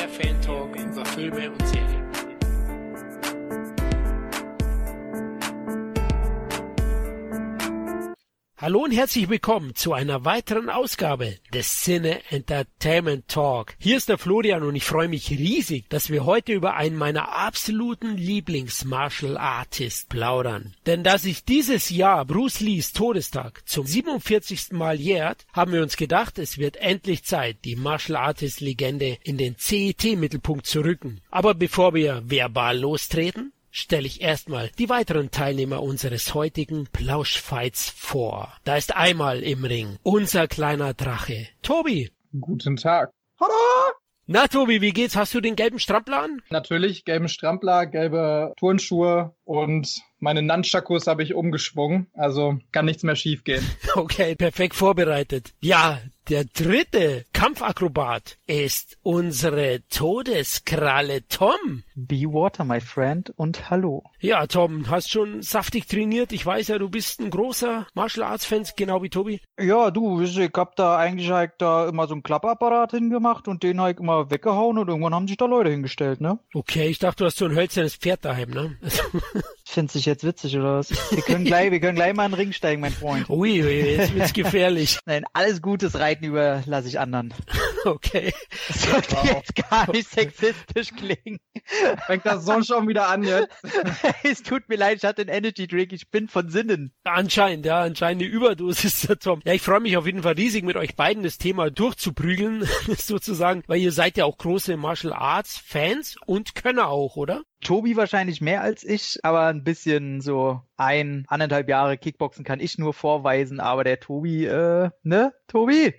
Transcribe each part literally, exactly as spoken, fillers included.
der Fan-Talk über Filme und Serien. Hallo und herzlich willkommen zu einer weiteren Ausgabe des Cine Entertainment Talk. Hier ist der Florian und ich freue mich riesig, dass wir heute über einen meiner absoluten Lieblings-Martial-Artists plaudern. Denn da sich dieses Jahr Bruce Lees Todestag zum siebenundvierzigsten Mal jährt, haben wir uns gedacht, es wird endlich Zeit, die Martial-Artist-Legende in den C E T-Mittelpunkt zu rücken. Aber bevor wir verbal lostreten, stelle ich erstmal die weiteren Teilnehmer unseres heutigen Plauschfights vor. Da ist einmal im Ring unser kleiner Drache, Tobi. Guten Tag. Hallo. Na Tobi, wie geht's? Hast du den gelben Strampler an? Natürlich, gelben Strampler, gelbe Turnschuhe und meine Nunchakus habe ich umgeschwungen. Also kann nichts mehr schief gehen. Okay, perfekt vorbereitet. Ja, der dritte Kampfakrobat ist unsere Todeskralle Tom. Be water, my friend, und hallo. Ja, Tom, hast schon saftig trainiert. Ich weiß ja, du bist ein großer Martial Arts Fan, genau wie Tobi. Ja, du, ich hab da eigentlich halt da immer so einen Klappapparat hingemacht und den halt immer weggehauen und irgendwann haben sich da Leute hingestellt, ne? Okay, ich dachte, du hast so ein hölzernes Pferd daheim, ne? Findest du dich jetzt witzig, oder was? Wir können gleich, wir können gleich mal in den Ring steigen, mein Freund. Ui, jetzt wird's gefährlich. Nein, alles Gutes reiten überlasse ich anderen. Okay. Das sollte wow. jetzt gar nicht sexistisch klingen. Fängt das so schon wieder an jetzt? Es tut mir leid, ich hatte einen Energy Drink, ich bin von Sinnen. Anscheinend, ja, anscheinend eine Überdosis, der Tom. Ja, ich freue mich auf jeden Fall riesig, mit euch beiden das Thema durchzuprügeln, sozusagen, weil ihr seid ja auch große Martial Arts Fans und Könner auch, oder? Tobi wahrscheinlich mehr als ich, aber ein bisschen so ein, anderthalb Jahre Kickboxen kann ich nur vorweisen, aber der Tobi, äh, ne, Tobi?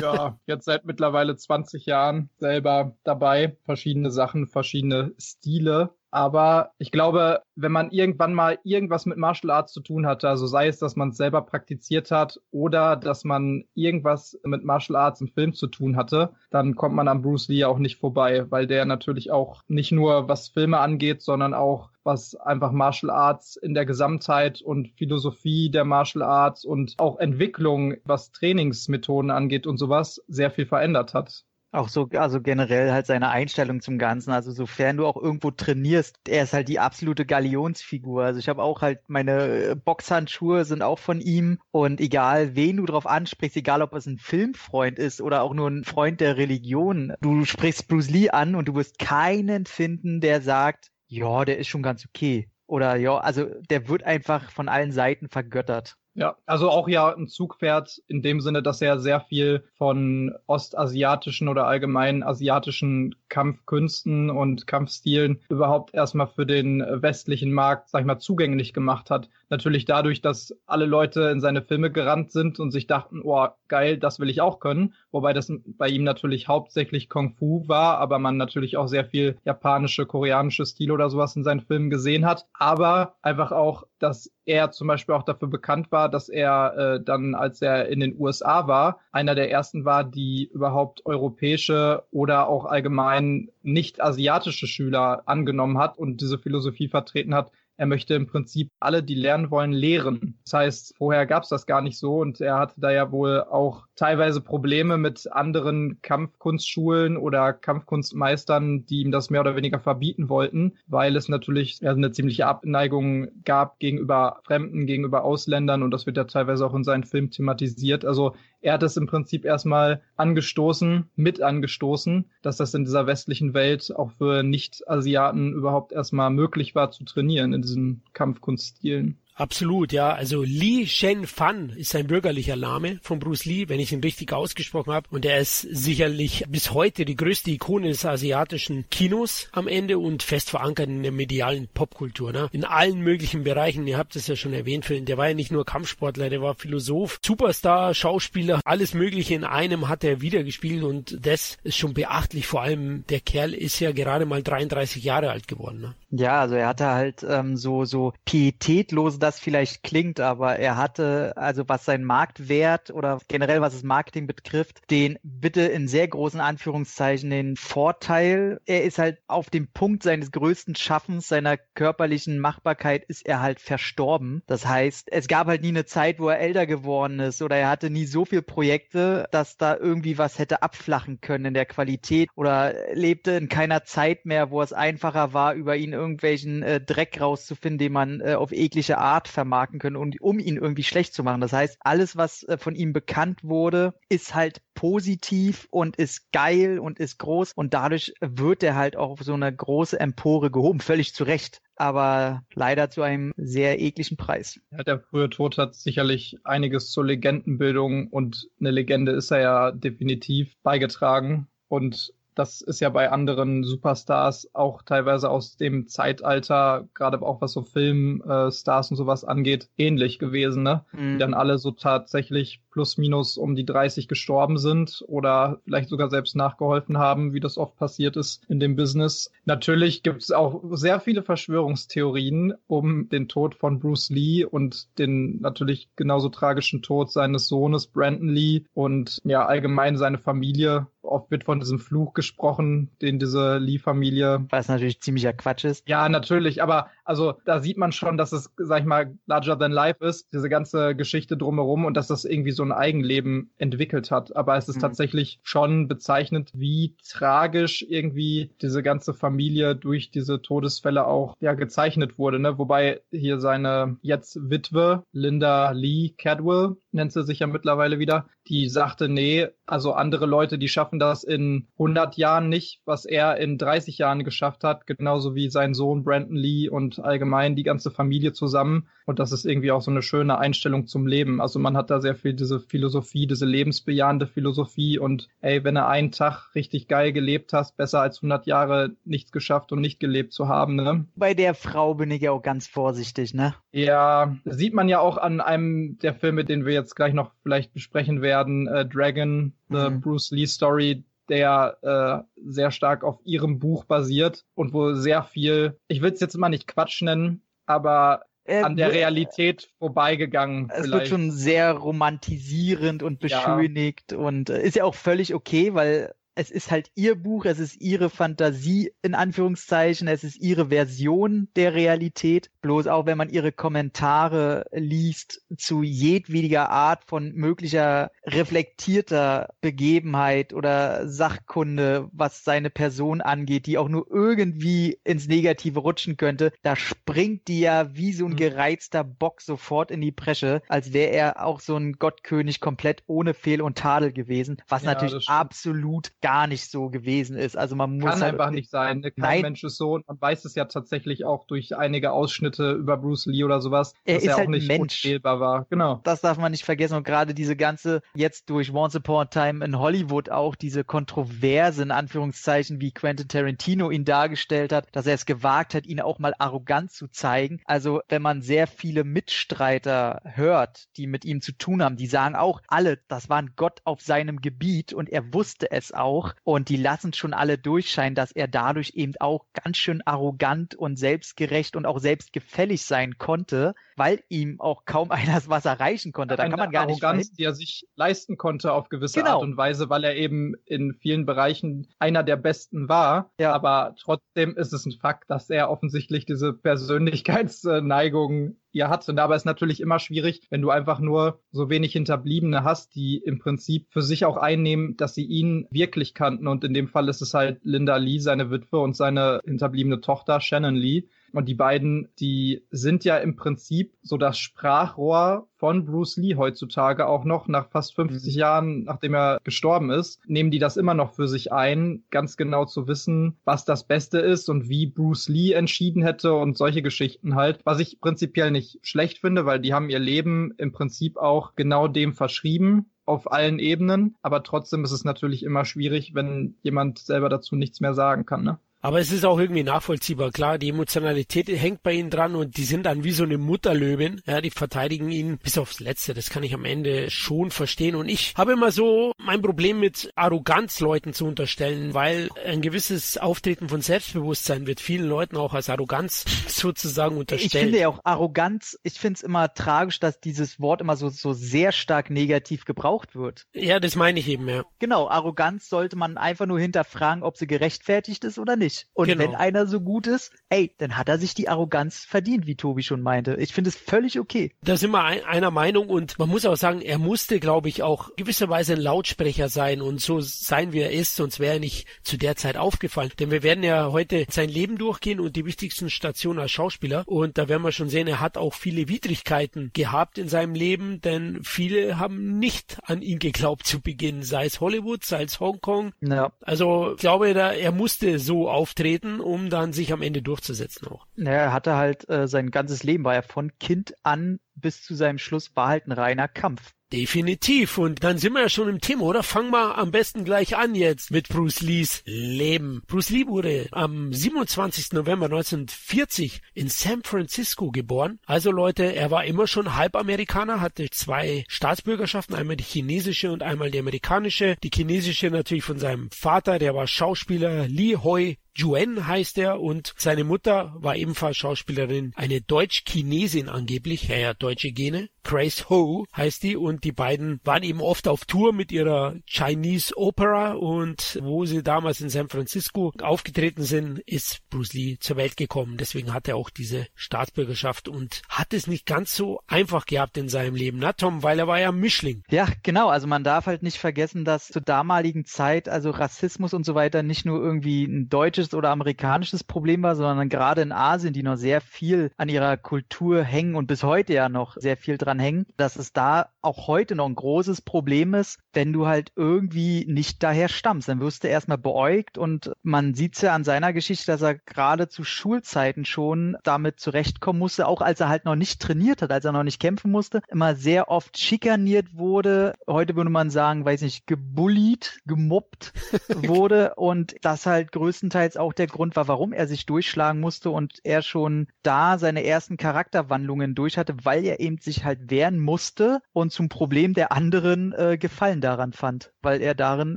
Ja, jetzt seit mittlerweile zwanzig Jahren selber dabei, verschiedene Sachen, verschiedene Stile. Aber ich glaube, wenn man irgendwann mal irgendwas mit Martial Arts zu tun hatte, also sei es, dass man es selber praktiziert hat oder dass man irgendwas mit Martial Arts im Film zu tun hatte, dann kommt man an Bruce Lee auch nicht vorbei, weil der natürlich auch nicht nur was Filme angeht, sondern auch was einfach Martial Arts in der Gesamtheit und Philosophie der Martial Arts und auch Entwicklung, was Trainingsmethoden angeht und sowas, sehr viel verändert hat. Auch so, also generell halt seine Einstellung zum Ganzen, also sofern du auch irgendwo trainierst, er ist halt die absolute Galionsfigur, also ich habe auch halt, meine Boxhandschuhe sind auch von ihm und egal wen du drauf ansprichst, egal ob es ein Filmfreund ist oder auch nur ein Freund der Religion, du sprichst Bruce Lee an und du wirst keinen finden, der sagt, ja, der ist schon ganz okay oder ja, also der wird einfach von allen Seiten vergöttert. Ja, also auch ja ein Zugpferd in dem Sinne, dass er sehr viel von ostasiatischen oder allgemein asiatischen Kampfkünsten und Kampfstilen überhaupt erstmal für den westlichen Markt, sag ich mal, zugänglich gemacht hat. Natürlich dadurch, dass alle Leute in seine Filme gerannt sind und sich dachten, oh geil, das will ich auch können. Wobei das bei ihm natürlich hauptsächlich Kung Fu war, aber man natürlich auch sehr viel japanische, koreanische Stile oder sowas in seinen Filmen gesehen hat. Aber einfach auch, dass er zum Beispiel auch dafür bekannt war, dass er äh, dann, als er in den U S A war, einer der ersten war, die überhaupt europäische oder auch allgemein nicht asiatische Schüler angenommen hat und diese Philosophie vertreten hat. Er möchte im Prinzip alle, die lernen wollen, lehren. Das heißt, vorher gab es das gar nicht so und er hatte da ja wohl auch teilweise Probleme mit anderen Kampfkunstschulen oder Kampfkunstmeistern, die ihm das mehr oder weniger verbieten wollten, weil es natürlich ja, eine ziemliche Abneigung gab gegenüber Fremden, gegenüber Ausländern und das wird ja teilweise auch in seinen Filmen thematisiert. Also er hat es im Prinzip erstmal angestoßen, mit angestoßen, dass das in dieser westlichen Welt auch für Nicht-Asiaten überhaupt erstmal möglich war zu trainieren in diesen Kampfkunststilen. Absolut, ja. Also Lee Shen Fan ist sein bürgerlicher Name von Bruce Lee, wenn ich ihn richtig ausgesprochen habe. Und er ist sicherlich bis heute die größte Ikone des asiatischen Kinos am Ende und fest verankert in der medialen Popkultur. Ne? In allen möglichen Bereichen, ihr habt es ja schon erwähnt, der war ja nicht nur Kampfsportler, der war Philosoph, Superstar, Schauspieler, alles Mögliche in einem hat er wiedergespielt und das ist schon beachtlich. Vor allem der Kerl ist ja gerade mal dreiunddreißig Jahre alt geworden. Ne? Ja, also er hatte halt ähm, so so pietätlose das vielleicht klingt, aber er hatte, also was seinen Marktwert oder generell was das Marketing betrifft, den bitte in sehr großen Anführungszeichen den Vorteil. Er ist halt auf dem Punkt seines größten Schaffens, seiner körperlichen Machbarkeit, ist er halt verstorben. Das heißt, es gab halt nie eine Zeit, wo er älter geworden ist oder er hatte nie so viele Projekte, dass da irgendwie was hätte abflachen können in der Qualität oder lebte in keiner Zeit mehr, wo es einfacher war, über ihn irgendwelchen äh, Dreck rauszufinden, den man äh, auf eklige Art vermarkten können und um ihn irgendwie schlecht zu machen. Das heißt, alles, was äh, von ihm bekannt wurde, ist halt positiv und ist geil und ist groß und dadurch wird er halt auch auf so eine große Empore gehoben, völlig zu Recht. Aber leider zu einem sehr ekligen Preis. Ja, der frühe Tod hat sicherlich einiges zur Legendenbildung und eine Legende ist er ja definitiv beigetragen. Und das ist ja bei anderen Superstars auch teilweise aus dem Zeitalter, gerade auch was so Filmstars äh, und sowas angeht, ähnlich gewesen, ne? Mhm. Die dann alle so tatsächlich plus minus um die dreißig gestorben sind oder vielleicht sogar selbst nachgeholfen haben, wie das oft passiert ist in dem Business. Natürlich gibt es auch sehr viele Verschwörungstheorien um den Tod von Bruce Lee und den natürlich genauso tragischen Tod seines Sohnes Brandon Lee und ja allgemein seine Familie. Oft wird von diesem Fluch gesprochen, den diese Lee-Familie... Was natürlich ziemlicher Quatsch ist. Ja, natürlich, aber also da sieht man schon, dass es, sag ich mal, larger than life ist, diese ganze Geschichte drumherum und dass das irgendwie so ein Eigenleben entwickelt hat. Aber es ist mhm. tatsächlich schon bezeichnend, wie tragisch irgendwie diese ganze Familie durch diese Todesfälle auch ja gezeichnet wurde, ne? Wobei hier seine jetzt Witwe, Linda Lee Cadwell, nennt sie sich ja mittlerweile wieder, die sagte, nee, also andere Leute, die schaffen das in hundert Jahren nicht, was er in dreißig Jahren geschafft hat, genauso wie sein Sohn Brandon Lee und allgemein die ganze Familie zusammen. Und das ist irgendwie auch so eine schöne Einstellung zum Leben. Also man hat da sehr viel diese Philosophie, diese lebensbejahende Philosophie und ey, wenn du einen Tag richtig geil gelebt hast, besser als hundert Jahre nichts geschafft und nicht gelebt zu haben, ne? Bei der Frau bin ich ja auch ganz vorsichtig, ne? Ja, sieht man ja auch an einem der Filme, den wir jetzt gleich noch vielleicht besprechen werden, äh, Dragon, The mhm. Bruce Lee Story, der äh, sehr stark auf ihrem Buch basiert und wo sehr viel, ich will es jetzt mal nicht Quatsch nennen, aber äh, an der Realität äh, vorbeigegangen. Es vielleicht. Wird schon sehr romantisierend und beschönigt ja. und äh, ist ja auch völlig okay, weil es ist halt ihr Buch, es ist ihre Fantasie, in Anführungszeichen, es ist ihre Version der Realität. Bloß auch, wenn man ihre Kommentare liest zu jedwediger Art von möglicher reflektierter Begebenheit oder Sachkunde, was seine Person angeht, die auch nur irgendwie ins Negative rutschen könnte, da springt die ja wie so ein gereizter Bock sofort in die Bresche, als wäre er auch so ein Gottkönig komplett ohne Fehl und Tadel gewesen, was ja, natürlich absolut gar nicht so gewesen ist. Also man muss kann halt einfach nicht sein. Ne? Kein nein. Mensch ist so. Und man weiß es ja tatsächlich auch durch einige Ausschnitte über Bruce Lee oder sowas, er dass ist er auch halt nicht unfehlbar war. Genau. Das darf man nicht vergessen. Und gerade diese ganze, jetzt durch Once Upon a Time in Hollywood auch, diese Kontroverse, in Anführungszeichen, wie Quentin Tarantino ihn dargestellt hat, dass er es gewagt hat, ihn auch mal arrogant zu zeigen. Also wenn man sehr viele Mitstreiter hört, die mit ihm zu tun haben, die sagen auch alle, das war ein Gott auf seinem Gebiet und er wusste es auch und die lassen schon alle durchscheinen, dass er dadurch eben auch ganz schön arrogant und selbstgerecht und auch selbstgefällig sein konnte, weil ihm auch kaum einer das Wasser reichen konnte. Da eine kann man gar Arroganz, nicht Arroganz, die er sich leisten konnte auf gewisse genau. Art und Weise, weil er eben in vielen Bereichen einer der Besten war. Ja. Aber trotzdem ist es ein Fakt, dass er offensichtlich diese Persönlichkeitsneigung ihr hatte. Aber es ist natürlich immer schwierig, wenn du einfach nur so wenig Hinterbliebene hast, die im Prinzip für sich auch einnehmen, dass sie ihn wirklich kannten. Und in dem Fall ist es halt Linda Lee, seine Witwe, und seine hinterbliebene Tochter Shannon Lee. Und die beiden, die sind ja im Prinzip so das Sprachrohr von Bruce Lee heutzutage auch noch, nach fast fünfzig Jahren, nachdem er gestorben ist, nehmen die das immer noch für sich ein, ganz genau zu wissen, was das Beste ist und wie Bruce Lee entschieden hätte und solche Geschichten halt. Was ich prinzipiell nicht schlecht finde, weil die haben ihr Leben im Prinzip auch genau dem verschrieben. Auf allen Ebenen, aber trotzdem ist es natürlich immer schwierig, wenn jemand selber dazu nichts mehr sagen kann, ne? Aber es ist auch irgendwie nachvollziehbar, klar, die Emotionalität hängt bei ihnen dran und die sind dann wie so eine Mutterlöwin, ja, die verteidigen ihn bis aufs Letzte, das kann ich am Ende schon verstehen. Und ich habe immer so mein Problem mit Arroganzleuten zu unterstellen, weil ein gewisses Auftreten von Selbstbewusstsein wird vielen Leuten auch als Arroganz sozusagen unterstellt. Ich finde ja auch Arroganz, ich finde es immer tragisch, dass dieses Wort immer so, so sehr stark negativ gebraucht wird. Ja, das meine ich eben, ja. Genau, Arroganz sollte man einfach nur hinterfragen, ob sie gerechtfertigt ist oder nicht. Und genau. Wenn einer so gut ist, ey, dann hat er sich die Arroganz verdient, wie Tobi schon meinte. Ich finde es völlig okay. Da sind wir ein, einer Meinung und man muss auch sagen, er musste, glaube ich, auch gewisserweise ein Lautsprecher sein und so sein, wie er ist, sonst wäre er nicht zu der Zeit aufgefallen. Denn wir werden ja heute sein Leben durchgehen und die wichtigsten Stationen als Schauspieler und da werden wir schon sehen, er hat auch viele Widrigkeiten gehabt in seinem Leben, denn viele haben nicht an ihn geglaubt zu Beginn, sei es Hollywood, sei es Hongkong. Ja. Also ich glaube, da, er musste so auf auftreten, um dann sich am Ende durchzusetzen auch. Naja, er hatte halt äh, sein ganzes Leben, war er von Kind an bis zu seinem Schluss war halt ein reiner Kampf. Definitiv. Und dann sind wir ja schon im Thema, oder? Fangen wir am besten gleich an jetzt mit Bruce Lees Leben. Bruce Lee wurde am siebenundzwanzigsten November neunzehnhundertvierzig in San Francisco geboren. Also Leute, er war immer schon halb Amerikaner, hatte zwei Staatsbürgerschaften, einmal die chinesische und einmal die amerikanische. Die chinesische natürlich von seinem Vater, der war Schauspieler, Lee Hoi Juen heißt er, und seine Mutter war ebenfalls Schauspielerin, eine Deutsch-Chinesin angeblich, ja, ja, deutsche Gene. Grace Ho heißt die, und die beiden waren eben oft auf Tour mit ihrer Chinese Opera, und wo sie damals in San Francisco aufgetreten sind, ist Bruce Lee zur Welt gekommen. Deswegen hat er auch diese Staatsbürgerschaft und hat es nicht ganz so einfach gehabt in seinem Leben, na Tom, weil er war ja Mischling. Ja, genau, also man darf halt nicht vergessen, dass zur damaligen Zeit, also Rassismus und so weiter, nicht nur irgendwie ein deutsches oder amerikanisches Problem war, sondern gerade in Asien, die noch sehr viel an ihrer Kultur hängen und bis heute ja noch sehr viel dran hängen, dass es da auch heute noch ein großes Problem ist, wenn du halt irgendwie nicht daher stammst. Dann wirst du erstmal beäugt und man sieht es ja an seiner Geschichte, dass er gerade zu Schulzeiten schon damit zurechtkommen musste, auch als er halt noch nicht trainiert hat, als er noch nicht kämpfen musste, immer sehr oft schikaniert wurde. Heute würde man sagen, weiß nicht, gebullied, gemobbt wurde und das halt größtenteils auch der Grund war, warum er sich durchschlagen musste und er schon da seine ersten Charakterwandlungen durch hatte, weil er eben sich halt wehren musste und zum Problem der anderen äh, Gefallen daran fand, weil er darin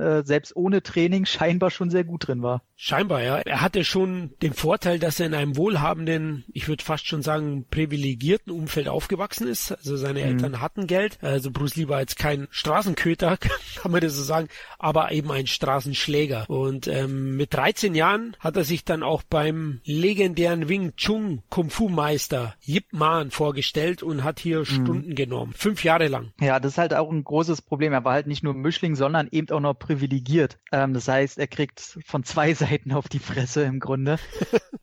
äh, selbst ohne Training scheinbar schon sehr gut drin war. Scheinbar, ja. Er hatte schon den Vorteil, dass er in einem wohlhabenden, ich würde fast schon sagen, privilegierten Umfeld aufgewachsen ist. Also seine mhm. Eltern hatten Geld. Also Bruce Lee war jetzt kein Straßenköter, kann man das so sagen, aber eben ein Straßenschläger. Und ähm, mit dreizehn Jahren hat er sich dann auch beim legendären Wing Chun Kung Fu Meister Yip Man vorgestellt und hat hier mhm. Stunden genommen. Fünf Jahre lang. Ja, das ist halt auch ein großes Problem. Er war halt nicht nur Mischling, sondern eben auch noch privilegiert. Ähm, das heißt, er kriegt von zwei Seiten auf die Fresse im Grunde.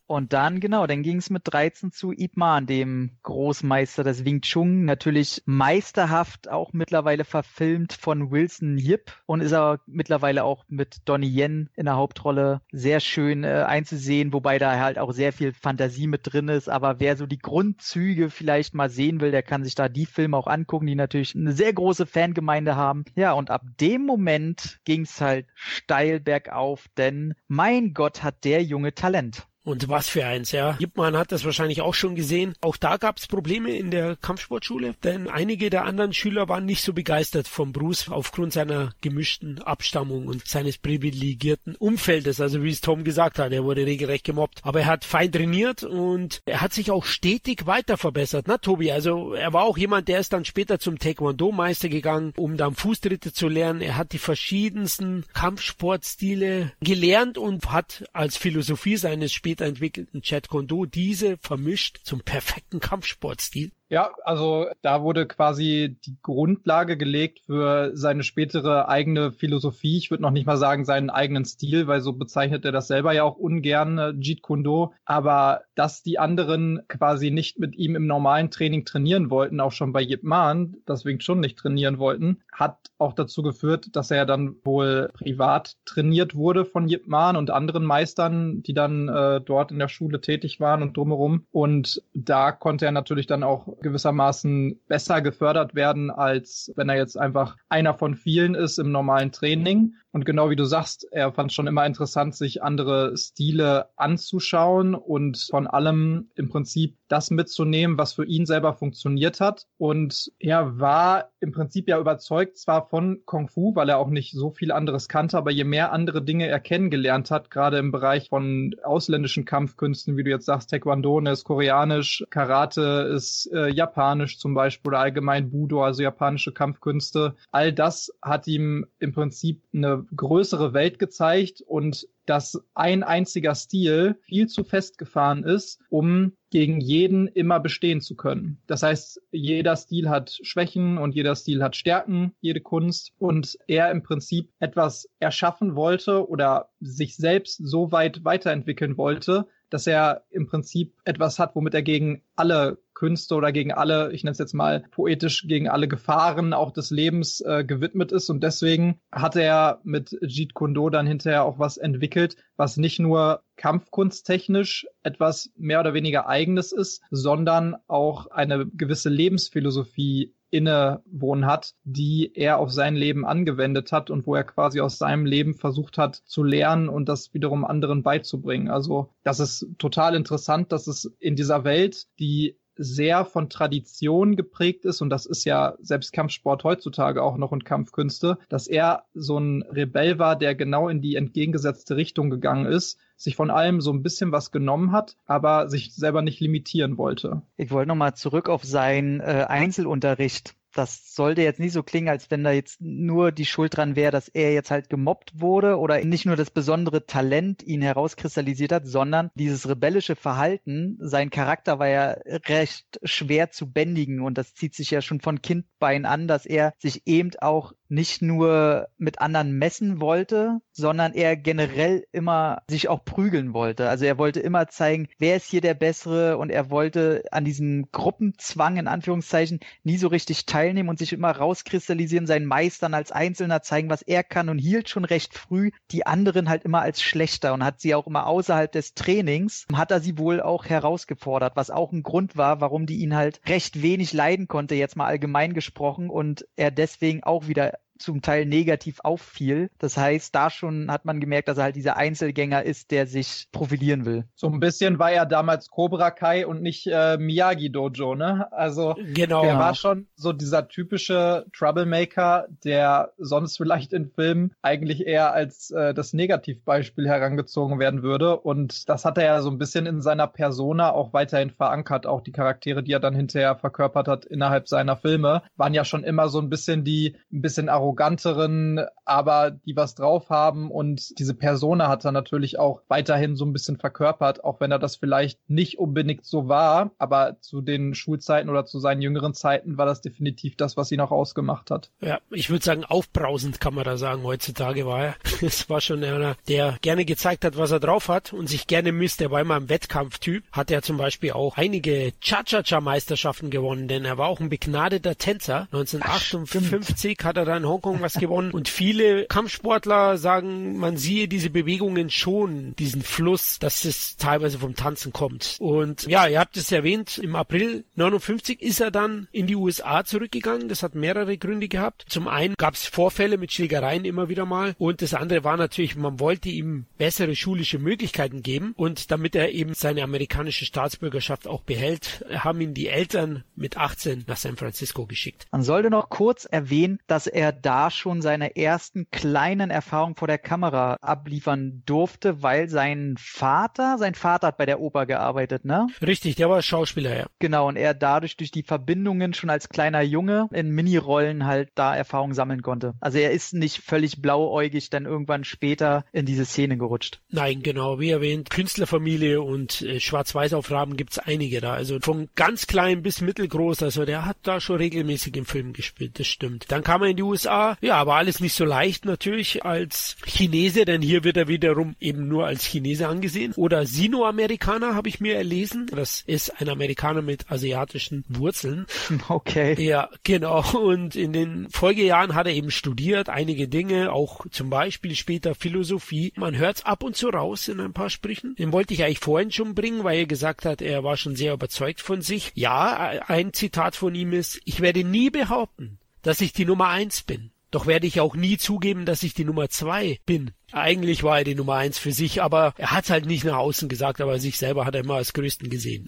Und dann, genau, dann ging es mit dreizehn zu Yip Man, dem Großmeister des Wing Chun. Natürlich meisterhaft auch mittlerweile verfilmt von Wilson Yip und ist er mittlerweile auch mit Donnie Yen in der Hauptrolle sehr schön einzusehen, wobei da halt auch sehr viel Fantasie mit drin ist, aber wer so die Grundzüge vielleicht mal sehen will, der kann sich da die Filme auch angucken, die natürlich eine sehr große Fangemeinde haben. Ja, und ab dem Moment ging es halt steil bergauf, denn mein Gott, hat der Junge Talent. Und was für eins, ja. Yip Man hat das wahrscheinlich auch schon gesehen. Auch da gab es Probleme in der Kampfsportschule, denn einige der anderen Schüler waren nicht so begeistert von Bruce aufgrund seiner gemischten Abstammung und seines privilegierten Umfeldes. Also wie es Tom gesagt hat, er wurde regelrecht gemobbt. Aber er hat fein trainiert und er hat sich auch stetig weiter verbessert. Na Tobi, also er war auch jemand, der ist dann später zum Taekwondo-Meister gegangen, um dann Fußtritte zu lernen. Er hat die verschiedensten Kampfsportstile gelernt und hat als Philosophie seines Spiels entwickelten Jeet Kune Do diese vermischt zum perfekten Kampfsportstil. Ja, also da wurde quasi die Grundlage gelegt für seine spätere eigene Philosophie. Ich würde noch nicht mal sagen seinen eigenen Stil, weil so bezeichnet er das selber ja auch ungern, Jeet Kune Do. Aber dass die anderen quasi nicht mit ihm im normalen Training trainieren wollten, auch schon bei Yip Man, deswegen schon nicht trainieren wollten, hat auch dazu geführt, dass er dann wohl privat trainiert wurde von Yip Man und anderen Meistern, die dann äh, dort in der Schule tätig waren und drumherum. Und da konnte er natürlich dann auch gewissermaßen besser gefördert werden, als wenn er jetzt einfach einer von vielen ist im normalen Training. Und genau wie du sagst, er fand es schon immer interessant, sich andere Stile anzuschauen und von allem im Prinzip das mitzunehmen, was für ihn selber funktioniert hat. Und er war im Prinzip ja überzeugt zwar von Kung Fu, weil er auch nicht so viel anderes kannte, aber je mehr andere Dinge er kennengelernt hat, gerade im Bereich von ausländischen Kampfkünsten, wie du jetzt sagst, Taekwondo ist koreanisch, Karate ist äh, japanisch zum Beispiel oder allgemein Budo, also japanische Kampfkünste. All das hat ihm im Prinzip eine größere Welt gezeigt und dass ein einziger Stil viel zu festgefahren ist, um gegen jeden immer bestehen zu können. Das heißt, jeder Stil hat Schwächen und jeder Stil hat Stärken, jede Kunst. Und er im Prinzip etwas erschaffen wollte oder sich selbst so weit weiterentwickeln wollte, dass er im Prinzip etwas hat, womit er gegen alle Künste oder gegen alle, ich nenne es jetzt mal poetisch, gegen alle Gefahren auch des Lebens äh, gewidmet ist. Und deswegen hat er mit Jeet Kune Do dann hinterher auch was entwickelt, was nicht nur kampfkunsttechnisch etwas mehr oder weniger Eigenes ist, sondern auch eine gewisse Lebensphilosophie innewohnen hat, die er auf sein Leben angewendet hat und wo er quasi aus seinem Leben versucht hat zu lernen und das wiederum anderen beizubringen. Also das ist total interessant, dass es in dieser Welt, die sehr von Tradition geprägt ist, und das ist ja selbst Kampfsport heutzutage auch noch und Kampfkünste, dass er so ein Rebell war, der genau in die entgegengesetzte Richtung gegangen ist, sich von allem so ein bisschen was genommen hat, aber sich selber nicht limitieren wollte. Ich wollte nochmal zurück auf seinen äh, Einzelunterricht. Das sollte jetzt nicht so klingen, als wenn da jetzt nur die Schuld dran wäre, dass er jetzt halt gemobbt wurde oder nicht nur das besondere Talent ihn herauskristallisiert hat, sondern dieses rebellische Verhalten. Sein Charakter war ja recht schwer zu bändigen und das zieht sich ja schon von Kindbein an, dass er sich eben auch nicht nur mit anderen messen wollte, sondern er generell immer sich auch prügeln wollte. Also er wollte immer zeigen, wer ist hier der Bessere, und er wollte an diesem Gruppenzwang in Anführungszeichen nie so richtig teilnehmen und sich immer rauskristallisieren, seinen Meistern als Einzelner zeigen, was er kann, und hielt schon recht früh die anderen halt immer als schlechter und hat sie auch immer außerhalb des Trainings, hat er sie wohl auch herausgefordert, was auch ein Grund war, warum die ihn halt recht wenig leiden konnte, jetzt mal allgemein gesprochen, und er deswegen auch wieder zum Teil negativ auffiel. Das heißt, da schon hat man gemerkt, dass er halt dieser Einzelgänger ist, der sich profilieren will. So ein bisschen war er damals Cobra Kai und nicht äh, Miyagi-Dojo, ne? Also genau. Der war schon so dieser typische Troublemaker, der sonst vielleicht in Filmen eigentlich eher als äh, das Negativbeispiel herangezogen werden würde. Und das hat er ja so ein bisschen in seiner Persona auch weiterhin verankert. Auch die Charaktere, die er dann hinterher verkörpert hat innerhalb seiner Filme, waren ja schon immer so ein bisschen die, ein bisschen arrogant arroganteren, aber die was drauf haben, und diese Persona hat er natürlich auch weiterhin so ein bisschen verkörpert, auch wenn er das vielleicht nicht unbedingt so war, aber zu den Schulzeiten oder zu seinen jüngeren Zeiten war das definitiv das, was ihn auch ausgemacht hat. Ja, ich würde sagen, aufbrausend kann man da sagen, heutzutage war er. Es war schon einer, der gerne gezeigt hat, was er drauf hat und sich gerne misst. Er war immer ein Wettkampftyp, hat er zum Beispiel auch einige Cha-Cha-Cha-Meisterschaften gewonnen, denn er war auch ein begnadeter Tänzer. neunzehnhundertachtundfünfzig Ach, hat er dann Hongkong was gewonnen, und viele Kampfsportler sagen, man siehe diese Bewegungen schon, diesen Fluss, dass es teilweise vom Tanzen kommt. Und ja, ihr habt es erwähnt, im April neunundfünfzig ist er dann in die U S A zurückgegangen. Das hat mehrere Gründe gehabt. Zum einen gab es Vorfälle mit Schlägereien immer wieder mal, und das andere war natürlich, man wollte ihm bessere schulische Möglichkeiten geben, und damit er eben seine amerikanische Staatsbürgerschaft auch behält, haben ihn die Eltern mit achtzehn nach San Francisco geschickt. Man sollte noch kurz erwähnen, dass er da schon seine ersten kleinen Erfahrungen vor der Kamera abliefern durfte, weil sein Vater, sein Vater hat bei der Oper gearbeitet, ne? Richtig, der war Schauspieler, ja. Genau, und er dadurch durch die Verbindungen schon als kleiner Junge in Minirollen halt da Erfahrungen sammeln konnte. Also er ist nicht völlig blauäugig dann irgendwann später in diese Szene gerutscht. Nein, genau, wie erwähnt, Künstlerfamilie und äh, Schwarz-Weiß-Aufnahmen gibt's einige da, also von ganz klein bis mittelgroß, also der hat da schon regelmäßig im Film gespielt, das stimmt. Dann kam er in die U S A. Ja, aber alles nicht so leicht natürlich als Chinese, denn hier wird er wiederum eben nur als Chinese angesehen. Oder Sinoamerikaner, habe ich mir erlesen. Das ist ein Amerikaner mit asiatischen Wurzeln. Okay. Ja, genau. Und in den Folgejahren hat er eben studiert, einige Dinge, auch zum Beispiel später Philosophie. Man hört's ab und zu raus in ein paar Sprüchen. Den wollte ich eigentlich vorhin schon bringen, weil er gesagt hat, er war schon sehr überzeugt von sich. Ja, ein Zitat von ihm ist: Ich werde nie behaupten, dass ich die Nummer eins bin. Doch werde ich auch nie zugeben, dass ich die Nummer zwei bin. Eigentlich war er die Nummer eins für sich, aber er hat es halt nicht nach außen gesagt, aber sich selber hat er immer als Größten gesehen.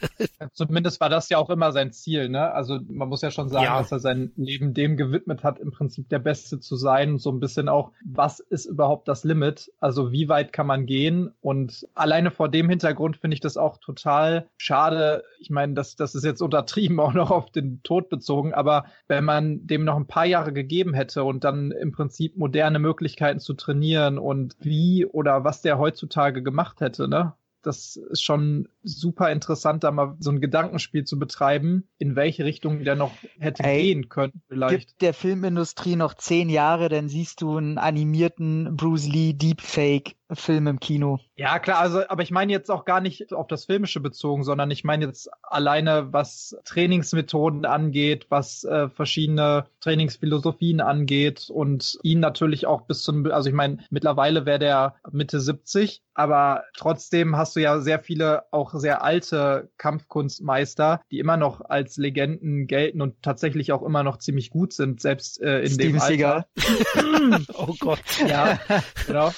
Zumindest war das ja auch immer sein Ziel, ne? Also man muss ja schon sagen, ja. dass er sein Leben dem gewidmet hat, im Prinzip der Beste zu sein und so ein bisschen auch, was ist überhaupt das Limit? Also wie weit kann man gehen? Und alleine vor dem Hintergrund finde ich das auch total schade. Ich meine, das, das ist jetzt untertrieben, auch noch auf den Tod bezogen, aber wenn man dem noch ein paar Jahre gegeben hätte und dann im Prinzip moderne Möglichkeiten zu trainieren und wie oder was der heutzutage gemacht hätte, ne? Das ist schon super interessant, da mal so ein Gedankenspiel zu betreiben, in welche Richtung der noch hätte Ey, gehen können vielleicht. Gibt der Filmindustrie noch zehn Jahre, dann siehst du einen animierten Bruce Lee Deepfake-Film im Kino. Ja, klar, also, aber ich meine jetzt auch gar nicht auf das Filmische bezogen, sondern ich meine jetzt alleine, was Trainingsmethoden angeht, was äh, verschiedene Trainingsphilosophien angeht und ihn natürlich auch bis zum, also ich meine, mittlerweile wäre der Mitte siebzig, aber trotzdem hast du ja sehr viele auch sehr alte Kampfkunstmeister, die immer noch als Legenden gelten und tatsächlich auch immer noch ziemlich gut sind, selbst äh, in Steven dem Alter. Steven Seagal. Oh Gott. Ja, genau.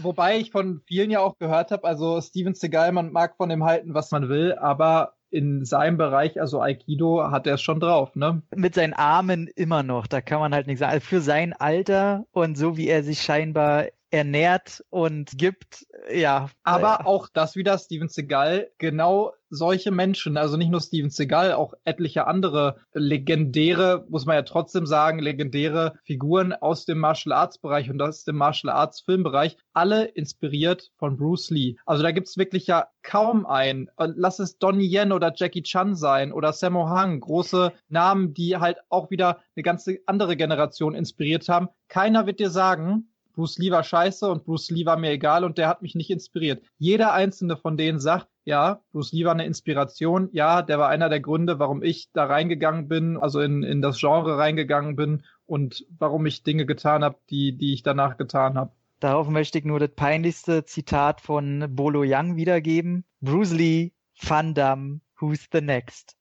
Wobei ich von vielen ja auch gehört habe, also Steven Seagal, man mag von ihm halten, was man will, aber in seinem Bereich, also Aikido, hat er es schon drauf, ne? Mit seinen Armen immer noch, da kann man halt nichts sagen. Also für sein Alter und so, wie er sich scheinbar ernährt und gibt, ja. Aber ja. auch das wieder, Steven Seagal, genau solche Menschen, also nicht nur Steven Seagal, auch etliche andere legendäre, muss man ja trotzdem sagen, legendäre Figuren aus dem Martial Arts Bereich und aus dem Martial Arts Filmbereich, alle inspiriert von Bruce Lee. Also da gibt's wirklich ja kaum einen. Lass es Donnie Yen oder Jackie Chan sein oder Sammo Hung, große Namen, die halt auch wieder eine ganze andere Generation inspiriert haben. Keiner wird dir sagen, Bruce Lee war scheiße und Bruce Lee war mir egal und der hat mich nicht inspiriert. Jeder einzelne von denen sagt, ja, Bruce Lee war eine Inspiration, ja, der war einer der Gründe, warum ich da reingegangen bin, also in, in das Genre reingegangen bin und warum ich Dinge getan habe, die, die ich danach getan habe. Darauf möchte ich nur das peinlichste Zitat von Bolo Yeung wiedergeben. Bruce Lee, Van Damme, who's the next?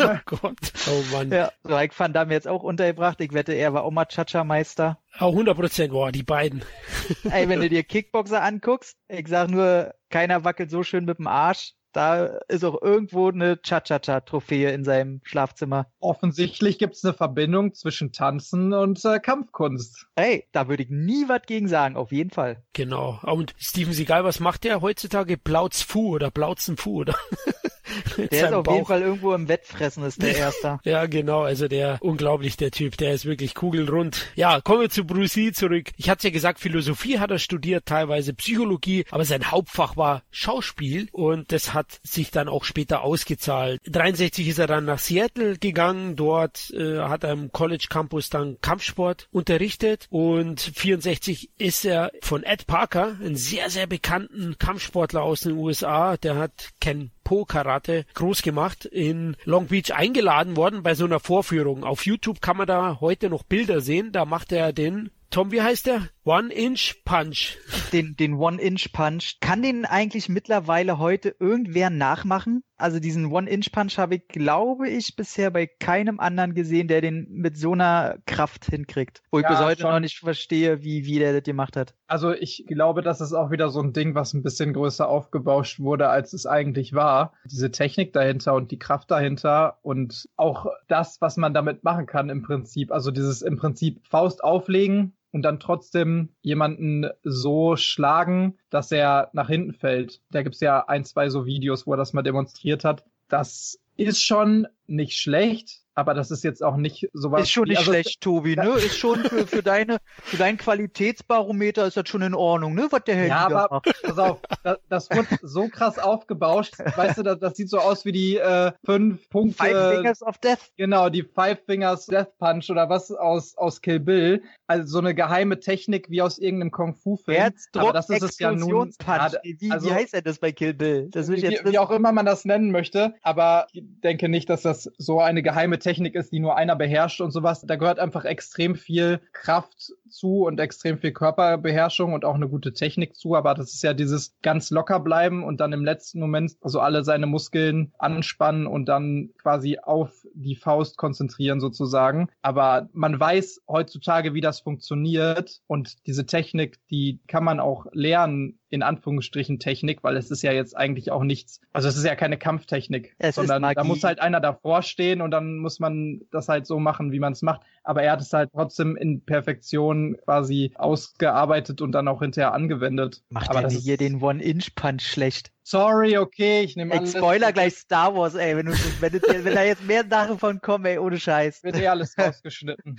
Oh Gott. Oh Mann. Ja, so habe ich Van Damme jetzt auch untergebracht. Ich wette, er war auch mal Cha-Cha-Meister. Auch hundert Prozent, boah, die beiden. Ey, wenn du dir Kickboxer anguckst, ich sag nur, keiner wackelt so schön mit dem Arsch. Da ist auch irgendwo eine Cha-Cha-Cha-Trophäe in seinem Schlafzimmer. Offensichtlich gibt es eine Verbindung zwischen Tanzen und äh, Kampfkunst. Ey, da würde ich nie was gegen sagen, auf jeden Fall. Genau. Und Steven Seagal, was macht der heutzutage? Blaut's Fu oder Blautzen Fu, oder? Der ist auf Bauch. Jeden Fall irgendwo im Wettfressen, ist der Erste. Ja, genau, also der, unglaublich, der Typ, der ist wirklich kugelrund. Ja, kommen wir zu Bruce Lee zurück. Ich hatte ja gesagt, Philosophie hat er studiert, teilweise Psychologie, aber sein Hauptfach war Schauspiel und das hat sich dann auch später ausgezahlt. dreiundsechzig ist er dann nach Seattle gegangen, dort äh, hat er im College Campus dann Kampfsport unterrichtet und vierundsechzig ist er von Ed Parker, einen sehr, sehr bekannten Kampfsportler aus den U S A, der hat Ken Po-Karate groß gemacht, in Long Beach eingeladen worden bei so einer Vorführung. Auf YouTube kann man da heute noch Bilder sehen. Da macht er den, Tom, wie heißt der? One-Inch-Punch. Den, den One-Inch-Punch. Kann den eigentlich mittlerweile heute irgendwer nachmachen? Also diesen One-Inch-Punch habe ich, glaube ich, bisher bei keinem anderen gesehen, der den mit so einer Kraft hinkriegt. Wo ich ja, bis heute schon noch nicht verstehe, wie, wie der das gemacht hat. Also ich glaube, das ist auch wieder so ein Ding, was ein bisschen größer aufgebauscht wurde, als es eigentlich war. Diese Technik dahinter und die Kraft dahinter und auch das, was man damit machen kann im Prinzip. Also dieses im Prinzip Faust auflegen und dann trotzdem jemanden so schlagen, dass er nach hinten fällt. Da gibt's ja ein, zwei so Videos, wo er das mal demonstriert hat. Das ist schon nicht schlecht, aber das ist jetzt auch nicht sowas. Ist schon nicht wie, also, schlecht, Tobi, ne? Ist schon für, für deine, für dein Qualitätsbarometer ist das schon in Ordnung, ne? Was der Held ja, aber macht. Pass auf, das, das wird so krass aufgebauscht. Weißt du, das, das sieht so aus wie die äh, fünf Punkte. Five Fingers of Death. Genau, die Five Fingers Death Punch oder was aus, aus Kill Bill. Also so eine geheime Technik wie aus irgendeinem Kung Fu Film. Herzdruck, das ist es ja nun. Punch. Wie, also, wie heißt er das bei Kill Bill? Das will ich jetzt wie, wie auch immer man das nennen möchte, aber ich denke nicht, dass das so eine geheime Technik ist, die nur einer beherrscht und sowas. Da gehört einfach extrem viel Kraft zu und extrem viel Körperbeherrschung und auch eine gute Technik zu. Aber das ist ja dieses ganz locker bleiben und dann im letzten Moment also alle seine Muskeln anspannen und dann quasi auf die Faust konzentrieren sozusagen. Aber man weiß heutzutage, wie das funktioniert, und diese Technik, die kann man auch lernen, in Anführungsstrichen Technik, weil es ist ja jetzt eigentlich auch nichts, also es ist ja keine Kampftechnik, es sondern da muss halt einer davor stehen und dann muss man das halt so machen, wie man es macht. Aber er hat es halt trotzdem in Perfektion quasi ausgearbeitet und dann auch hinterher angewendet. Macht aber er das hier den One-Inch-Punch schlecht? Sorry, okay, ich nehme alles. Ich spoiler gleich Star Wars, ey, wenn, du, wenn, du, wenn da jetzt mehr Sachen von kommen, ey, ohne Scheiß. Wird eh alles rausgeschnitten.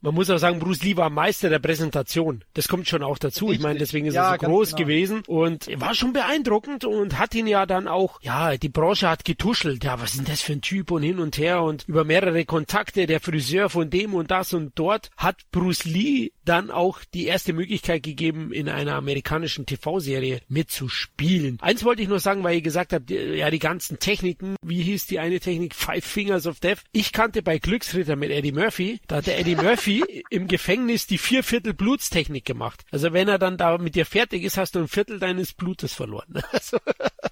Man muss auch sagen, Bruce Lee war Meister der Präsentation. Das kommt schon auch dazu. Ich meine, deswegen ist ja, er so groß genau. gewesen und war schon beeindruckend und hat ihn ja dann auch, ja, die Branche hat getuschelt. Ja, was ist denn das für ein Typ und hin und her und über mehrere Kontakte, der Friseur von dem und das und dort, hat Bruce Lee dann auch die erste Möglichkeit gegeben, in einer amerikanischen T V-Serie mitzuspielen. Eins wollte ich nur sagen, weil ihr gesagt habt, ja, die ganzen Techniken, wie hieß die eine Technik? Five Fingers of Death. Ich kannte bei Glücksritter mit Eddie Murphy, da hat der Eddie Murphy im Gefängnis die Vierviertel Blutstechnik gemacht. Also wenn er dann da mit dir fertig ist, hast du ein Viertel deines Blutes verloren. Also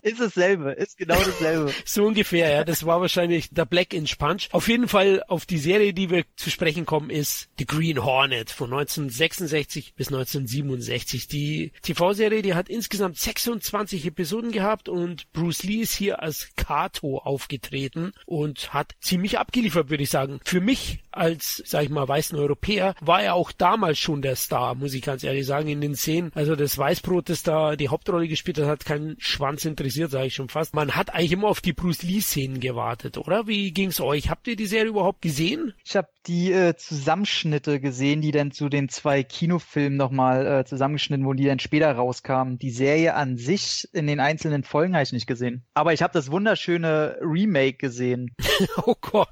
ist dasselbe, ist genau dasselbe. So ungefähr, ja. Das war wahrscheinlich der Black Inch Punch. Auf jeden Fall auf die Serie, die wir zu sprechen kommen, ist The Green Hornet von neunzehnhundertsechsundsechzig bis neunzehnhundertsiebenundsechzig. Die T V-Serie, die hat insgesamt sechsundzwanzig Episoden gehabt und Bruce Lee ist hier als Kato aufgetreten und hat ziemlich abgeliefert, würde ich sagen. Für mich als, sag ich mal, weißen Europäer, war er auch damals schon der Star, muss ich ganz ehrlich sagen, in den Szenen. Also das Weißbrot, das da die Hauptrolle gespielt hat, hat keinen Schwanz interessiert, sage ich schon fast. Man hat eigentlich immer auf die Bruce Lee-Szenen gewartet, oder? Wie ging's euch? Habt ihr die Serie überhaupt gesehen? Ich habe die äh, Zusammenschnitte gesehen, die dann zu den zwei Kinofilmen nochmal äh, zusammengeschnitten wurden, die dann später rauskamen. Die Serie an sich in den einzelnen Folgen habe ich nicht gesehen. Aber ich habe das wunderschöne Remake gesehen. Oh Gott.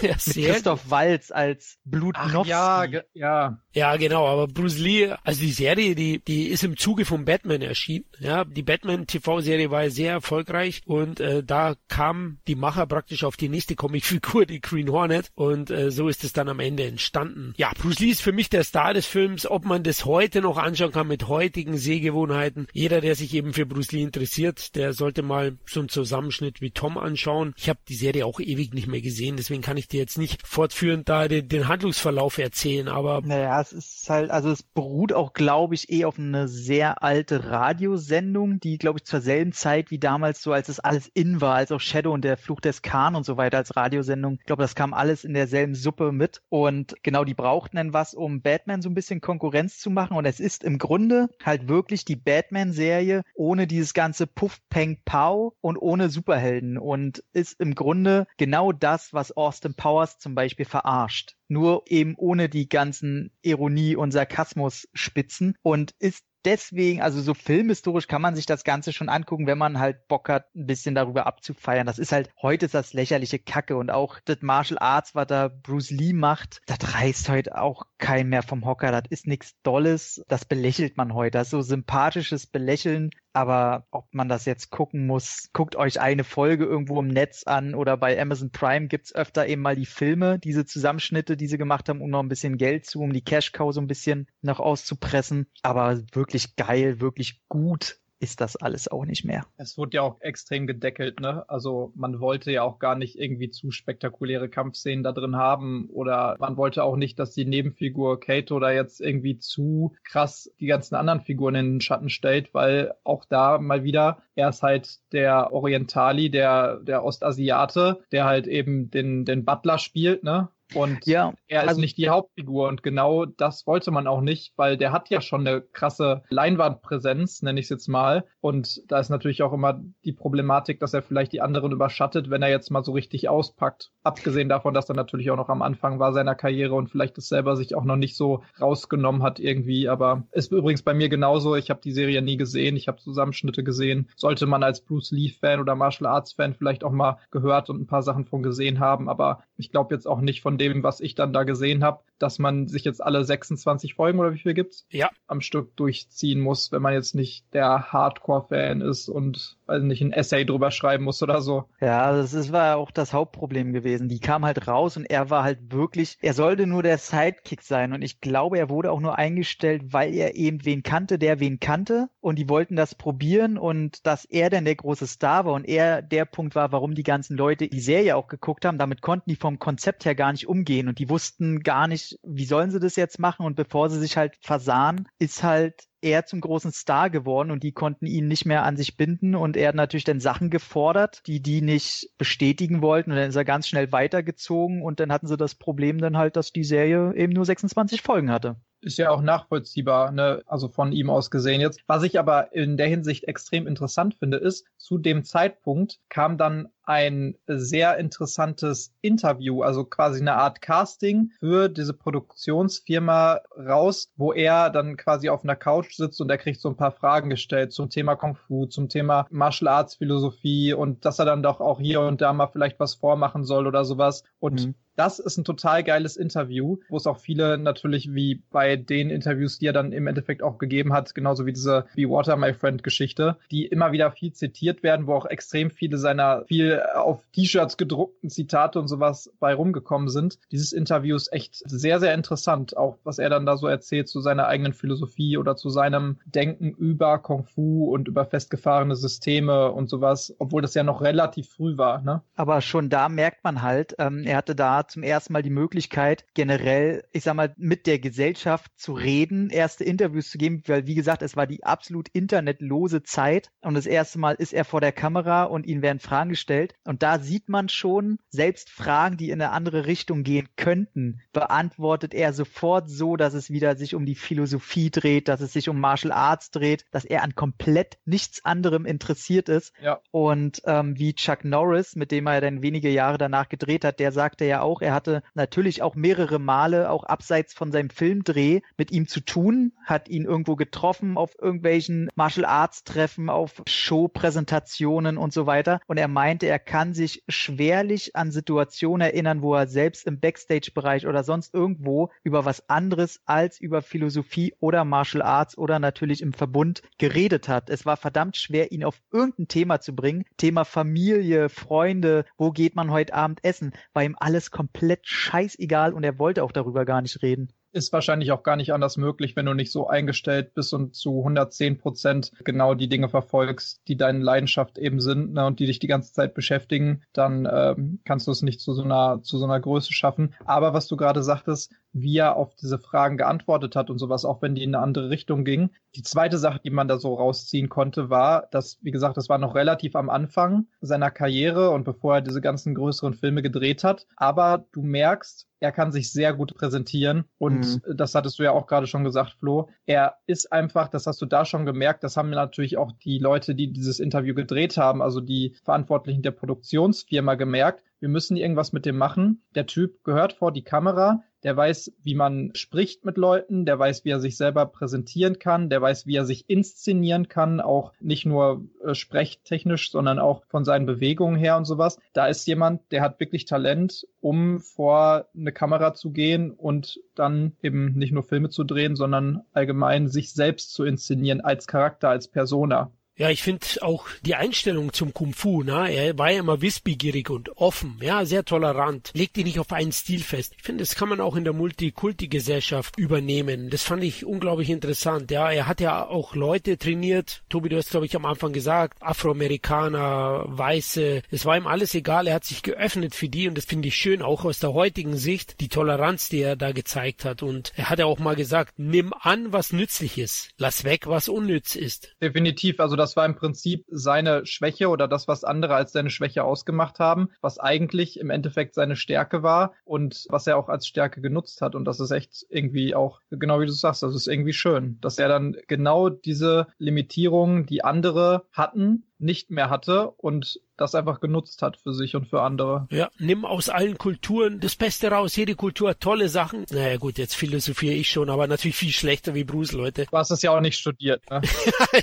Ja, sehr Mit Christoph gut. Waltz als Blut. Ach, ja, ge- ja. Ja, genau, aber Bruce Lee, also die Serie, die, die ist im Zuge von Batman erschienen. Ja, die Batman-T V-Serie war sehr erfolgreich und äh, da kamen die Macher praktisch auf die nächste Comicfigur, die Green Hornet, und äh, so ist es dann am Ende entstanden. Ja, Bruce Lee ist für mich der Star des Films, ob man das heute noch anschauen kann mit heutigen Sehgewohnheiten. Jeder, der sich eben für Bruce Lee interessiert, der sollte mal so einen Zusammenschnitt wie Tom anschauen. Ich habe die Serie auch ewig nicht mehr gesehen, deswegen kann ich dir jetzt nicht fortführend da den, den Handlungsverlauf erzählen, aber... Naja, es ist halt, also es beruht auch, glaube ich, eh auf eine sehr alte Radiosendung, die, glaube ich, zur selben Zeit wie damals so, als es alles in war, als auch Shadow und der Fluch des Khan und so weiter als Radiosendung. Ich glaube, das kam alles in derselben Suppe mit und genau, die brauchten dann was, um Batman so ein bisschen Konkurrenz zu machen, und es ist im Grunde halt wirklich die Batman-Serie ohne dieses ganze Puff, Peng, Pow und ohne Superhelden und ist im Grunde genau das, was Austin Powers zum Beispiel verarscht. Nur eben ohne die ganzen Ironie- und Sarkasmus-Spitzen und ist deswegen, also so filmhistorisch kann man sich das Ganze schon angucken, wenn man halt Bock hat, ein bisschen darüber abzufeiern. Das ist halt, heute ist das lächerliche Kacke und auch das Martial Arts, was da Bruce Lee macht, das reißt heute auch kein mehr vom Hocker. Das ist nichts Dolles, das belächelt man heute. Das ist so sympathisches Belächeln, aber ob man das jetzt gucken muss, guckt euch eine Folge irgendwo im Netz an oder bei Amazon Prime gibt's öfter eben mal die Filme, diese Zusammenschnitte, die sie gemacht haben, um noch ein bisschen Geld zu, um die Cash-Cow so ein bisschen noch auszupressen, aber wirklich Wirklich geil, wirklich gut ist das alles auch nicht mehr. Es wurde ja auch extrem gedeckelt, ne? Also man wollte ja auch gar nicht irgendwie zu spektakuläre Kampfszenen da drin haben oder man wollte auch nicht, dass die Nebenfigur Kato da jetzt irgendwie zu krass die ganzen anderen Figuren in den Schatten stellt, weil auch da mal wieder, er ist halt der Orientali, der, der Ostasiate, der halt eben den, den Butler spielt, ne? Und ja, er ist also nicht die Hauptfigur und genau das wollte man auch nicht, weil der hat ja schon eine krasse Leinwandpräsenz, nenne ich es jetzt mal. Und da ist natürlich auch immer die Problematik, dass er vielleicht die anderen überschattet, wenn er jetzt mal so richtig auspackt. Abgesehen davon, dass er natürlich auch noch am Anfang war seiner Karriere und vielleicht das selber sich auch noch nicht so rausgenommen hat irgendwie. Aber ist übrigens bei mir genauso. Ich habe die Serie nie gesehen. Ich habe Zusammenschnitte gesehen. Sollte man als Bruce Lee-Fan oder Martial Arts-Fan vielleicht auch mal gehört und ein paar Sachen von gesehen haben. Aber ich glaube jetzt auch nicht von dem, was ich dann da gesehen habe, dass man sich jetzt alle sechsundzwanzig Folgen oder wie viel gibt's? Ja. Am Stück durchziehen muss, wenn man jetzt nicht der Hardcore-Fan ist und also nicht ein Essay drüber schreiben muss oder so. Ja, das ist, war auch das Hauptproblem gewesen. Die kam halt raus und er war halt wirklich, er sollte nur der Sidekick sein und ich glaube, er wurde auch nur eingestellt, weil er eben wen kannte, der wen kannte und die wollten das probieren und dass er dann der große Star war und er der Punkt war, warum die ganzen Leute die Serie auch geguckt haben, damit konnten die vom Konzept her gar nicht umgehen und die wussten gar nicht, wie sollen sie das jetzt machen und bevor sie sich halt versahen, ist halt er zum großen Star geworden und die konnten ihn nicht mehr an sich binden und er hat natürlich dann Sachen gefordert, die die nicht bestätigen wollten und dann ist er ganz schnell weitergezogen und dann hatten sie das Problem dann halt, dass die Serie eben nur sechsundzwanzig Folgen hatte. Ist ja auch nachvollziehbar, ne? Also von ihm aus gesehen jetzt. Was ich aber in der Hinsicht extrem interessant finde, ist, zu dem Zeitpunkt kam dann ein sehr interessantes Interview, also quasi eine Art Casting für diese Produktionsfirma raus, wo er dann quasi auf einer Couch sitzt und er kriegt so ein paar Fragen gestellt zum Thema Kung Fu, zum Thema Martial Arts Philosophie und dass er dann doch auch hier und da mal vielleicht was vormachen soll oder sowas. Und mhm. das ist ein total geiles Interview, wo es auch viele natürlich wie bei den Interviews, die er dann im Endeffekt auch gegeben hat, genauso wie diese Be Water My Friend Geschichte, die immer wieder viel zitiert werden, wo auch extrem viele seiner viel auf T-Shirts gedruckten Zitate und sowas bei rumgekommen sind. Dieses Interview ist echt sehr, sehr interessant, auch was er dann da so erzählt zu seiner eigenen Philosophie oder zu seinem Denken über Kung Fu und über festgefahrene Systeme und sowas, obwohl das ja noch relativ früh war, ne? Aber schon da merkt man halt, ähm, er hatte da zum ersten Mal die Möglichkeit, generell, ich sag mal, mit der Gesellschaft zu reden, erste Interviews zu geben, weil wie gesagt, es war die absolut internetlose Zeit und das erste Mal ist er vor der Kamera und ihnen werden Fragen gestellt. Und da sieht man schon, selbst Fragen, die in eine andere Richtung gehen könnten, beantwortet er sofort so, dass es wieder sich um die Philosophie dreht, dass es sich um Martial Arts dreht, dass er an komplett nichts anderem interessiert ist. Ja. Und ähm, wie Chuck Norris, mit dem er dann wenige Jahre danach gedreht hat, der sagte ja auch, er hatte natürlich auch mehrere Male, auch abseits von seinem Filmdreh, mit ihm zu tun, hat ihn irgendwo getroffen auf irgendwelchen Martial Arts Treffen, auf Showpräsentationen und so weiter. Und er meinte, er kann sich schwerlich an Situationen erinnern, wo er selbst im Backstage-Bereich oder sonst irgendwo über was anderes als über Philosophie oder Martial Arts oder natürlich im Verbund geredet hat. Es war verdammt schwer, ihn auf irgendein Thema zu bringen. Thema Familie, Freunde, wo geht man heute Abend essen? War ihm alles komplett scheißegal und er wollte auch darüber gar nicht reden. Ist wahrscheinlich auch gar nicht anders möglich, wenn du nicht so eingestellt bist und zu hundertzehn Prozent genau die Dinge verfolgst, die deine Leidenschaft eben sind, ne, und die dich die ganze Zeit beschäftigen, dann ähm, kannst du es nicht zu so einer zu so einer Größe schaffen. Aber was du gerade sagtest, wie er auf diese Fragen geantwortet hat und sowas, auch wenn die in eine andere Richtung ging. Die zweite Sache, die man da so rausziehen konnte, war, dass, wie gesagt, das war noch relativ am Anfang seiner Karriere und bevor er diese ganzen größeren Filme gedreht hat. Aber du merkst, er kann sich sehr gut präsentieren und mhm. das hattest du ja auch gerade schon gesagt, Flo. Er ist einfach, das hast du da schon gemerkt, das haben natürlich auch die Leute, die dieses Interview gedreht haben, also die Verantwortlichen der Produktionsfirma gemerkt, wir müssen irgendwas mit dem machen. Der Typ gehört vor die Kamera, der weiß, wie man spricht mit Leuten, der weiß, wie er sich selber präsentieren kann, der weiß, wie er sich inszenieren kann, auch nicht nur äh, sprechtechnisch, sondern auch von seinen Bewegungen her und sowas. Da ist jemand, der hat wirklich Talent, um vor eine Kamera zu gehen und dann eben nicht nur Filme zu drehen, sondern allgemein sich selbst zu inszenieren als Charakter, als Persona. Ja, ich finde auch die Einstellung zum Kung Fu, na, er war ja immer wissbegierig und offen, ja, sehr tolerant, legte nicht auf einen Stil fest. Ich finde, das kann man auch in der Multikulti-Gesellschaft übernehmen. Das fand ich unglaublich interessant, ja. Er hat ja auch Leute trainiert, Tobi, du hast, glaube ich, am Anfang gesagt, Afroamerikaner, Weiße, es war ihm alles egal, er hat sich geöffnet für die und das finde ich schön, auch aus der heutigen Sicht, die Toleranz, die er da gezeigt hat. Und er hat ja auch mal gesagt, nimm an, was nützlich ist, lass weg, was unnütz ist. Definitiv, also das war im Prinzip seine Schwäche oder das, was andere als seine Schwäche ausgemacht haben, was eigentlich im Endeffekt seine Stärke war und was er auch als Stärke genutzt hat. Und das ist echt irgendwie auch, genau wie du sagst, das ist irgendwie schön, dass er dann genau diese Limitierungen, die andere hatten, nicht mehr hatte und das einfach genutzt hat für sich und für andere. Ja, nimm aus allen Kulturen das Beste raus. Jede Kultur hat tolle Sachen. Naja gut, jetzt philosophiere ich schon, aber natürlich viel schlechter wie Bruce, Leute. Du hast es ja auch nicht studiert, ne?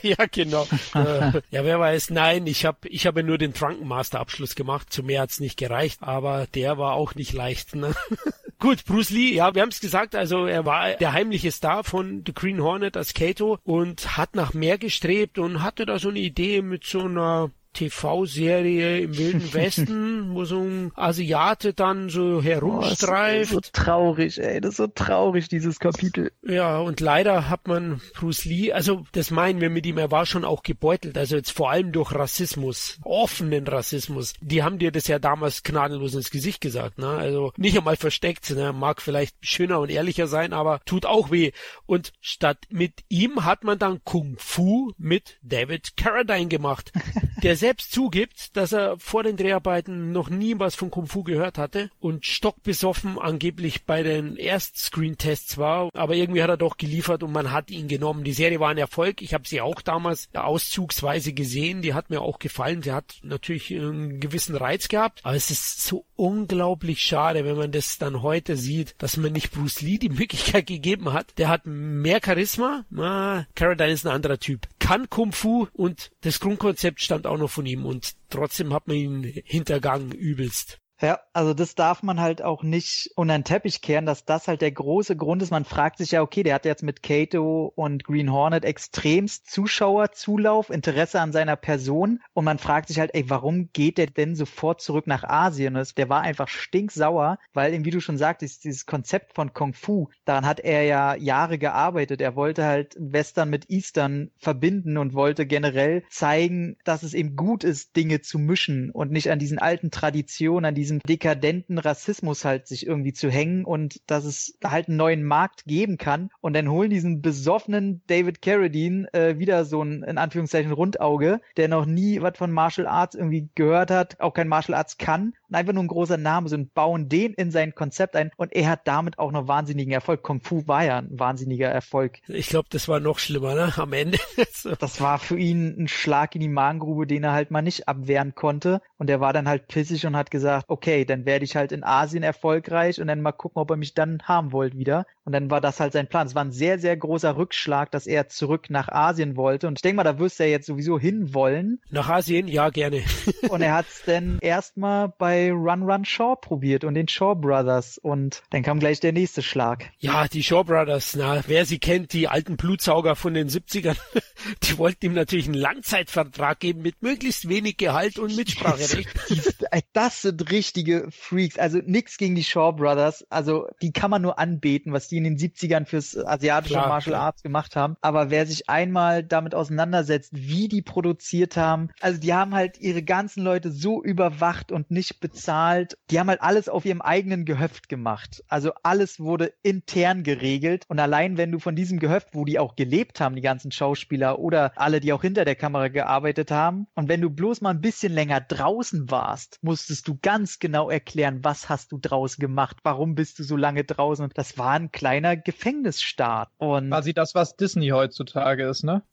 Ja, genau. äh, ja, wer weiß. Nein, ich habe ich hab ja nur den Drunken Master Abschluss gemacht. Zu mehr hat's nicht gereicht, aber der war auch nicht leicht, ne? Gut, Bruce Lee, ja, wir haben es gesagt, also er war der heimliche Star von The Green Hornet als Kato und hat nach mehr gestrebt und hatte da so eine Idee mit so einer T V-Serie im Wilden Westen, wo so ein Asiate dann so herumstreift. Oh, das ist so traurig, ey, das ist so traurig, dieses Kapitel. Ja, und leider hat man Bruce Lee, also das meinen wir mit ihm, er war schon auch gebeutelt, also jetzt vor allem durch Rassismus, offenen Rassismus. Die haben dir das ja damals gnadenlos ins Gesicht gesagt, ne? Also nicht einmal versteckt, ne? Mag vielleicht schöner und ehrlicher sein, aber tut auch weh. Und statt mit ihm hat man dann Kung Fu mit David Carradine gemacht, der selbst zugibt, dass er vor den Dreharbeiten noch nie was von Kung Fu gehört hatte und stockbesoffen angeblich bei den Erst-Screen-Tests war, aber irgendwie hat er doch geliefert und man hat ihn genommen. Die Serie war ein Erfolg, ich habe sie auch damals auszugsweise gesehen, die hat mir auch gefallen, sie hat natürlich einen gewissen Reiz gehabt, aber es ist so unglaublich schade, wenn man das dann heute sieht, dass man nicht Bruce Lee die Möglichkeit gegeben hat. Der hat mehr Charisma, ah, Carradine ist ein anderer Typ, kann Kung Fu und das Grundkonzept stammt auch noch von ihm und trotzdem hat man ihn hintergangen übelst. Ja, also das darf man halt auch nicht unter den Teppich kehren, dass das halt der große Grund ist. Man fragt sich ja, okay, der hat jetzt mit Kato und Green Hornet extremst Zuschauerzulauf, Interesse an seiner Person und man fragt sich halt, ey, warum geht der denn sofort zurück nach Asien? Und der war einfach stinksauer, weil, wie du schon sagtest, dieses Konzept von Kung Fu, daran hat er ja Jahre gearbeitet. Er wollte halt Western mit Eastern verbinden und wollte generell zeigen, dass es eben gut ist, Dinge zu mischen und nicht an diesen alten Traditionen, an diesen dekadenten Rassismus halt sich irgendwie zu hängen und dass es halt einen neuen Markt geben kann. Und dann holen diesen besoffenen David Carradine äh, wieder so ein, in Anführungszeichen, Rundauge, der noch nie was von Martial Arts irgendwie gehört hat, auch kein Martial Arts kann und einfach nur ein großer Name sind, bauen den in sein Konzept ein und er hat damit auch noch wahnsinnigen Erfolg. Kung Fu war ja ein wahnsinniger Erfolg. Ich glaube, das war noch schlimmer, ne? Am Ende. So. Das war für ihn ein Schlag in die Magengrube, den er halt mal nicht abwehren konnte und er war dann halt pissig und hat gesagt, okay, okay, dann werde ich halt in Asien erfolgreich und dann mal gucken, ob er mich dann haben wollte wieder. Und dann war das halt sein Plan. Es war ein sehr, sehr großer Rückschlag, dass er zurück nach Asien wollte. Und ich denke mal, da wirst du ja jetzt sowieso hinwollen. Nach Asien? Ja, gerne. Und er hat es dann erstmal bei Run Run Shaw probiert und den Shaw Brothers. Und dann kam gleich der nächste Schlag. Ja, die Shaw Brothers. Na, wer sie kennt, die alten Blutsauger von den siebzigern, die wollten ihm natürlich einen Langzeitvertrag geben mit möglichst wenig Gehalt und Mitspracherecht. Das sind richtig richtige Freaks, also nichts gegen die Shaw Brothers, also die kann man nur anbeten, was die in den siebzigern fürs asiatische klar, Martial klar. Arts gemacht haben, aber wer sich einmal damit auseinandersetzt, wie die produziert haben, also die haben halt ihre ganzen Leute so überwacht und nicht bezahlt, die haben halt alles auf ihrem eigenen Gehöft gemacht, also alles wurde intern geregelt und allein wenn du von diesem Gehöft, wo die auch gelebt haben, die ganzen Schauspieler oder alle, die auch hinter der Kamera gearbeitet haben und wenn du bloß mal ein bisschen länger draußen warst, musstest du ganz genau erklären, was hast du draußen gemacht, warum bist du so lange draußen. Das war ein kleiner Gefängnisstaat. Und quasi das, was Disney heutzutage ist, ne?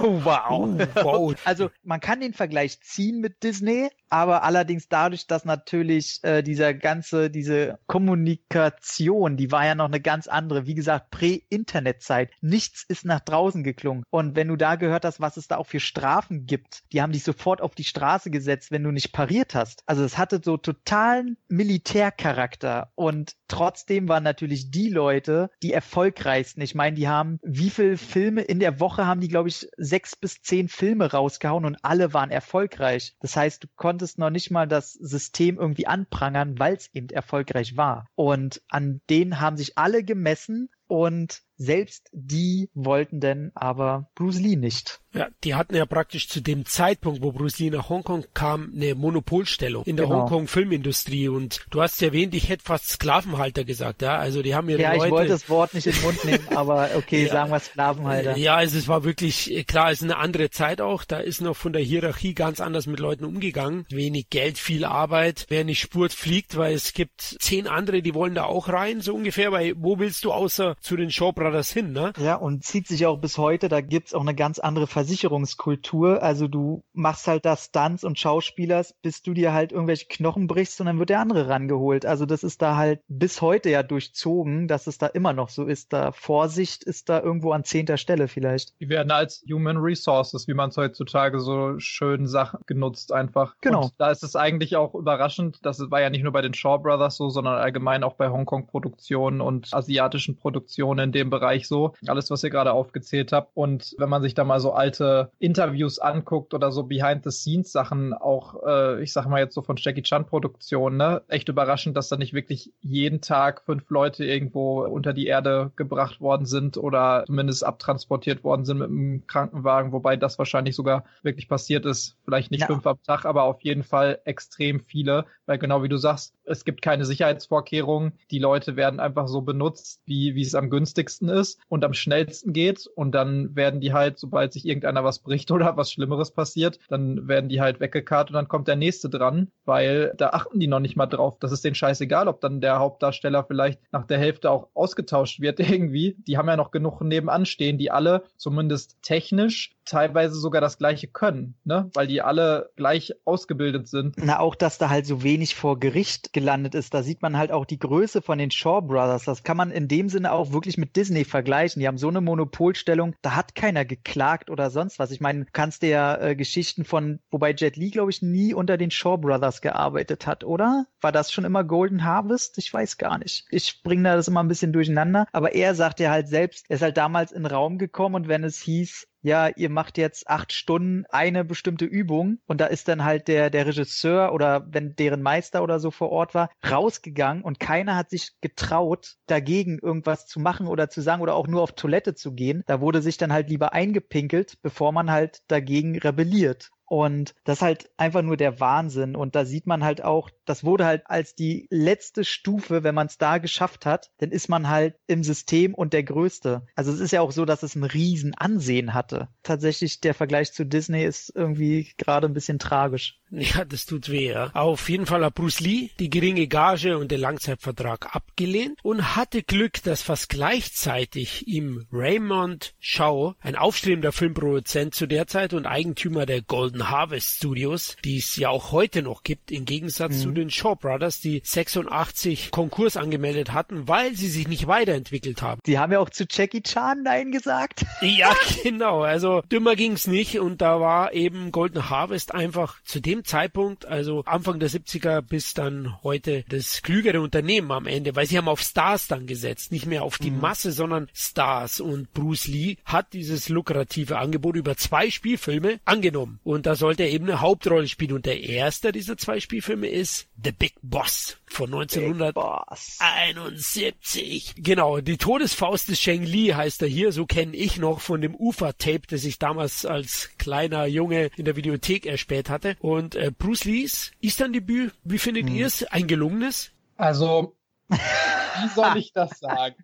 Oh, wow. Oh, wow. Also man kann den Vergleich ziehen mit Disney, aber allerdings dadurch, dass natürlich äh, dieser ganze, diese Kommunikation, die war ja noch eine ganz andere, wie gesagt, Prä-Internet-Zeit. Nichts ist nach draußen geklungen. Und wenn du da gehört hast, was es da auch für Strafen gibt, die haben dich sofort auf die Straße gesetzt, wenn du nicht pariert hast. Also es hatte so totalen Militärcharakter und trotzdem waren natürlich die Leute die erfolgreichsten. Ich meine, die haben wie viele Filme in der Woche haben die, glaube ich, sechs bis zehn Filme rausgehauen und alle waren erfolgreich. Das heißt, du konntest noch nicht mal das System irgendwie anprangern, weil es eben erfolgreich war. Und an denen haben sich alle gemessen und selbst die wollten denn aber Bruce Lee nicht. Ja, die hatten ja praktisch zu dem Zeitpunkt, wo Bruce Lee nach Hongkong kam, eine Monopolstellung in der genau. Hongkong-Filmindustrie. Und du hast ja erwähnt, ich hätte fast Sklavenhalter gesagt, ja? Also die haben ihre ja, Leute... Ja, ich wollte das Wort nicht in den Mund nehmen, aber okay, ja, sagen wir Sklavenhalter. Ja, also es war wirklich, klar, es ist eine andere Zeit auch. Da ist noch von der Hierarchie ganz anders mit Leuten umgegangen. Wenig Geld, viel Arbeit. Wer nicht spurt, fliegt, weil es gibt zehn andere, die wollen da auch rein, so ungefähr. Weil wo willst du außer immer zu den Shaw Brothers hin, ne? Ja, und zieht sich auch bis heute. Da gibt's auch eine ganz andere Versicherungskultur. Also du machst halt da Stunts und Schauspielers, bis du dir halt irgendwelche Knochen brichst und dann wird der andere rangeholt. Also das ist da halt bis heute ja durchzogen, dass es da immer noch so ist. Da Vorsicht ist da irgendwo an zehnter Stelle vielleicht. Die werden als Human Resources, wie man es heutzutage so schön sagt, genutzt einfach. Genau. Und da ist es eigentlich auch überraschend, das war ja nicht nur bei den Shaw Brothers so, sondern allgemein auch bei Hongkong-Produktionen und asiatischen Produktionen in dem Bereich so. Alles, was ihr gerade aufgezählt habt. Und wenn man sich da mal so alte Interviews anguckt oder so Behind-the-Scenes-Sachen, auch, äh, ich sag mal jetzt so von Jackie Chan-Produktionen, ne? Echt überraschend, dass da nicht wirklich jeden Tag fünf Leute irgendwo unter die Erde gebracht worden sind oder zumindest abtransportiert worden sind mit einem Krankenwagen, wobei das wahrscheinlich sogar wirklich passiert ist. Vielleicht nicht ja. fünf am Tag, aber auf jeden Fall extrem viele, weil genau wie du sagst, es gibt keine Sicherheitsvorkehrungen. Die Leute werden einfach so benutzt, wie, wie es am günstigsten ist und am schnellsten geht und dann werden die halt, sobald sich irgendeiner was bricht oder was Schlimmeres passiert, dann werden die halt weggekarrt und dann kommt der Nächste dran, weil da achten die noch nicht mal drauf. Das ist denen scheißegal, ob dann der Hauptdarsteller vielleicht nach der Hälfte auch ausgetauscht wird irgendwie. Die haben ja noch genug nebenan stehen, die alle zumindest technisch teilweise sogar das Gleiche können, ne? Weil die alle gleich ausgebildet sind. Na, auch, dass da halt so wenig vor Gericht gelandet ist, da sieht man halt auch die Größe von den Shaw Brothers. Das kann man in dem Sinne auch wirklich mit Disney vergleichen. Die haben so eine Monopolstellung, da hat keiner geklagt oder sonst was. Ich meine, du kannst dir ja äh, Geschichten von, wobei Jet Li, glaube ich, nie unter den Shaw Brothers gearbeitet hat, oder? War das schon immer Golden Harvest? Ich weiß gar nicht. Ich bringe da das immer ein bisschen durcheinander. Aber er sagt ja halt selbst, er ist halt damals in den Raum gekommen und wenn es hieß, ja, ihr macht jetzt acht Stunden eine bestimmte Übung und da ist dann halt der, der Regisseur oder wenn deren Meister oder so vor Ort war, rausgegangen und keiner hat sich getraut, dagegen irgendwas zu machen oder zu sagen oder auch nur auf Toilette zu gehen. Da wurde sich dann halt lieber eingepinkelt, bevor man halt dagegen rebelliert. Und das ist halt einfach nur der Wahnsinn. Und da sieht man halt auch, das wurde halt als die letzte Stufe, wenn man es da geschafft hat, dann ist man halt im System und der Größte. Also es ist ja auch so, dass es ein Riesenansehen hatte. Tatsächlich der Vergleich zu Disney ist irgendwie gerade ein bisschen tragisch. Ja, das tut weh, ja. Auf jeden Fall hat Bruce Lee die geringe Gage und den Langzeitvertrag abgelehnt und hatte Glück, dass fast gleichzeitig ihm Raymond Shaw, ein aufstrebender Filmproduzent zu der Zeit und Eigentümer der Golden Harvest Studios, die es ja auch heute noch gibt, im Gegensatz mhm. zu den Shaw Brothers, die sechsundachtzig Konkurs angemeldet hatten, weil sie sich nicht weiterentwickelt haben. Die haben ja auch zu Jackie Chan Nein gesagt. Ja, genau. Also dümmer ging's nicht und da war eben Golden Harvest einfach zu dem Zeitpunkt, also Anfang der siebziger bis dann heute, das klügere Unternehmen am Ende, weil sie haben auf Stars dann gesetzt, nicht mehr auf die mhm. Masse, sondern Stars und Bruce Lee hat dieses lukrative Angebot über zwei Spielfilme angenommen und da sollte er eben eine Hauptrolle spielen und der erste dieser zwei Spielfilme ist The Big Boss von neunzehnhunderteinundsiebzig. Genau, die Todesfaust des Shang Li heißt er hier, so kenne ich noch von dem Ufa-Tape, das ich damals als kleiner Junge in der Videothek erspäht hatte und Und äh, Bruce Lees Eastern-Debüt, wie findet hm. ihr es? Ein gelungenes? Also, wie soll ich das sagen?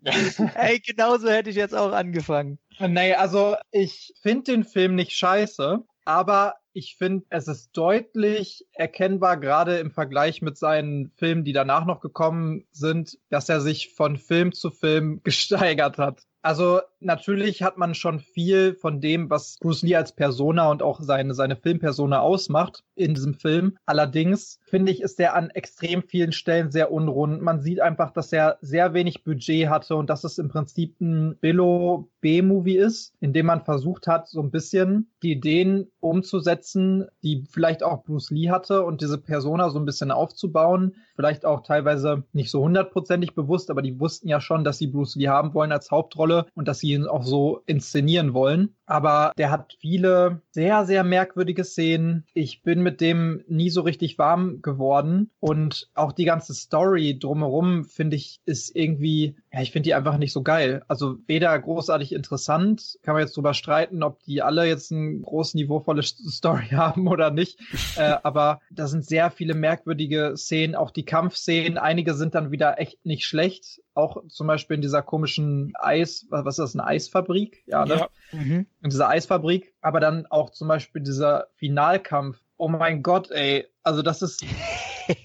Ey, genauso hätte ich jetzt auch angefangen. Nee, also ich finde den Film nicht scheiße, aber ich finde, es ist deutlich erkennbar, gerade im Vergleich mit seinen Filmen, die danach noch gekommen sind, dass er sich von Film zu Film gesteigert hat. Also natürlich hat man schon viel von dem, was Bruce Lee als Persona und auch seine, seine Filmpersona ausmacht in diesem Film. Allerdings, finde ich, ist er an extrem vielen Stellen sehr unrund. Man sieht einfach, dass er sehr wenig Budget hatte und dass es im Prinzip ein Billo-B-Movie ist, in dem man versucht hat, so ein bisschen die Ideen umzusetzen, die vielleicht auch Bruce Lee hatte und diese Persona so ein bisschen aufzubauen. Vielleicht auch teilweise nicht so hundertprozentig bewusst, aber die wussten ja schon, dass sie Bruce Lee haben wollen als Hauptrolle. Und dass sie ihn auch so inszenieren wollen. Aber der hat viele sehr, sehr merkwürdige Szenen. Ich bin mit dem nie so richtig warm geworden. Und auch die ganze Story drumherum, finde ich, ist irgendwie, ja, ich finde die einfach nicht so geil. Also weder großartig interessant, kann man jetzt drüber streiten, ob die alle jetzt eine groß niveauvolle Story haben oder nicht. äh, aber da sind sehr viele merkwürdige Szenen, auch die Kampfszenen. Einige sind dann wieder echt nicht schlecht. Auch zum Beispiel in dieser komischen Eis, was ist das, eine Eisfabrik? Ja, ne? Ja. Mhm. In dieser Eisfabrik. Aber dann auch zum Beispiel dieser Finalkampf. Oh mein Gott, ey. Also das ist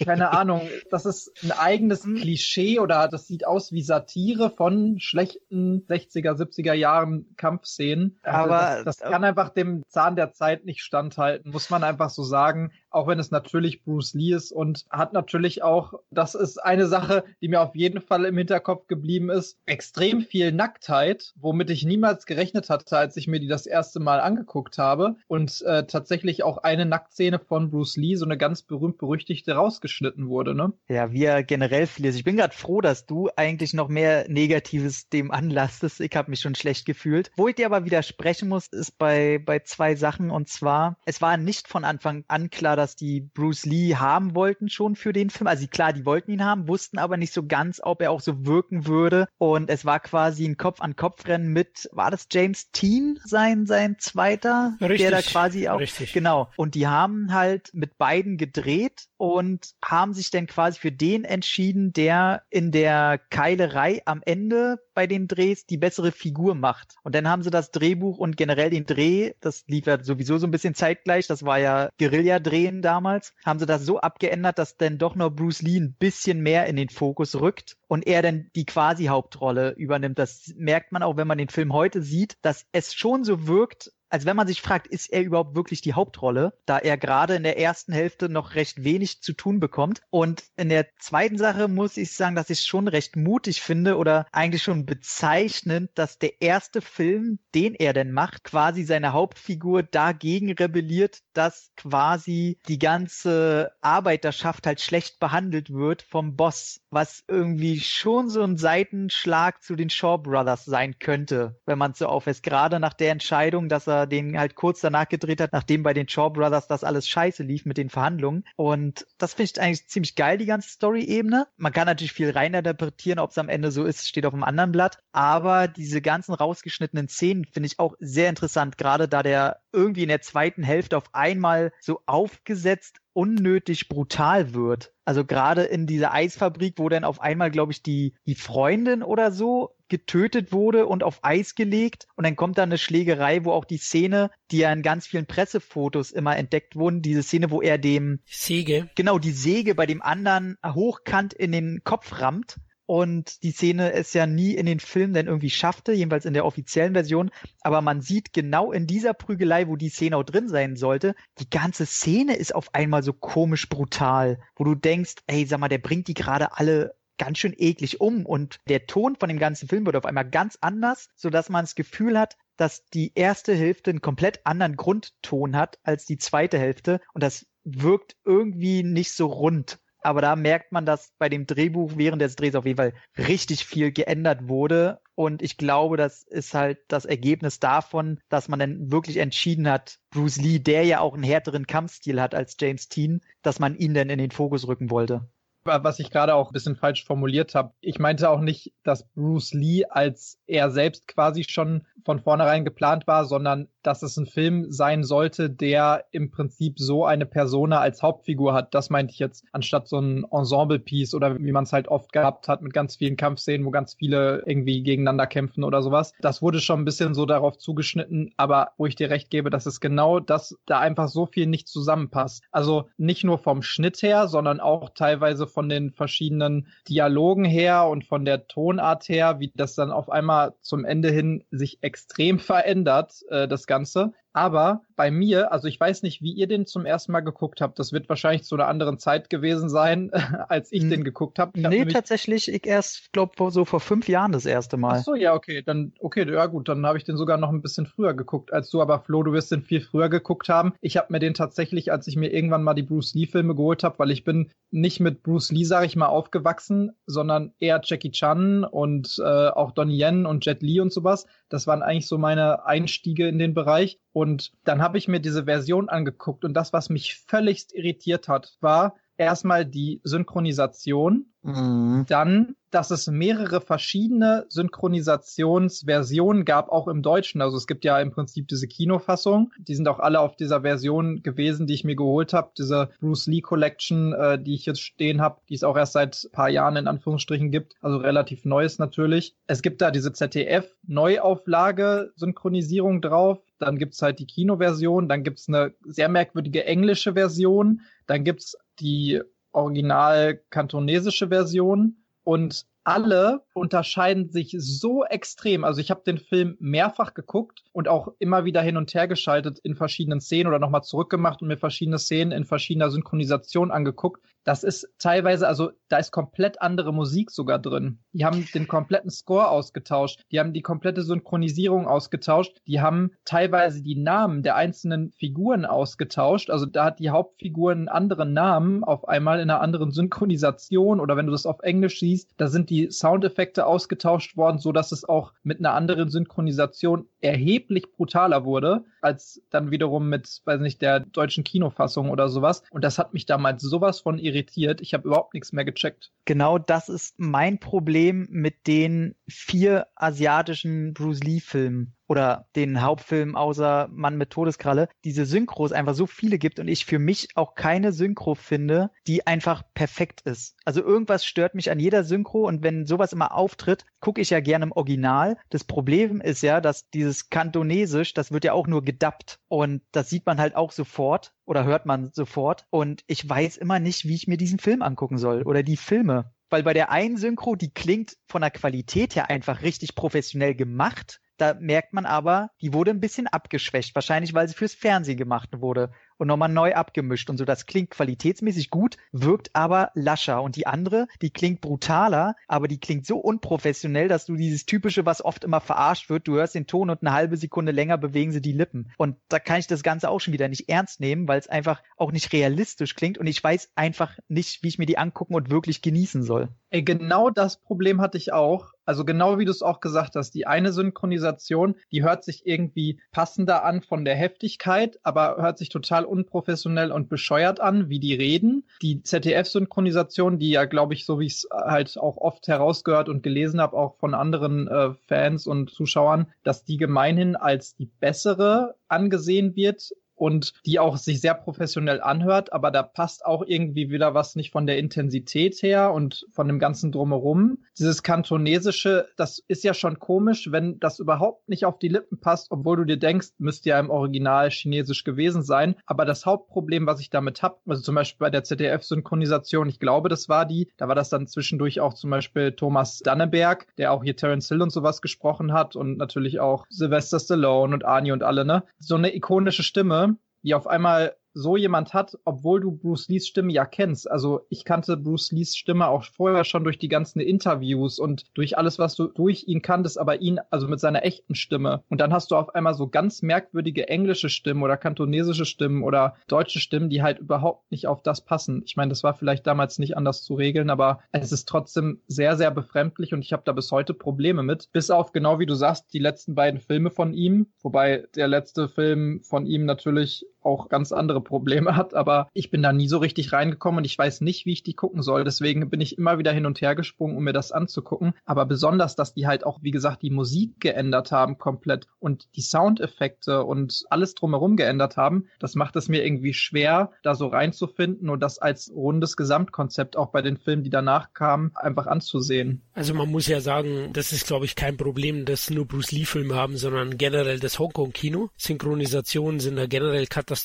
keine Ahnung, das ist ein eigenes Klischee oder das sieht aus wie Satire von schlechten sechziger, siebziger Jahren Kampfszenen. Also aber das, das kann einfach dem Zahn der Zeit nicht standhalten, muss man einfach so sagen. Auch wenn es natürlich Bruce Lee ist und hat natürlich auch, das ist eine Sache, die mir auf jeden Fall im Hinterkopf geblieben ist, extrem viel Nacktheit, womit ich niemals gerechnet hatte, als ich mir die das erste Mal angeguckt habe. Und äh, tatsächlich auch eine Nacktszene von Bruce Lee, so eine ganz berühmt-berüchtigte, rausgeschnitten wurde, ne? Ja, wie er generell viel ist. Ich bin gerade froh, dass du eigentlich noch mehr Negatives dem anlastest. Ich habe mich schon schlecht gefühlt. Wo ich dir aber widersprechen muss, ist bei, bei zwei Sachen. Und zwar, es war nicht von Anfang an klar, dass die Bruce Lee haben wollten schon für den Film. Also klar, die wollten ihn haben, wussten aber nicht so ganz, ob er auch so wirken würde. Und es war quasi ein Kopf-an-Kopf-Rennen mit, war das James Dean sein, sein Zweiter? Richtig, der da quasi auch, richtig. Genau. Und die haben halt mit beiden gedreht und haben sich dann quasi für den entschieden, der in der Keilerei am Ende bei den Drehs die bessere Figur macht. Und dann haben sie das Drehbuch und generell den Dreh, das lief ja sowieso so ein bisschen zeitgleich, das war ja Guerilla-Dreh damals, haben sie das so abgeändert, dass dann doch noch Bruce Lee ein bisschen mehr in den Fokus rückt und er dann die quasi Hauptrolle übernimmt. Das merkt man auch, wenn man den Film heute sieht, dass es schon so wirkt, als wenn man sich fragt, ist er überhaupt wirklich die Hauptrolle, da er gerade in der ersten Hälfte noch recht wenig zu tun bekommt. Und in der zweiten Sache muss ich sagen, dass ich schon recht mutig finde oder eigentlich schon bezeichnend, dass der erste Film, den er denn macht, quasi seine Hauptfigur dagegen rebelliert, dass quasi die ganze Arbeiterschaft halt schlecht behandelt wird vom Boss, was irgendwie schon so ein Seitenschlag zu den Shaw Brothers sein könnte, wenn man es so auflässt. Gerade nach der Entscheidung, dass er den halt kurz danach gedreht hat, nachdem bei den Shaw Brothers das alles scheiße lief mit den Verhandlungen. Und das finde ich eigentlich ziemlich geil, die ganze Story-Ebene. Man kann natürlich viel reininterpretieren, ob es am Ende so ist, steht auf einem anderen Blatt. Aber diese ganzen rausgeschnittenen Szenen finde ich auch sehr interessant, gerade da der irgendwie in der zweiten Hälfte auf einmal so aufgesetzt unnötig brutal wird. Also gerade in dieser Eisfabrik, wo dann auf einmal, glaube ich, die, die Freundin oder so getötet wurde und auf Eis gelegt. Und dann kommt da eine Schlägerei, wo auch die Szene, die ja in ganz vielen Pressefotos immer entdeckt wurden, diese Szene, wo er dem... Säge. Genau, die Säge bei dem anderen hochkant in den Kopf rammt. Und die Szene es ja nie in den Film dann irgendwie schaffte, jedenfalls in der offiziellen Version. Aber man sieht genau in dieser Prügelei, wo die Szene auch drin sein sollte, die ganze Szene ist auf einmal so komisch brutal, wo du denkst, ey, sag mal, der bringt die gerade alle ganz schön eklig um. Und der Ton von dem ganzen Film wird auf einmal ganz anders, sodass man das Gefühl hat, dass die erste Hälfte einen komplett anderen Grundton hat als die zweite Hälfte. Und das wirkt irgendwie nicht so rund. Aber da merkt man, dass bei dem Drehbuch während des Drehs auf jeden Fall richtig viel geändert wurde. Und ich glaube, das ist halt das Ergebnis davon, dass man dann wirklich entschieden hat, Bruce Lee, der ja auch einen härteren Kampfstil hat als James Dean, dass man ihn dann in den Fokus rücken wollte. Was ich gerade auch ein bisschen falsch formuliert habe. Ich meinte auch nicht, dass Bruce Lee als er selbst quasi schon von vornherein geplant war, sondern dass es ein Film sein sollte, der im Prinzip so eine Persona als Hauptfigur hat. Das meinte ich jetzt, anstatt so ein Ensemble-Piece oder wie man es halt oft gehabt hat mit ganz vielen Kampfszenen, wo ganz viele irgendwie gegeneinander kämpfen oder sowas. Das wurde schon ein bisschen so darauf zugeschnitten, aber wo ich dir recht gebe, dass es genau das, da einfach so viel nicht zusammenpasst. Also nicht nur vom Schnitt her, sondern auch teilweise von den verschiedenen Dialogen her und von der Tonart her, wie das dann auf einmal zum Ende hin sich extrem verändert, äh, das Ganze. Aber bei mir, also ich weiß nicht, wie ihr den zum ersten Mal geguckt habt. Das wird wahrscheinlich zu einer anderen Zeit gewesen sein, als ich den geguckt habe. Nee, hab tatsächlich, ich erst, glaube so vor fünf Jahren das erste Mal. Ach so, ja, okay. Dann, okay, ja gut, dann habe ich den sogar noch ein bisschen früher geguckt als du. Aber Flo, du wirst den viel früher geguckt haben. Ich habe mir den tatsächlich, als ich mir irgendwann mal die Bruce Lee-Filme geholt habe, weil ich bin nicht mit Bruce Lee, sage ich mal, aufgewachsen, sondern eher Jackie Chan und äh, auch Donnie Yen und Jet Li und sowas. Das waren eigentlich so meine Einstiege in den Bereich. Und dann habe ich mir diese Version angeguckt und das, was mich völligst irritiert hat, war erstmal die Synchronisation, mhm. dann, dass es mehrere verschiedene Synchronisationsversionen gab, auch im Deutschen. Also es gibt ja im Prinzip diese Kinofassung, die sind auch alle auf dieser Version gewesen, die ich mir geholt habe, diese Bruce Lee Collection, äh, die ich jetzt stehen habe, die es auch erst seit ein paar Jahren in Anführungsstrichen gibt, also relativ Neues natürlich. Es gibt da diese Z D F-Neuauflage-Synchronisierung drauf, dann gibt's halt die Kinoversion, dann gibt's eine sehr merkwürdige englische Version, dann gibt's die original kantonesische Version und alle unterscheiden sich so extrem. Also ich habe den Film mehrfach geguckt und auch immer wieder hin und her geschaltet in verschiedenen Szenen oder nochmal zurückgemacht und mir verschiedene Szenen in verschiedener Synchronisation angeguckt. Das ist teilweise, also da ist komplett andere Musik sogar drin. Die haben den kompletten Score ausgetauscht. Die haben die komplette Synchronisierung ausgetauscht. Die haben teilweise die Namen der einzelnen Figuren ausgetauscht. Also da hat die Hauptfigur einen anderen Namen auf einmal in einer anderen Synchronisation oder wenn du das auf Englisch siehst, da sind die Die Soundeffekte ausgetauscht worden, sodass es auch mit einer anderen Synchronisation erheblich brutaler wurde, als dann wiederum mit, weiß nicht, der deutschen Kinofassung oder sowas. Und das hat mich damals sowas von irritiert. Ich habe überhaupt nichts mehr gecheckt. Genau das ist mein Problem mit den vier asiatischen Bruce Lee-Filmen. Oder den Hauptfilm außer Mann mit Todeskralle, diese Synchros einfach so viele gibt und ich für mich auch keine Synchro finde, die einfach perfekt ist. Also irgendwas stört mich an jeder Synchro und wenn sowas immer auftritt, gucke ich ja gerne im Original. Das Problem ist ja, dass dieses Kantonesisch, das wird ja auch nur gedubbt und das sieht man halt auch sofort oder hört man sofort und ich weiß immer nicht, wie ich mir diesen Film angucken soll oder die Filme. Weil bei der einen Synchro, die klingt von der Qualität her einfach richtig professionell gemacht. Da merkt man aber, die wurde ein bisschen abgeschwächt. Wahrscheinlich, weil sie fürs Fernsehen gemacht wurde und nochmal neu abgemischt und so. Das klingt qualitätsmäßig gut, wirkt aber lascher. Und die andere, die klingt brutaler, aber die klingt so unprofessionell, dass du dieses Typische, was oft immer verarscht wird, du hörst den Ton und eine halbe Sekunde länger bewegen sie die Lippen. Und da kann ich das Ganze auch schon wieder nicht ernst nehmen, weil es einfach auch nicht realistisch klingt und ich weiß einfach nicht, wie ich mir die angucken und wirklich genießen soll. Ey, genau das Problem hatte ich auch. Also genau wie du es auch gesagt hast, die eine Synchronisation, die hört sich irgendwie passender an von der Heftigkeit, aber hört sich total unprofessionell und bescheuert an, wie die reden. Die Z D F-Synchronisation, die ja, glaube ich, so wie ich es halt auch oft herausgehört und gelesen habe, auch von anderen äh, Fans und Zuschauern, dass die gemeinhin als die bessere angesehen wird und die auch sich sehr professionell anhört, aber da passt auch irgendwie wieder was nicht von der Intensität her und von dem ganzen Drumherum. Dieses Kantonesische, das ist ja schon komisch, wenn das überhaupt nicht auf die Lippen passt, obwohl du dir denkst, müsste ja im Original chinesisch gewesen sein. Aber das Hauptproblem, was ich damit habe, also zum Beispiel bei der Z D F-Synchronisation, ich glaube, das war die, da war das dann zwischendurch auch zum Beispiel Thomas Danneberg, der auch hier Terence Hill und sowas gesprochen hat und natürlich auch Sylvester Stallone und Arnie und alle, ne? So eine ikonische Stimme, die auf einmal so jemand hat, obwohl du Bruce Lees Stimme ja kennst. Also ich kannte Bruce Lees Stimme auch vorher schon durch die ganzen Interviews und durch alles, was du durch ihn kanntest, aber ihn, also mit seiner echten Stimme. Und dann hast du auf einmal so ganz merkwürdige englische Stimmen oder kantonesische Stimmen oder deutsche Stimmen, die halt überhaupt nicht auf das passen. Ich meine, das war vielleicht damals nicht anders zu regeln, aber es ist trotzdem sehr, sehr befremdlich und ich habe da bis heute Probleme mit. Bis auf, genau wie du sagst, die letzten beiden Filme von ihm. Wobei der letzte Film von ihm natürlich auch ganz andere Probleme hat, aber ich bin da nie so richtig reingekommen und ich weiß nicht, wie ich die gucken soll. Deswegen bin ich immer wieder hin und her gesprungen, um mir das anzugucken. Aber besonders, dass die halt auch, wie gesagt, die Musik geändert haben komplett und die Soundeffekte und alles drumherum geändert haben, das macht es mir irgendwie schwer, da so reinzufinden und das als rundes Gesamtkonzept auch bei den Filmen, die danach kamen, einfach anzusehen. Also man muss ja sagen, das ist, glaube ich, kein Problem, dass nur Bruce Lee-Filme haben, sondern generell das Hongkong-Kino. Synchronisationen sind da generell Katastrophe.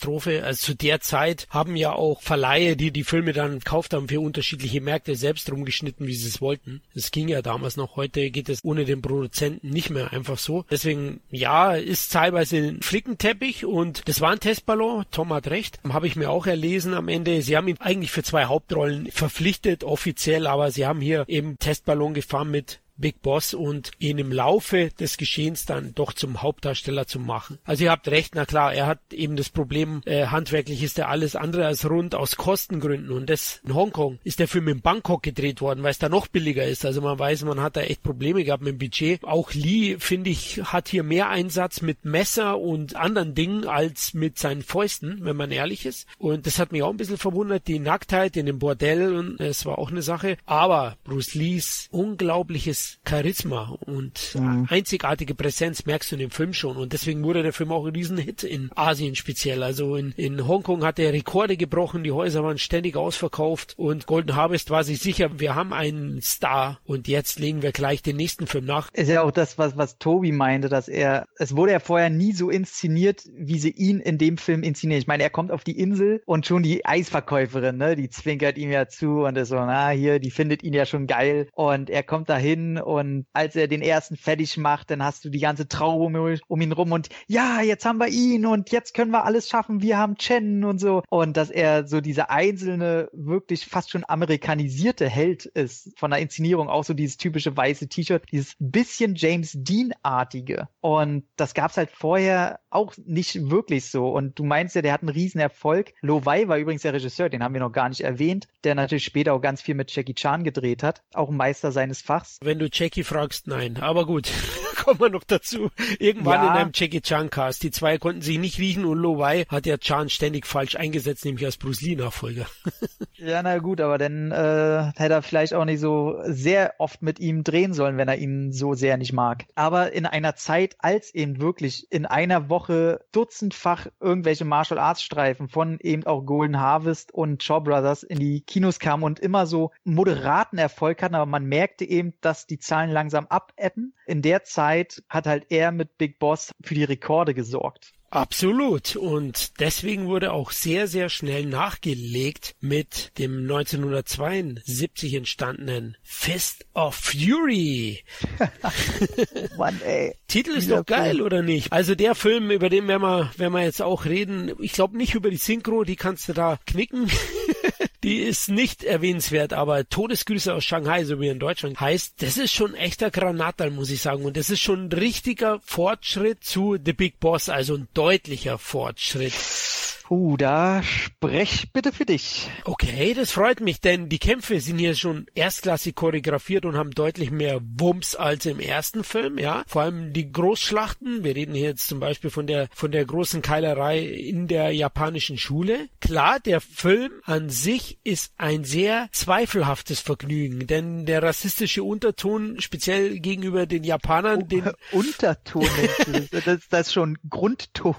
Also zu der Zeit haben ja auch Verleihe, die die Filme dann gekauft haben für unterschiedliche Märkte, selbst rumgeschnitten, wie sie es wollten. Das ging ja damals noch. Heute geht es ohne den Produzenten nicht mehr einfach so. Deswegen, ja, ist teilweise ein Flickenteppich und das war ein Testballon. Tom hat recht. Habe ich mir auch erlesen am Ende. Sie haben ihn eigentlich für zwei Hauptrollen verpflichtet, offiziell, aber sie haben hier eben Testballon gefahren mit Big Boss und ihn im Laufe des Geschehens dann doch zum Hauptdarsteller zu machen. Also ihr habt recht, na klar, er hat eben das Problem, äh, handwerklich ist er alles andere als rund aus Kostengründen und das in Hongkong ist der Film in Bangkok gedreht worden, weil es da noch billiger ist. Also man weiß, man hat da echt Probleme gehabt mit dem Budget. Auch Lee, finde ich, hat hier mehr Einsatz mit Messer und anderen Dingen als mit seinen Fäusten, wenn man ehrlich ist. Und das hat mich auch ein bisschen verwundert, die Nacktheit in dem Bordell, und es war auch eine Sache. Aber Bruce Lees unglaubliches Charisma und mhm. einzigartige Präsenz merkst du in dem Film schon. Und deswegen wurde der Film auch ein Riesenhit in Asien speziell. Also in, in Hongkong hat er Rekorde gebrochen, die Häuser waren ständig ausverkauft und Golden Harvest war sich sicher, wir haben einen Star und jetzt legen wir gleich den nächsten Film nach. Ist ja auch das, was, was Tobi meinte, dass er, es wurde ja vorher nie so inszeniert, wie sie ihn in dem Film inszenieren. Ich meine, er kommt auf die Insel und schon die Eisverkäuferin, ne, die zwinkert ihm ja zu und ist so, na hier, die findet ihn ja schon geil und er kommt dahin und als er den ersten fertig macht, dann hast du die ganze Traube um ihn rum und ja, jetzt haben wir ihn und jetzt können wir alles schaffen, wir haben Chen und so. Und dass er so dieser einzelne, wirklich fast schon amerikanisierte Held ist von der Inszenierung, auch so dieses typische weiße T-Shirt, dieses bisschen James Dean-artige. Und das gab's halt vorher auch nicht wirklich so. Und du meinst ja, der hat einen riesen Erfolg. Lo Wei war übrigens der Regisseur, den haben wir noch gar nicht erwähnt, der natürlich später auch ganz viel mit Jackie Chan gedreht hat, auch ein Meister seines Fachs. Wenn du Jackie fragst, nein. Aber gut, kommen wir noch dazu. Irgendwann ja. In einem Jackie Chan-Cast. Die zwei konnten sich nicht riechen und Lo Wei hat ja Chan ständig falsch eingesetzt, nämlich als Bruce Lee-Nachfolger. Ja, na gut, aber dann äh, hätte er vielleicht auch nicht so sehr oft mit ihm drehen sollen, wenn er ihn so sehr nicht mag. Aber in einer Zeit, als eben wirklich in einer Woche dutzendfach irgendwelche Martial Arts Streifen von eben auch Golden Harvest und Shaw Brothers in die Kinos kamen und immer so moderaten Erfolg hatten, aber man merkte eben, dass die Zahlen langsam abebben. In der Zeit hat halt er mit Big Boss für die Rekorde gesorgt. Absolut. Und deswegen wurde auch sehr, sehr schnell nachgelegt mit dem neunzehnhundertzweiundsiebzig entstandenen Fist of Fury. Mann, ey. Titel ist doch geil, cool. Oder nicht? Also der Film, über den werden wir, werden wir jetzt auch reden, ich glaube nicht über die Synchro, die kannst du da knicken. Die ist nicht erwähnenswert, aber Todesgrüße aus Shanghai, so wie in Deutschland heißt, das ist schon ein echter Granatal, muss ich sagen. Und das ist schon ein richtiger Fortschritt zu The Big Boss, also ein deutlicher Fortschritt. Uh, da sprech bitte für dich. Okay, das freut mich, denn die Kämpfe sind hier schon erstklassig choreografiert und haben deutlich mehr Wumms als im ersten Film, ja. Vor allem die Großschlachten, wir reden hier jetzt zum Beispiel von der, von der großen Keilerei in der japanischen Schule. Klar, der Film an sich ist ein sehr zweifelhaftes Vergnügen, denn der rassistische Unterton, speziell gegenüber den Japanern, oh, den... Unterton, das ist das schon Grundton.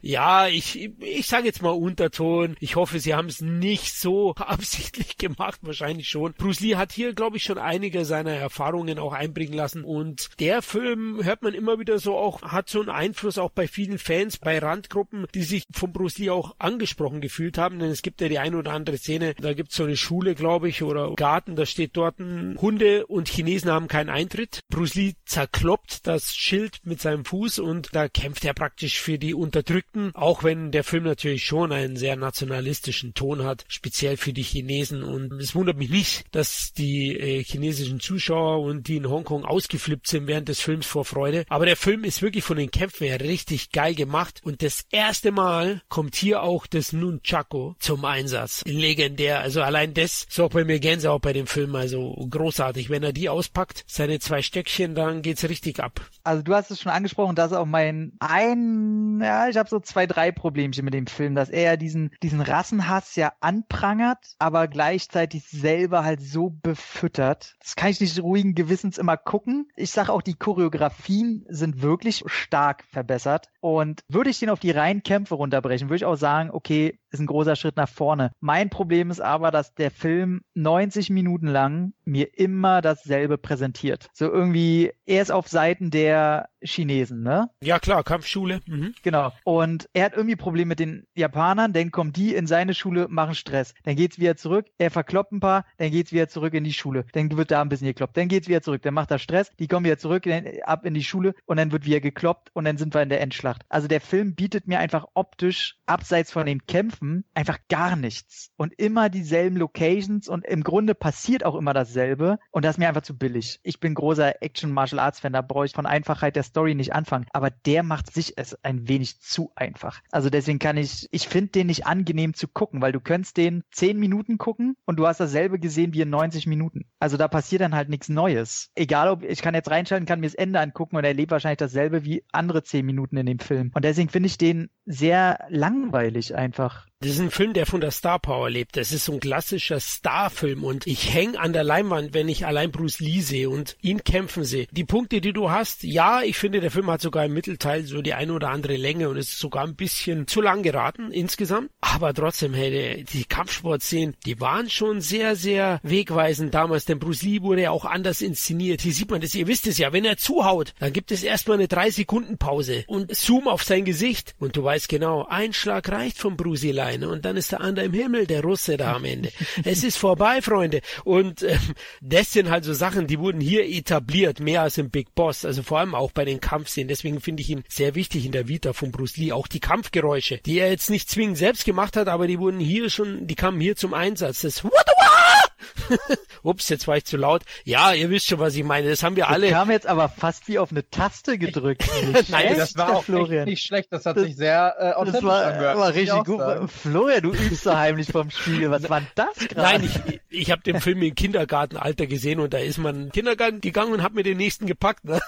Ja, ich Ich, ich sage jetzt mal Unterton. Ich hoffe, sie haben es nicht so absichtlich gemacht, wahrscheinlich schon. Bruce Lee hat hier, glaube ich, schon einige seiner Erfahrungen auch einbringen lassen und der Film, hört man immer wieder so auch, hat so einen Einfluss auch bei vielen Fans, bei Randgruppen, die sich von Bruce Lee auch angesprochen gefühlt haben, denn es gibt ja die eine oder andere Szene, da gibt es so eine Schule, glaube ich, oder Garten, da steht dort Hunde und Chinesen haben keinen Eintritt. Bruce Lee zerkloppt das Schild mit seinem Fuß und da kämpft er praktisch für die Unterdrückten, auch wenn der Film natürlich schon einen sehr nationalistischen Ton hat, speziell für die Chinesen. Und es wundert mich nicht, dass die äh, chinesischen Zuschauer und die in Hongkong ausgeflippt sind während des Films vor Freude. Aber der Film ist wirklich von den Kämpfen her richtig geil gemacht. Und das erste Mal kommt hier auch das Nunchakus zum Einsatz. Legendär. Also allein das sorgt bei mir Gänsehaut bei dem Film. Also großartig. Wenn er die auspackt, seine zwei Stöckchen, dann geht's richtig ab. Also du hast es schon angesprochen, dass auch mein ein, ja, ich habe so zwei, drei Problemchen mit dem Film, dass er diesen diesen Rassenhass ja anprangert, aber gleichzeitig selber halt so befüttert. Das kann ich nicht ruhigen Gewissens immer gucken. Ich sage auch, die Choreografien sind wirklich stark verbessert und würde ich den auf die reinen Kämpfe runterbrechen, würde ich auch sagen, okay, ist ein großer Schritt nach vorne. Mein Problem ist aber, dass der Film neunzig Minuten lang mir immer dasselbe präsentiert. So irgendwie, er ist auf Seiten der Chinesen, ne? Ja klar, Kampfschule. Mhm. Genau. Und er hat irgendwie Probleme mit den Japanern, dann kommen die in seine Schule, machen Stress. Dann geht's wieder zurück, er verkloppt ein paar, dann geht's wieder zurück in die Schule. Dann wird da ein bisschen gekloppt, dann geht's wieder zurück, dann macht er Stress, die kommen wieder zurück, dann ab in die Schule und dann wird wieder gekloppt und dann sind wir in der Endschlacht. Also der Film bietet mir einfach optisch, abseits von den Kämpfen, einfach gar nichts und immer dieselben Locations und im Grunde passiert auch immer dasselbe und das ist mir einfach zu billig. Ich bin großer Action-Martial-Arts-Fan, da brauche ich von Einfachheit der Story nicht anfangen, aber der macht sich es ein wenig zu einfach. Also deswegen kann ich, ich finde den nicht angenehm zu gucken, weil du könntest den zehn Minuten gucken und du hast dasselbe gesehen wie in neunzig Minuten. Also da passiert dann halt nichts Neues. Egal, ob ich kann jetzt reinschalten, kann mir das Ende angucken und erlebe wahrscheinlich dasselbe wie andere zehn Minuten in dem Film. Und deswegen finde ich den sehr langweilig einfach. Das ist ein Film, der von der Star-Power lebt. Das ist so ein klassischer Star-Film und ich hänge an der Leinwand, wenn ich allein Bruce Lee sehe und ihn kämpfen sehe. Die Punkte, die du hast, ja, ich finde, der Film hat sogar im Mittelteil so die eine oder andere Länge und ist sogar ein bisschen zu lang geraten insgesamt. Aber trotzdem, hey, die Kampfsportszenen, die waren schon sehr, sehr wegweisend damals, denn Bruce Lee wurde ja auch anders inszeniert. Hier sieht man das, ihr wisst es ja, wenn er zuhaut, dann gibt es erstmal eine drei Sekunden Pause und Zoom auf sein Gesicht und du weißt genau, ein Schlag reicht von Bruce Lee. Und dann ist der andere im Himmel, der Russe da am Ende. Es ist vorbei, Freunde. Und äh, das sind halt so Sachen, die wurden hier etabliert, mehr als im Big Boss. Also vor allem auch bei den Kampfszenen. Deswegen finde ich ihn sehr wichtig in der Vita von Bruce Lee. Auch die Kampfgeräusche, die er jetzt nicht zwingend selbst gemacht hat, aber die wurden hier schon, die kamen hier zum Einsatz. Das Ups, jetzt war ich zu laut. Ja, ihr wisst schon, was ich meine. Das haben wir alle. Wir haben jetzt aber fast wie auf eine Taste gedrückt. Nein, das war auch Florian. Echt nicht schlecht. Das hat das, sich sehr äh, authentisch angehört. Das war richtig gut. Sagen. Florian, du übst so heimlich vom Spiel. Was war denn das gerade? Nein, ich, ich habe den Film im Kindergartenalter gesehen und da ist man in den Kindergarten gegangen und hat mir den nächsten gepackt. Ne?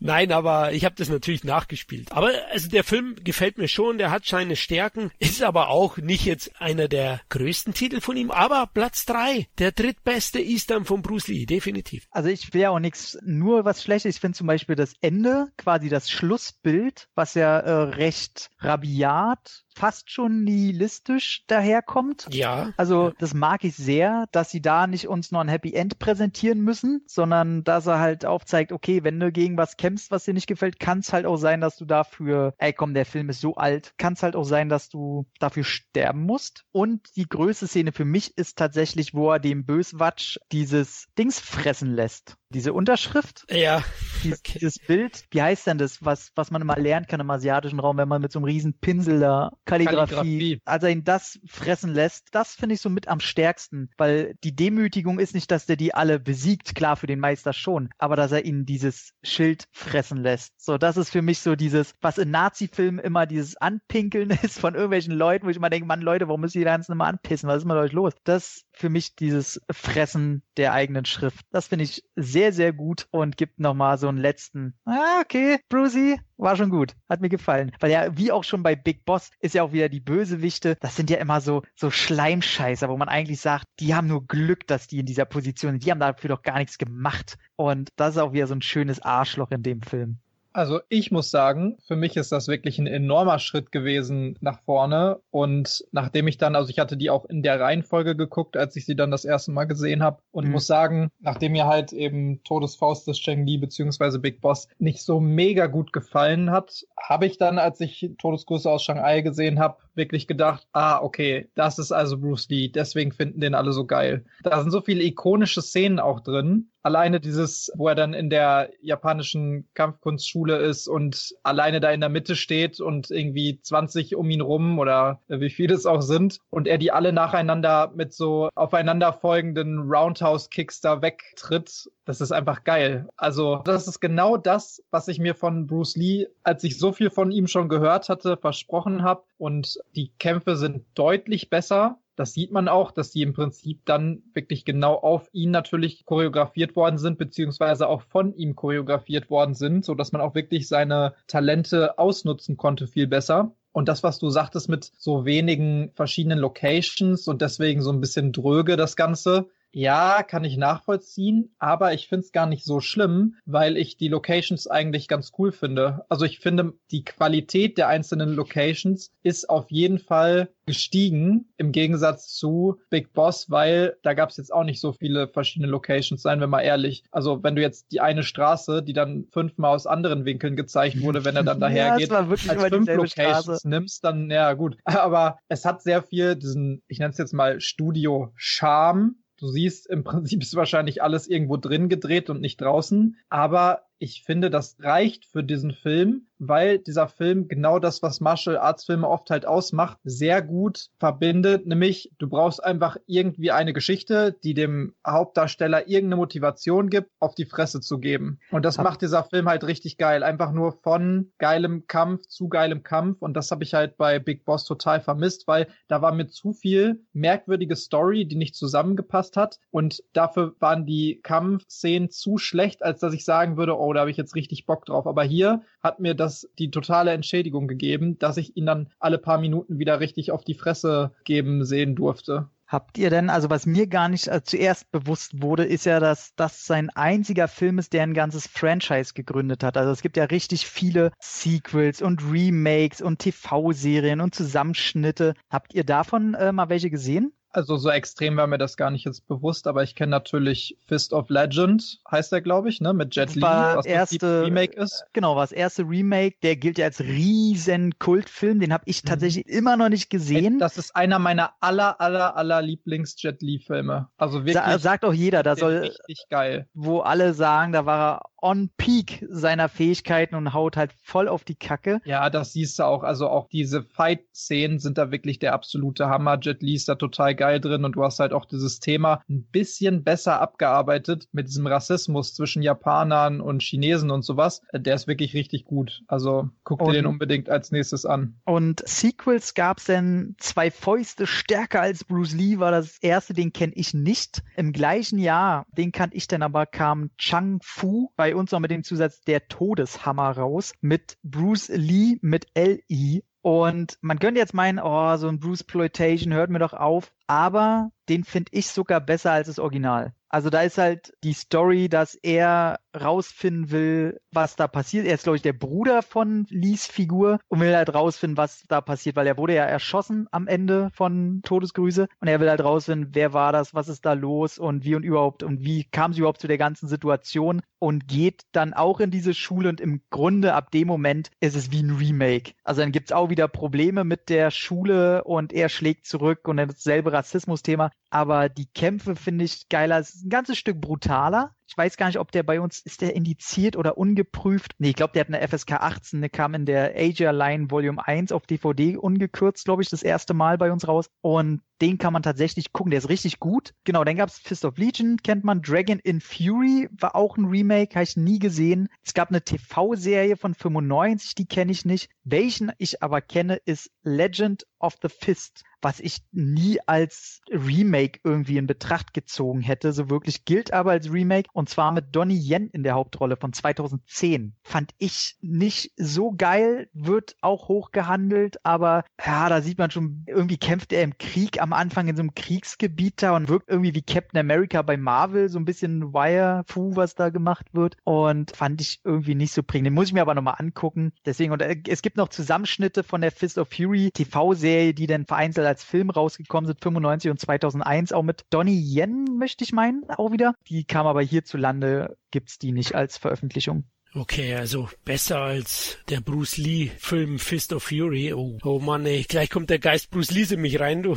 Nein, aber ich habe das natürlich nachgespielt. Aber also der Film gefällt mir schon, der hat seine Stärken, ist aber auch nicht jetzt einer der größten Titel von ihm, aber Platz drei, der drittbeste ist dann von Bruce Lee, definitiv. Also ich will ja auch nichts, nur was Schlechtes. Ich finde zum Beispiel das Ende, quasi das Schlussbild, was ja äh, recht rabiat, fast schon nihilistisch daherkommt. Ja. Also das mag ich sehr, dass sie da nicht uns noch ein Happy End präsentieren müssen, sondern dass er halt aufzeigt, okay, wenn du gegen was kämpfst, was dir nicht gefällt, kann es halt auch sein, dass du dafür, ey komm, der Film ist so alt, kann es halt auch sein, dass du dafür sterben musst. Und die größte Szene für mich ist tatsächlich, wo er dem Böswatsch dieses Dings fressen lässt. Diese Unterschrift, ja, dieses, okay. dieses Bild, wie heißt denn das, was was man immer lernen kann im asiatischen Raum, wenn man mit so einem riesen Pinsel da, Kalligrafie, Kalligrafie. Also ihn das fressen lässt, das finde ich so mit am stärksten, weil die Demütigung ist nicht, dass der die alle besiegt, klar für den Meister schon, aber dass er ihnen dieses Schild fressen lässt. So, das ist für mich so dieses, was in Nazi-Filmen immer dieses Anpinkeln ist von irgendwelchen Leuten, wo ich immer denke, Mann, Leute, warum müsst ihr die ganzen immer anpissen, was ist mit euch los? Das für mich dieses Fressen der eigenen Schrift, das finde ich sehr sehr, sehr gut und gibt nochmal so einen letzten, ah, okay, Brucey, war schon gut, hat mir gefallen. Weil ja, wie auch schon bei Big Boss, ist ja auch wieder die Bösewichte, das sind ja immer so, so Schleimscheißer, wo man eigentlich sagt, die haben nur Glück, dass die in dieser Position sind, die haben dafür doch gar nichts gemacht. Und das ist auch wieder so ein schönes Arschloch in dem Film. Also ich muss sagen, für mich ist das wirklich ein enormer Schritt gewesen nach vorne und nachdem ich dann, also ich hatte die auch in der Reihenfolge geguckt, als ich sie dann das erste Mal gesehen habe und mhm. muss sagen, nachdem mir halt eben Todesfaust des Cheng Li bzw. Big Boss nicht so mega gut gefallen hat, habe ich dann, als ich Todesgrüße aus Shanghai gesehen habe, wirklich gedacht, ah, okay, das ist also Bruce Lee, deswegen finden den alle so geil. Da sind so viele ikonische Szenen auch drin. Alleine dieses, wo er dann in der japanischen Kampfkunstschule ist und alleine da in der Mitte steht und irgendwie zwanzig um ihn rum oder wie viele es auch sind und er die alle nacheinander mit so aufeinanderfolgenden Roundhouse-Kicks da wegtritt. Das ist einfach geil. Also das ist genau das, was ich mir von Bruce Lee, als ich so viel von ihm schon gehört hatte, versprochen habe. Und die Kämpfe sind deutlich besser. Das sieht man auch, dass die im Prinzip dann wirklich genau auf ihn natürlich choreografiert worden sind, beziehungsweise auch von ihm choreografiert worden sind, sodass man auch wirklich seine Talente ausnutzen konnte viel besser. Und das, was du sagtest mit so wenigen verschiedenen Locations und deswegen so ein bisschen dröge das Ganze, ja, kann ich nachvollziehen, aber ich finde es gar nicht so schlimm, weil ich die Locations eigentlich ganz cool finde. Also ich finde, die Qualität der einzelnen Locations ist auf jeden Fall gestiegen, im Gegensatz zu Big Boss, weil da gab es jetzt auch nicht so viele verschiedene Locations, seien wir mal ehrlich. Also wenn du jetzt die eine Straße, die dann fünfmal aus anderen Winkeln gezeigt wurde, wenn er dann dahergeht, ja, als fünf Locations Straße nimmst, dann, ja gut. Aber es hat sehr viel diesen, ich nenne es jetzt mal Studio-Charme. Du siehst, im Prinzip ist wahrscheinlich alles irgendwo drin gedreht und nicht draußen. Aber ich finde, das reicht für diesen Film, weil dieser Film genau das, was Martial Arts Filme oft halt ausmacht, sehr gut verbindet. Nämlich, du brauchst einfach irgendwie eine Geschichte, die dem Hauptdarsteller irgendeine Motivation gibt, auf die Fresse zu geben. Und das macht dieser Film halt richtig geil. Einfach nur von geilem Kampf zu geilem Kampf. Und das habe ich halt bei Big Boss total vermisst, weil da war mir zu viel merkwürdige Story, die nicht zusammengepasst hat. Und dafür waren die Kampfszenen zu schlecht, als dass ich sagen würde, oh, da habe ich jetzt richtig Bock drauf. Aber hier hat mir das das die totale Entschädigung gegeben, dass ich ihn dann alle paar Minuten wieder richtig auf die Fresse geben sehen durfte. Habt ihr denn, also was mir gar nicht äh, zuerst bewusst wurde, ist ja, dass das sein einziger Film ist, der ein ganzes Franchise gegründet hat. Also es gibt ja richtig viele Sequels und Remakes und T V-Serien und Zusammenschnitte. Habt ihr davon äh, mal welche gesehen? Also so extrem war mir das gar nicht jetzt bewusst, aber ich kenne natürlich Fist of Legend, heißt der, glaube ich, ne, mit Jet Li, was erste, das Remake ist. Genau, war das erste Remake, der gilt ja als riesen Kultfilm, den habe ich tatsächlich mhm. immer noch nicht gesehen. Das ist einer meiner aller, aller, aller Lieblings-Jet Li-Filme. Also wirklich. Sa- sagt auch jeder, da soll, richtig geil. Wo alle sagen, da war er on peak seiner Fähigkeiten und haut halt voll auf die Kacke. Ja, das siehst du auch, also auch diese Fight-Szenen sind da wirklich der absolute Hammer. Jet Li ist da total geil drin und du hast halt auch dieses Thema ein bisschen besser abgearbeitet mit diesem Rassismus zwischen Japanern und Chinesen und sowas. Der ist wirklich richtig gut. Also guck dir den unbedingt als nächstes an. Und Sequels gab es denn Zwei Fäuste stärker als Bruce Lee war das erste, den kenne ich nicht. Im gleichen Jahr, den kannte ich dann aber, kam Kung Fu, bei uns noch mit dem Zusatz der Todeshammer raus, mit Bruce Lee, mit L I. Und man könnte jetzt meinen, oh, so ein Bruceploitation, hört mir doch auf. Aber den finde ich sogar besser als das Original. Also da ist halt die Story, dass er rausfinden will, was da passiert. Er ist, glaube ich, der Bruder von Lees Figur und will halt rausfinden, was da passiert, weil er wurde ja erschossen am Ende von Todesgrüße. Und er will halt rausfinden, wer war das, was ist da los und wie und überhaupt und wie kam es überhaupt zu der ganzen Situation und geht dann auch in diese Schule und im Grunde ab dem Moment ist es wie ein Remake. Also dann gibt es auch wieder Probleme mit der Schule und er schlägt zurück und dann dasselbe Rassismus-Thema. Aber die Kämpfe finde ich geiler, es ist ein ganzes Stück brutaler. Ich weiß gar nicht, ob der bei uns, ist der indiziert oder ungeprüft? Nee, ich glaube, der hat eine F S K achtzehn, der kam in der Asia Line Volume eins auf D V D ungekürzt, glaube ich, das erste Mal bei uns raus. Und den kann man tatsächlich gucken, der ist richtig gut. Genau, dann gab es Fist of Legion, kennt man. Dragon in Fury war auch ein Remake, habe ich nie gesehen. Es gab eine T V-Serie von fünfundneunzig, die kenne ich nicht. Welchen ich aber kenne, ist Legend of the Fist, was ich nie als Remake irgendwie in Betracht gezogen hätte. So wirklich, gilt aber als Remake. Und zwar mit Donnie Yen in der Hauptrolle von zweitausendzehn. Fand ich nicht so geil, wird auch hoch gehandelt, aber ja, da sieht man schon, irgendwie kämpft er im Krieg am Anfang in so einem Kriegsgebiet da und wirkt irgendwie wie Captain America bei Marvel, so ein bisschen Wire-Fu, was da gemacht wird. Und fand ich irgendwie nicht so prägend. Den muss ich mir aber nochmal angucken. Deswegen, und es gibt noch Zusammenschnitte von der Fist of Fury T V-Serie, die dann vereinzelt als Film rausgekommen sind, fünfundneunzig und zweitausendeins, auch mit Donnie Yen, möchte ich meinen, auch wieder. Die kam aber hierzulande, gibt's die nicht als Veröffentlichung. Okay, also besser als der Bruce Lee-Film Fist of Fury. Oh, oh Mann, ey, gleich kommt der Geist Bruce Lees in mich rein, du.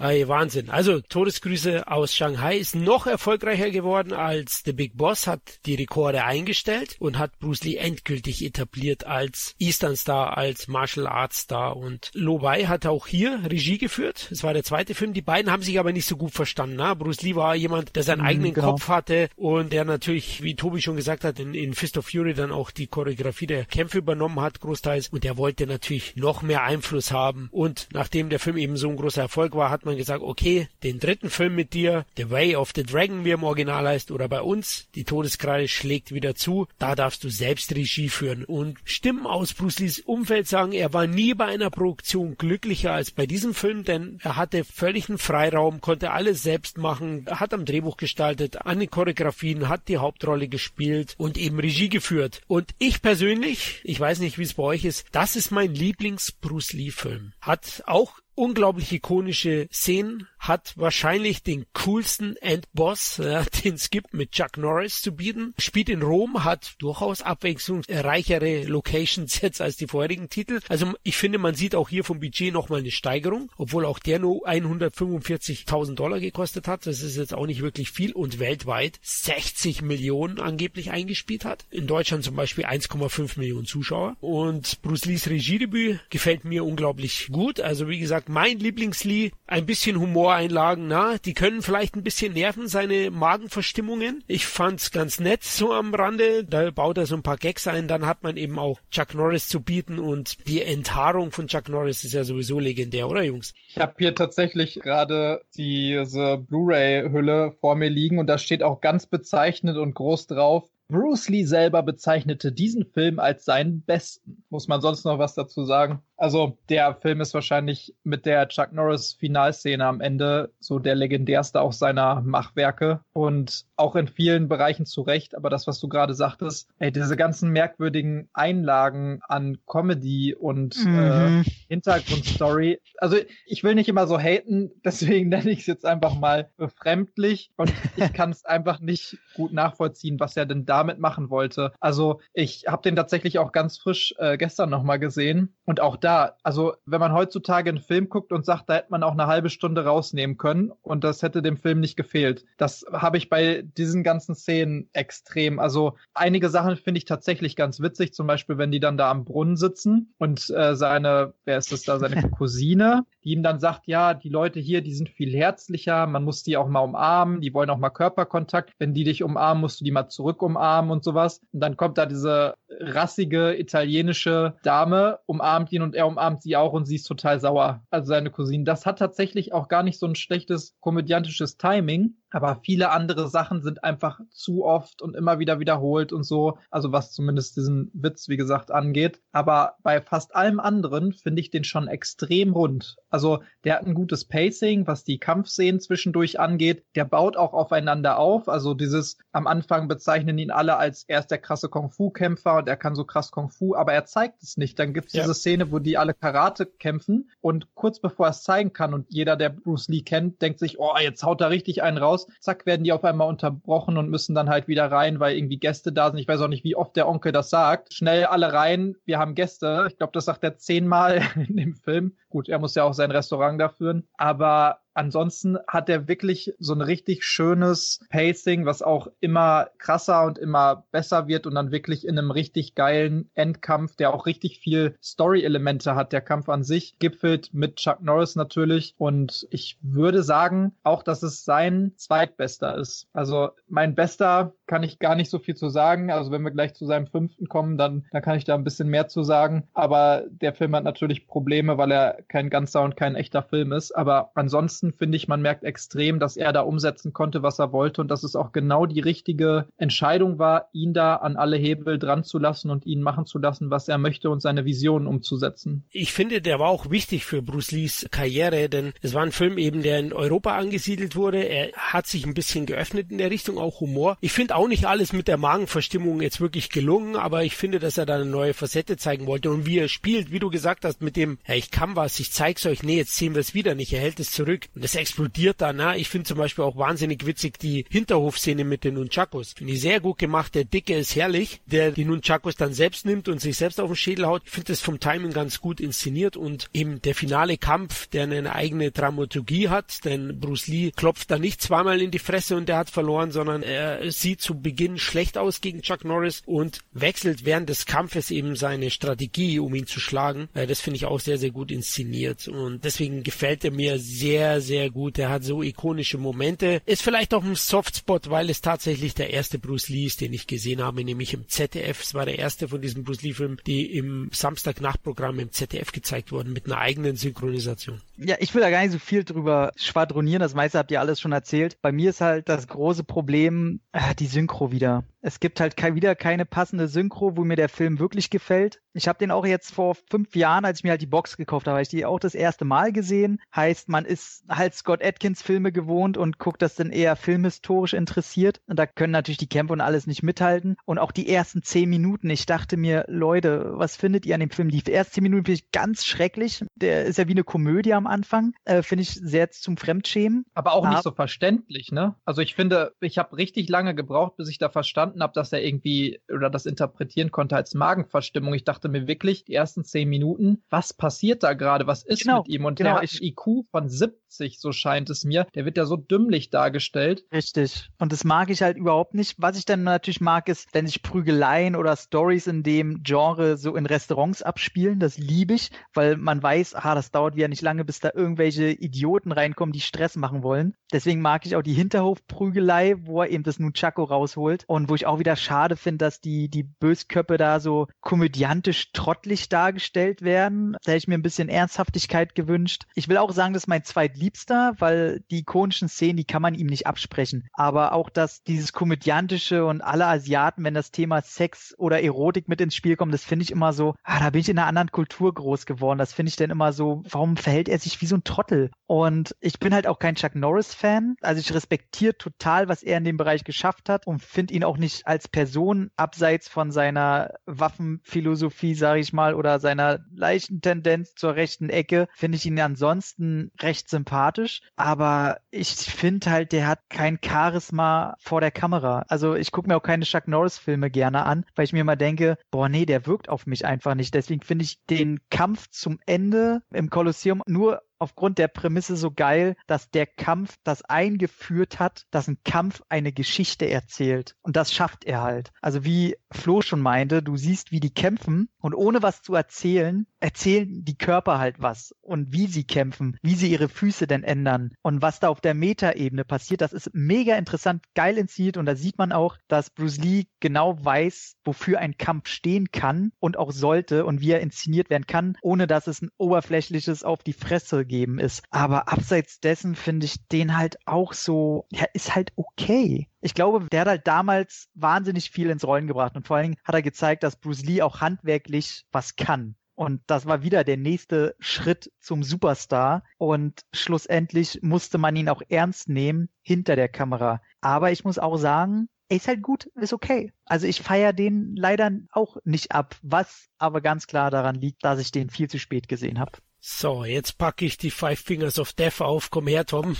Ey, Wahnsinn. Also Todesgrüße aus Shanghai ist noch erfolgreicher geworden als The Big Boss, hat die Rekorde eingestellt und hat Bruce Lee endgültig etabliert als Eastern Star, als Martial Arts Star. Und Lo Wei hat auch hier Regie geführt. Es war der zweite Film. Die beiden haben sich aber nicht so gut verstanden. Ne? Bruce Lee war jemand, der seinen eigenen mhm, genau. Kopf hatte und der natürlich, wie Tobi schon gesagt hat, in, in Fist of Fury dann auch die Choreografie der Kämpfe übernommen hat, großteils. Und der wollte natürlich noch mehr Einfluss haben. Und nachdem der Film eben so ein großer Erfolg war, hat man gesagt, okay, den dritten Film mit dir, The Way of the Dragon, wie er im Original heißt, oder bei uns, die Todeskralle schlägt wieder zu, da darfst du selbst Regie führen. Und Stimmen aus Bruce Lees Umfeld sagen, er war nie bei einer Produktion glücklicher als bei diesem Film, denn er hatte völligen Freiraum, konnte alles selbst machen, hat am Drehbuch gestaltet, an den Choreografien, hat die Hauptrolle gespielt und eben Regie geführt. Und ich persönlich, ich weiß nicht, wie es bei euch ist, das ist mein Lieblings-Bruce Lee-Film. Hat auch unglaublich ikonische Szenen, hat wahrscheinlich den coolsten Endboss, ja, den es gibt, mit Chuck Norris zu bieten. Spielt in Rom, hat durchaus abwechslungsreichere Locations jetzt als die vorherigen Titel. Also ich finde, man sieht auch hier vom Budget nochmal eine Steigerung, obwohl auch der nur hundertfünfundvierzigtausend Dollar gekostet hat. Das ist jetzt auch nicht wirklich viel und weltweit sechzig Millionen angeblich eingespielt hat. In Deutschland zum Beispiel eins Komma fünf Millionen Zuschauer. Und Bruce Lees Regiedebüt gefällt mir unglaublich gut. Also wie gesagt, mein Lieblings-Lee, ein bisschen Humoreinlagen, na, die können vielleicht ein bisschen nerven, seine Magenverstimmungen. Ich fand's ganz nett, so am Rande, da baut er so ein paar Gags ein, dann hat man eben auch Chuck Norris zu bieten und die Enthaarung von Chuck Norris ist ja sowieso legendär, oder Jungs? Ich habe hier tatsächlich gerade diese Blu-ray-Hülle vor mir liegen und da steht auch ganz bezeichnet und groß drauf, Bruce Lee selber bezeichnete diesen Film als seinen besten. Muss man sonst noch was dazu sagen? Also der Film ist wahrscheinlich mit der Chuck Norris Finalszene am Ende so der legendärste auch seiner Machwerke und auch in vielen Bereichen zu Recht. Aber das, was du gerade sagtest, ey, diese ganzen merkwürdigen Einlagen an Comedy und mhm. äh, Hintergrundstory. Also ich will nicht immer so haten, deswegen nenne ich es jetzt einfach mal befremdlich und ich kann es einfach nicht gut nachvollziehen, was er denn damit machen wollte. Also ich habe den tatsächlich auch ganz frisch äh, gestern nochmal gesehen und auch da also wenn man heutzutage einen Film guckt und sagt, da hätte man auch eine halbe Stunde rausnehmen können und das hätte dem Film nicht gefehlt. Das habe ich bei diesen ganzen Szenen extrem. Also einige Sachen finde ich tatsächlich ganz witzig, zum Beispiel, wenn die dann da am Brunnen sitzen und äh, seine, wer ist das da, seine Cousine, die ihm dann sagt, ja, die Leute hier, die sind viel herzlicher, man muss die auch mal umarmen, die wollen auch mal Körperkontakt. Wenn die dich umarmen, musst du die mal zurück umarmen und sowas. Und dann kommt da diese rassige italienische Dame, umarmt ihn und er umarmt sie auch und sie ist total sauer. Also seine Cousine. Das hat tatsächlich auch gar nicht so ein schlechtes komödiantisches Timing, aber viele andere Sachen sind einfach zu oft und immer wieder wiederholt und so. Also was zumindest diesen Witz, wie gesagt, angeht. Aber bei fast allem anderen finde ich den schon extrem rund. Also der hat ein gutes Pacing, was die Kampfszenen zwischendurch angeht. Der baut auch aufeinander auf. Also dieses, am Anfang bezeichnen ihn alle als, er ist der krasse Kung-Fu-Kämpfer und er kann so krass Kung-Fu, aber er zeigt es nicht. Dann gibt es ja. diese Szene, wo die alle Karate kämpfen und kurz bevor er es zeigen kann und jeder, der Bruce Lee kennt, denkt sich, oh, jetzt haut er richtig einen raus. Zack, werden die auf einmal unterbrochen und müssen dann halt wieder rein, weil irgendwie Gäste da sind. Ich weiß auch nicht, wie oft der Onkel das sagt. Schnell alle rein, wir haben Gäste. Ich glaube, das sagt er zehnmal in dem Film. Gut, er muss ja auch sein Restaurant da führen. Aber ansonsten hat er wirklich so ein richtig schönes Pacing, was auch immer krasser und immer besser wird und dann wirklich in einem richtig geilen Endkampf, der auch richtig viel Story-Elemente hat. Der Kampf an sich gipfelt mit Chuck Norris natürlich und ich würde sagen auch, dass es sein zweitbester ist. Also mein bester kann ich gar nicht so viel zu sagen. Also wenn wir gleich zu seinem fünften kommen, dann, dann kann ich da ein bisschen mehr zu sagen. Aber der Film hat natürlich Probleme, weil er kein ganzer und kein echter Film ist. Aber ansonsten finde ich, man merkt extrem, dass er da umsetzen konnte, was er wollte und dass es auch genau die richtige Entscheidung war, ihn da an alle Hebel dran zu lassen und ihn machen zu lassen, was er möchte und seine Visionen umzusetzen. Ich finde, der war auch wichtig für Bruce Lees Karriere, denn es war ein Film eben, der in Europa angesiedelt wurde. Er hat sich ein bisschen geöffnet in der Richtung, auch Humor. Ich finde auch nicht alles mit der Magenverstimmung jetzt wirklich gelungen, aber ich finde, dass er da eine neue Facette zeigen wollte und wie er spielt, wie du gesagt hast, mit dem, ja, ich kann was, ich zeig's euch, nee, jetzt sehen wir es wieder nicht, er hält es zurück. Und das explodiert dann. Ne? Ich finde zum Beispiel auch wahnsinnig witzig die Hinterhofszene mit den Nunchakus. Finde ich sehr gut gemacht. Der Dicke ist herrlich, der die Nunchakus dann selbst nimmt und sich selbst auf den Schädel haut. Ich finde das vom Timing ganz gut inszeniert und eben der finale Kampf, der eine eigene Dramaturgie hat, denn Bruce Lee klopft da nicht zweimal in die Fresse und der hat verloren, sondern er sieht zu Beginn schlecht aus gegen Chuck Norris und wechselt während des Kampfes eben seine Strategie, um ihn zu schlagen. Das finde ich auch sehr, sehr gut inszeniert und deswegen gefällt er mir sehr, sehr gut. Er hat so ikonische Momente. Ist vielleicht auch ein Softspot, weil es tatsächlich der erste Bruce Lee ist, den ich gesehen habe, nämlich im Z D F. Es war der erste von diesen Bruce Lee-Filmen, die im Samstagnachtprogramm im Z D F gezeigt wurden, mit einer eigenen Synchronisation. Ja, ich will da gar nicht so viel drüber schwadronieren. Das meiste habt ihr alles schon erzählt. Bei mir ist halt das große Problem, äh, die Synchro wieder. Es gibt halt ke- wieder keine passende Synchro, wo mir der Film wirklich gefällt. Ich habe den auch jetzt vor fünf Jahren, als ich mir halt die Box gekauft habe, habe ich die auch das erste Mal gesehen. Heißt, man ist halt Scott Adkins Filme gewohnt und guckt, dass dann eher filmhistorisch interessiert. Und da können natürlich die Kämpfe und alles nicht mithalten. Und auch die ersten zehn Minuten, ich dachte mir, Leute, was findet ihr an dem Film? Die ersten zehn Minuten finde ich ganz schrecklich. Der ist ja wie eine Komödie am Anfang. Äh, finde ich sehr zum Fremdschämen. Aber auch Aber nicht so verständlich, ne? Also ich finde, ich habe richtig lange gebraucht, bis ich da verstanden habe, dass er irgendwie oder das interpretieren konnte als Magenverstimmung. Ich dachte mir wirklich, die ersten zehn Minuten, was passiert da gerade? Was ist genau, mit ihm? Und genau, der hat einen I Q von siebzig, so scheint es mir. Der wird ja so dümmlich dargestellt. Richtig. Und das mag ich halt überhaupt nicht. Was ich dann natürlich mag, ist, wenn sich Prügeleien oder Stories in dem Genre so in Restaurants abspielen. Das liebe ich, weil man weiß, aha, das dauert wieder nicht lange, bis da irgendwelche Idioten reinkommen, die Stress machen wollen. Deswegen mag ich auch die Hinterhofprügelei, wo er eben das Nunchaku rausholt und wo ich auch wieder schade finde, dass die, die Bösköpfe da so komödiantisch trottelig dargestellt werden. Da hätte ich mir ein bisschen Ernsthaftigkeit gewünscht. Ich will auch sagen, das ist mein zweitliebster, weil die ikonischen Szenen, die kann man ihm nicht absprechen. Aber auch, dass dieses komödiantische und alle Asiaten, wenn das Thema Sex oder Erotik mit ins Spiel kommt, das finde ich immer so, ah, da bin ich in einer anderen Kultur groß geworden. Das finde ich dann immer so, warum verhält er sich wie so ein Trottel? Und ich bin halt auch kein Chuck Norris-Fan. Also ich respektiere total, was er in dem Bereich geschafft hat und finde ihn auch nicht als Person abseits von seiner Waffenphilosophie, sage ich mal, oder seiner leichten Tendenz zur rechten Ecke, finde ich ihn ansonsten recht sympathisch. Aber ich finde halt, der hat kein Charisma vor der Kamera. Also ich gucke mir auch keine Chuck Norris-Filme gerne an, weil ich mir immer denke, boah, nee, der wirkt auf mich einfach nicht. Deswegen finde ich den Kampf zum Ende im Kolosseum nur aufgrund der Prämisse so geil, dass der Kampf das eingeführt hat, dass ein Kampf eine Geschichte erzählt. Und das schafft er halt. Also wie Flo schon meinte, du siehst, wie die kämpfen und ohne was zu erzählen, erzählen die Körper halt was und wie sie kämpfen, wie sie ihre Füße denn ändern und was da auf der Metaebene passiert. Das ist mega interessant, geil inszeniert und da sieht man auch, dass Bruce Lee genau weiß, wofür ein Kampf stehen kann und auch sollte und wie er inszeniert werden kann, ohne dass es ein oberflächliches auf die Fresse geben ist. Aber abseits dessen finde ich den halt auch so, ja, ist halt okay. Ich glaube, der hat halt damals wahnsinnig viel ins Rollen gebracht und vor allen Dingen hat er gezeigt, dass Bruce Lee auch handwerklich was kann. Und das war wieder der nächste Schritt zum Superstar. Und schlussendlich musste man ihn auch ernst nehmen hinter der Kamera. Aber ich muss auch sagen, er ist halt gut, ist okay. Also ich feiere den leider auch nicht ab, was aber ganz klar daran liegt, dass ich den viel zu spät gesehen habe. So, jetzt packe ich die Five Fingers of Death auf. Komm her, Tom.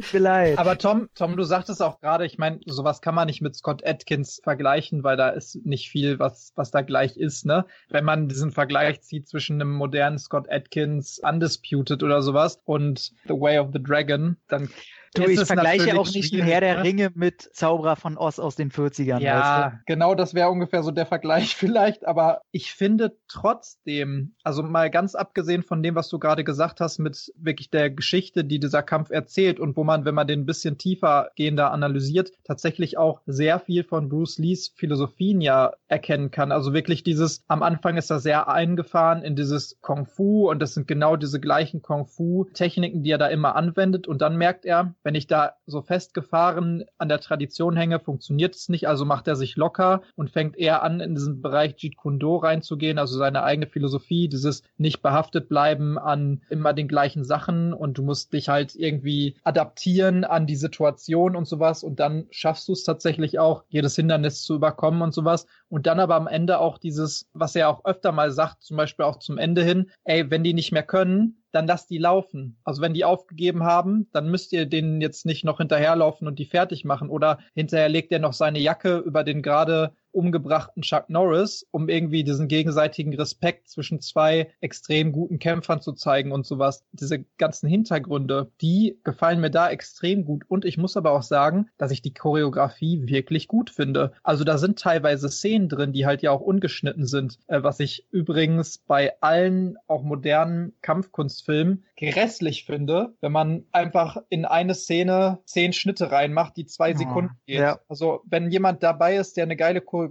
Vielleicht. Aber Tom, Tom, du sagtest auch gerade, ich meine, sowas kann man nicht mit Scott Adkins vergleichen, weil da ist nicht viel, was, was da gleich ist, ne? Wenn man diesen Vergleich zieht zwischen einem modernen Scott Adkins, Undisputed oder sowas und The Way of the Dragon, dann... Du, ich vergleiche auch nicht den Herr der Ringe mit Zauberer von Oz aus den vierzigern. Ja, weißt du? Genau, das wäre ungefähr so der Vergleich vielleicht. Aber ich finde trotzdem, also mal ganz abgesehen von dem, was du gerade gesagt hast, mit wirklich der Geschichte, die dieser Kampf erzählt und wo man, wenn man den ein bisschen tiefer gehender analysiert, tatsächlich auch sehr viel von Bruce Lees Philosophien ja erkennen kann. Also wirklich dieses, am Anfang ist er sehr eingefahren in dieses Kung Fu und das sind genau diese gleichen Kung Fu-Techniken, die er da immer anwendet. Und dann merkt er, wenn ich da so festgefahren an der Tradition hänge, funktioniert es nicht. Also macht er sich locker und fängt eher an, in diesen Bereich Jeet Kune Do reinzugehen. Also seine eigene Philosophie, dieses nicht behaftet bleiben an immer den gleichen Sachen. Und du musst dich halt irgendwie adaptieren an die Situation und sowas. Und dann schaffst du es tatsächlich auch, jedes Hindernis zu überkommen und sowas. Und dann aber am Ende auch dieses, was er auch öfter mal sagt, zum Beispiel auch zum Ende hin, ey, wenn die nicht mehr können, dann lasst die laufen. Also wenn die aufgegeben haben, dann müsst ihr denen jetzt nicht noch hinterherlaufen und die fertig machen. Oder hinterher legt er noch seine Jacke über den gerade umgebrachten Chuck Norris, um irgendwie diesen gegenseitigen Respekt zwischen zwei extrem guten Kämpfern zu zeigen und sowas. Diese ganzen Hintergründe, die gefallen mir da extrem gut. Und ich muss aber auch sagen, dass ich die Choreografie wirklich gut finde. Also da sind teilweise Szenen drin, die halt ja auch ungeschnitten sind, was ich übrigens bei allen auch modernen Kampfkunstfilmen grässlich finde, wenn man einfach in eine Szene zehn Schnitte reinmacht, die zwei Sekunden oh, geht. Ja. Also wenn jemand dabei ist, der eine geile Choreografie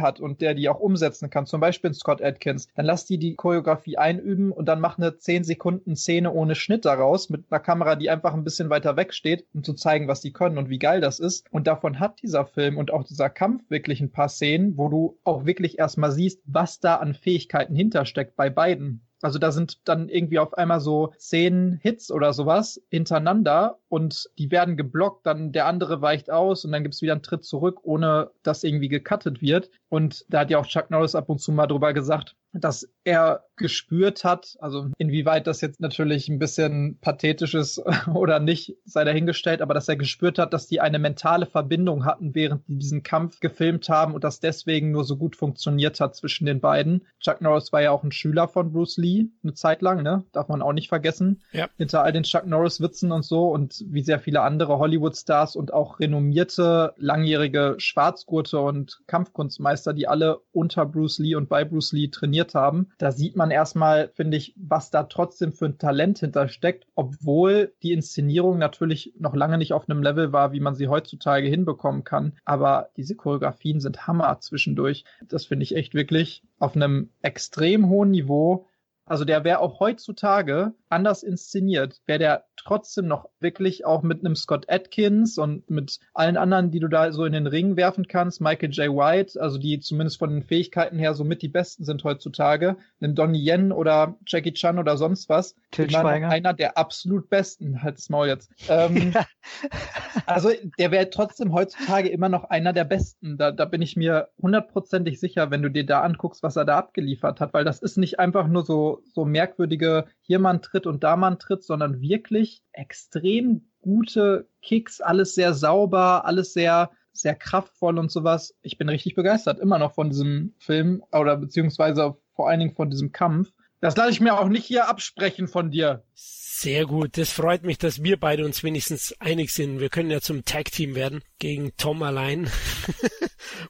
hat und der die auch umsetzen kann, zum Beispiel Scott Adkins, dann lass die die Choreografie einüben und dann mach eine zehn-Sekunden-Szene ohne Schnitt daraus mit einer Kamera, die einfach ein bisschen weiter weg steht, um zu zeigen, was die können und wie geil das ist. Und davon hat dieser Film und auch dieser Kampf wirklich ein paar Szenen, wo du auch wirklich erstmal siehst, was da an Fähigkeiten hintersteckt bei beiden. Also da sind dann irgendwie auf einmal so zehn Hits oder sowas hintereinander und die werden geblockt, dann der andere weicht aus und dann gibt's wieder einen Tritt zurück, ohne dass irgendwie gecuttet wird. Und da hat ja auch Chuck Norris ab und zu mal drüber gesagt, dass er gespürt hat, also inwieweit das jetzt natürlich ein bisschen pathetisch ist oder nicht, sei dahingestellt, aber dass er gespürt hat, dass die eine mentale Verbindung hatten, während die diesen Kampf gefilmt haben und das deswegen nur so gut funktioniert hat zwischen den beiden. Chuck Norris war ja auch ein Schüler von Bruce Lee eine Zeit lang, ne? Darf man auch nicht vergessen. Ja. Hinter all den Chuck Norris-Witzen und so und wie sehr viele andere Hollywood-Stars und auch renommierte, langjährige Schwarzgurte und Kampfkunstmeister Weltmeister, die alle unter Bruce Lee und bei Bruce Lee trainiert haben. Da sieht man erstmal, finde ich, was da trotzdem für ein Talent hintersteckt, obwohl die Inszenierung natürlich noch lange nicht auf einem Level war, wie man sie heutzutage hinbekommen kann. Aber diese Choreografien sind Hammer zwischendurch. Das finde ich echt wirklich auf einem extrem hohen Niveau. Also der wäre auch heutzutage anders inszeniert, wäre der trotzdem noch wirklich auch mit einem Scott Adkins und mit allen anderen, die du da so in den Ring werfen kannst, Michael J. White, also die zumindest von den Fähigkeiten her so mit die Besten sind heutzutage, einem Donnie Yen oder Jackie Chan oder sonst was, einer der absolut Besten, halt's Maul jetzt. Ähm, ja. Also der wäre trotzdem heutzutage immer noch einer der Besten, da, da bin ich mir hundertprozentig sicher, wenn du dir da anguckst, was er da abgeliefert hat, weil das ist nicht einfach nur so, so merkwürdige, hier man tritt und da man tritt, sondern wirklich extrem gute Kicks, alles sehr sauber, alles sehr, sehr kraftvoll und sowas. Ich bin richtig begeistert, immer noch von diesem Film oder beziehungsweise vor allen Dingen von diesem Kampf. Das lasse ich mir auch nicht hier absprechen von dir. Sehr gut, das freut mich, dass wir beide uns wenigstens einig sind. Wir können ja zum Tag-Team werden, gegen Tom allein.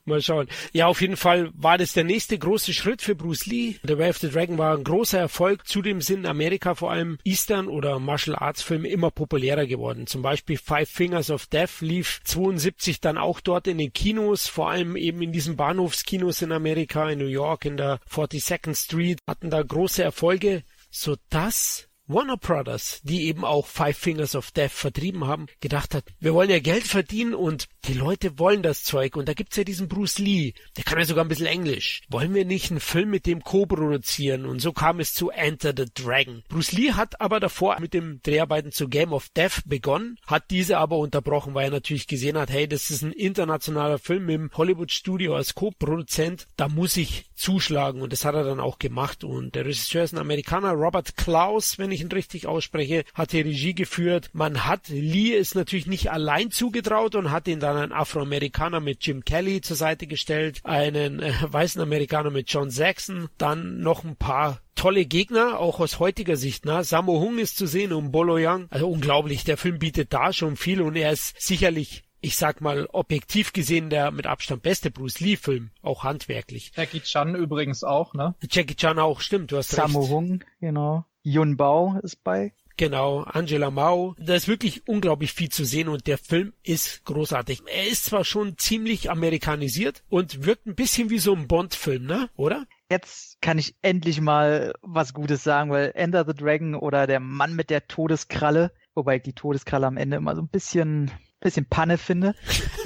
Mal schauen. Ja, auf jeden Fall war das der nächste große Schritt für Bruce Lee. The Way of the Dragon war ein großer Erfolg. Zudem sind in Amerika vor allem Eastern- oder Martial-Arts-Filme immer populärer geworden. Zum Beispiel Five Fingers of Death lief zweiundsiebzig dann auch dort in den Kinos, vor allem eben in diesen Bahnhofskinos in Amerika, in New York, in der forty-second Street, hatten da große Erfolge, sodass Warner Brothers, die eben auch Five Fingers of Death vertrieben haben, gedacht hat, wir wollen ja Geld verdienen und die Leute wollen das Zeug. Und da gibt's ja diesen Bruce Lee, der kann ja sogar ein bisschen Englisch. Wollen wir nicht einen Film mit dem co-produzieren? Und so kam es zu Enter the Dragon. Bruce Lee hat aber davor mit dem Dreharbeiten zu Game of Death begonnen, hat diese aber unterbrochen, weil er natürlich gesehen hat, hey, das ist ein internationaler Film im Hollywood-Studio als Co-Produzent, da muss ich zuschlagen. Und das hat er dann auch gemacht. Und der Regisseur ist ein Amerikaner, Robert Klaus, wenn ich ihn richtig ausspreche, hat die Regie geführt. Man hat Lee es natürlich nicht allein zugetraut und hat ihn dann einen Afroamerikaner mit Jim Kelly zur Seite gestellt, einen äh, weißen Amerikaner mit John Saxon, dann noch ein paar tolle Gegner, auch aus heutiger Sicht. Ne? Sammo Hung ist zu sehen und Bolo Yeung. Also unglaublich, der Film bietet da schon viel und er ist sicherlich, ich sag mal, objektiv gesehen der mit Abstand beste Bruce Lee-Film, auch handwerklich. Jackie Chan übrigens auch, ne? Jackie Chan auch, stimmt, du hast recht. Sammo Hung, genau. Yun Bao ist bei. Genau, Angela Mao. Da ist wirklich unglaublich viel zu sehen und der Film ist großartig. Er ist zwar schon ziemlich amerikanisiert und wirkt ein bisschen wie so ein Bond-Film, ne? Oder? Jetzt kann ich endlich mal was Gutes sagen, weil Enter the Dragon oder der Mann mit der Todeskralle, wobei ich die Todeskralle am Ende immer so ein bisschen... bisschen Panne finde,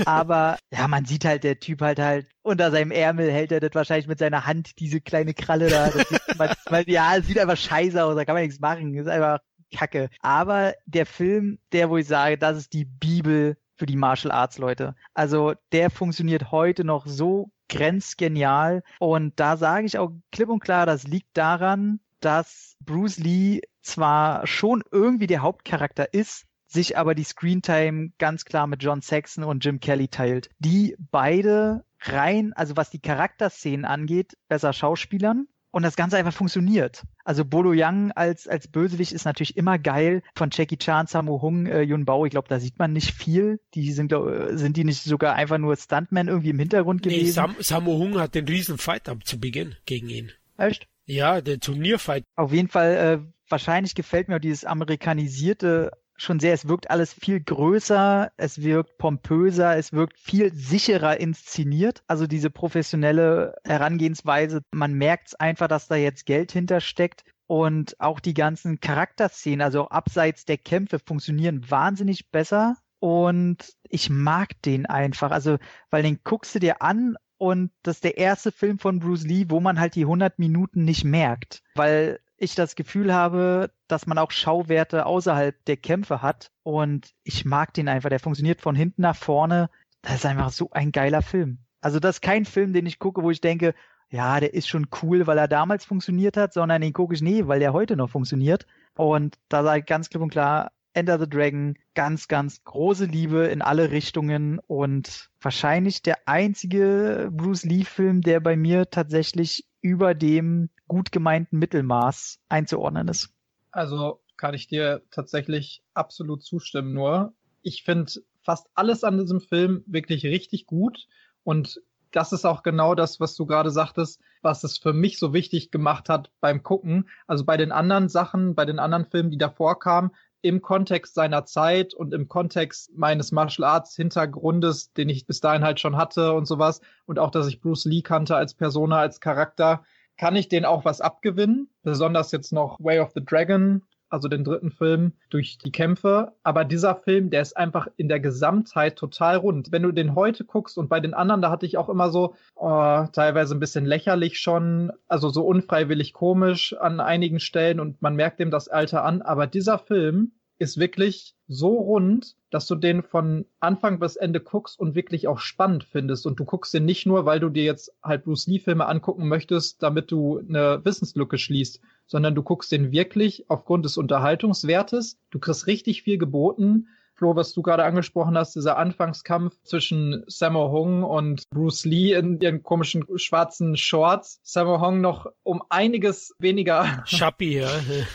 aber ja, man sieht halt, der Typ halt halt unter seinem Ärmel hält er das wahrscheinlich mit seiner Hand, diese kleine Kralle da. Das sieht man, weil, ja, sieht einfach scheiße aus, da kann man nichts machen, ist einfach Kacke. Aber der Film, der, wo ich sage, das ist die Bibel für die Martial Arts Leute. Also der funktioniert heute noch so grenzgenial und da sage ich auch klipp und klar, das liegt daran, dass Bruce Lee zwar schon irgendwie der Hauptcharakter ist, sich aber die Screentime ganz klar mit John Saxon und Jim Kelly teilt. Die beide rein, also was die Charakterszenen angeht, besser Schauspielern und das Ganze einfach funktioniert. Also Bolo Yeung als als Bösewicht ist natürlich immer geil. Von Jackie Chan, Sammo Hung, äh, Yun Bao, ich glaube, da sieht man nicht viel. Die sind glaub, sind die nicht sogar einfach nur Stuntmen irgendwie im Hintergrund gewesen? Nee, Sam, Sammo Hung hat den riesen Fight ab zu Beginn gegen ihn. Echt? Ja, der Turnierfight. Auf jeden Fall, äh, wahrscheinlich gefällt mir dieses amerikanisierte schon sehr, es wirkt alles viel größer, es wirkt pompöser, es wirkt viel sicherer inszeniert. Also diese professionelle Herangehensweise, man merkt es einfach, dass da jetzt Geld hintersteckt. Und auch die ganzen Charakterszenen, also auch abseits der Kämpfe, funktionieren wahnsinnig besser. Und ich mag den einfach, also weil den guckst du dir an und das ist der erste Film von Bruce Lee, wo man halt die hundert Minuten nicht merkt, weil ich das Gefühl habe, dass man auch Schauwerte außerhalb der Kämpfe hat und ich mag den einfach, der funktioniert von hinten nach vorne, das ist einfach so ein geiler Film. Also das ist kein Film, den ich gucke, wo ich denke, ja, der ist schon cool, weil er damals funktioniert hat, sondern den gucke ich, nee, weil der heute noch funktioniert und da sage ich ganz klipp und klar, Enter the Dragon, ganz, ganz große Liebe in alle Richtungen und wahrscheinlich der einzige Bruce Lee-Film, der bei mir tatsächlich über dem gut gemeinten Mittelmaß einzuordnen ist. Also kann ich dir tatsächlich absolut zustimmen, nur ich finde fast alles an diesem Film wirklich richtig gut und das ist auch genau das, was du gerade sagtest, was es für mich so wichtig gemacht hat beim Gucken. Also bei den anderen Sachen, bei den anderen Filmen, die davor kamen, im Kontext seiner Zeit und im Kontext meines Martial Arts Hintergrundes, den ich bis dahin halt schon hatte und sowas, und auch, dass ich Bruce Lee kannte als Persona, als Charakter, kann ich denen auch was abgewinnen. Besonders jetzt noch Way of the Dragon, also den dritten Film, durch die Kämpfe. Aber dieser Film, der ist einfach in der Gesamtheit total rund. Wenn du den heute guckst und bei den anderen, da hatte ich auch immer so, oh, teilweise ein bisschen lächerlich schon, also so unfreiwillig komisch an einigen Stellen, und man merkt dem das Alter an. Aber dieser Film ist wirklich so rund, dass du den von Anfang bis Ende guckst und wirklich auch spannend findest. Und du guckst den nicht nur, weil du dir jetzt halt Bruce Lee-Filme angucken möchtest, damit du eine Wissenslücke schließt, sondern du guckst den wirklich aufgrund des Unterhaltungswertes. Du kriegst richtig viel geboten. Flo, was du gerade angesprochen hast, dieser Anfangskampf zwischen Sammo Hung und Bruce Lee in ihren komischen schwarzen Shorts. Sammo Hung noch um einiges weniger Schappi, ja.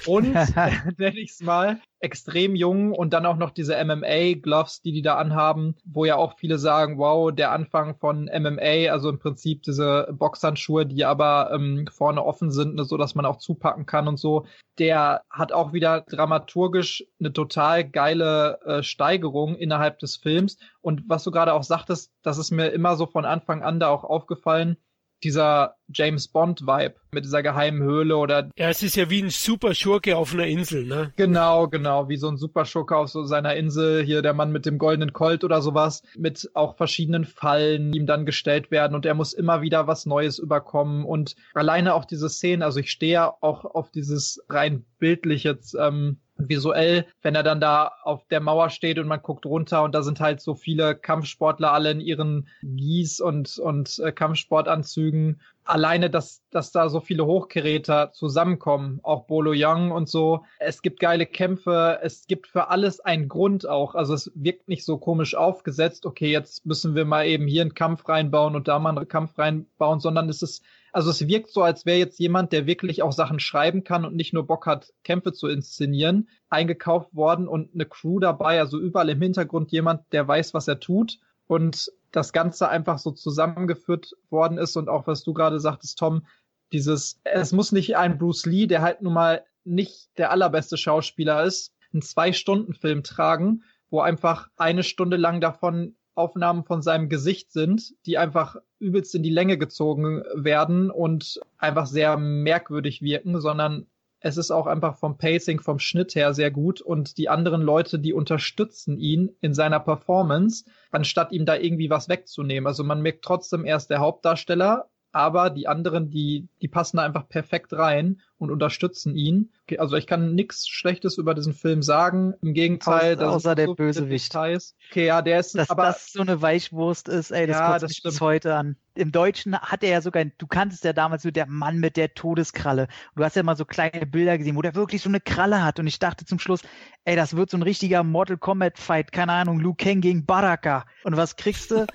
Und, nenne ich es mal, extrem jung, und dann auch noch diese M M A-Gloves, die die da anhaben, wo ja auch viele sagen, wow, der Anfang von M M A, also im Prinzip diese Boxhandschuhe, die aber ähm, vorne offen sind, ne, so dass man auch zupacken kann und so. Der hat auch wieder dramaturgisch eine total geile äh, Steigerung innerhalb des Films. Und was du gerade auch sagtest, das ist mir immer so von Anfang an da auch aufgefallen, dieser James-Bond-Vibe mit dieser geheimen Höhle oder... Ja, es ist ja wie ein Superschurke auf einer Insel, ne? Genau, genau, wie so ein Superschurke auf so seiner Insel, hier der Mann mit dem goldenen Colt oder sowas, mit auch verschiedenen Fallen, die ihm dann gestellt werden, und er muss immer wieder was Neues überkommen, und alleine auch diese Szenen, also ich stehe ja auch auf dieses rein bildlich jetzt, ähm, visuell, wenn er dann da auf der Mauer steht und man guckt runter und da sind halt so viele Kampfsportler alle in ihren Gieß- und, und äh, Kampfsportanzügen. Alleine, dass, dass da so viele Hochkaräter zusammenkommen, auch Bolo Yeung und so. Es gibt geile Kämpfe, es gibt für alles einen Grund auch. Also es wirkt nicht so komisch aufgesetzt, okay, jetzt müssen wir mal eben hier einen Kampf reinbauen und da mal einen Kampf reinbauen, sondern es ist, also es wirkt so, als wäre jetzt jemand, der wirklich auch Sachen schreiben kann und nicht nur Bock hat, Kämpfe zu inszenieren, eingekauft worden und eine Crew dabei, also überall im Hintergrund jemand, der weiß, was er tut, und das Ganze einfach so zusammengeführt worden ist. Und auch, was du gerade sagtest, Tom, dieses, es muss nicht ein Bruce Lee, der halt nun mal nicht der allerbeste Schauspieler ist, einen Zwei-Stunden-Film tragen, wo einfach eine Stunde lang davon Aufnahmen von seinem Gesicht sind, die einfach übelst in die Länge gezogen werden und einfach sehr merkwürdig wirken, sondern es ist auch einfach vom Pacing, vom Schnitt her sehr gut, und die anderen Leute, die unterstützen ihn in seiner Performance, anstatt ihm da irgendwie was wegzunehmen. Also man merkt trotzdem, er ist der Hauptdarsteller, aber die anderen, die, die passen da einfach perfekt rein und unterstützen ihn. Okay, also ich kann nichts Schlechtes über diesen Film sagen. Im Gegenteil. Außer, außer der so Bösewicht. Okay, ja, der ist, dass aber, das so eine Weichwurst ist, ey, das ja, kotzt das mich bis heute an. Im Deutschen hat er ja sogar, du kanntest ja damals so, der Mann mit der Todeskralle. Und du hast ja mal so kleine Bilder gesehen, wo der wirklich so eine Kralle hat. Und ich dachte zum Schluss, ey, das wird so ein richtiger Mortal Kombat Fight. Keine Ahnung, Liu Kang gegen Baraka. Und was kriegst du?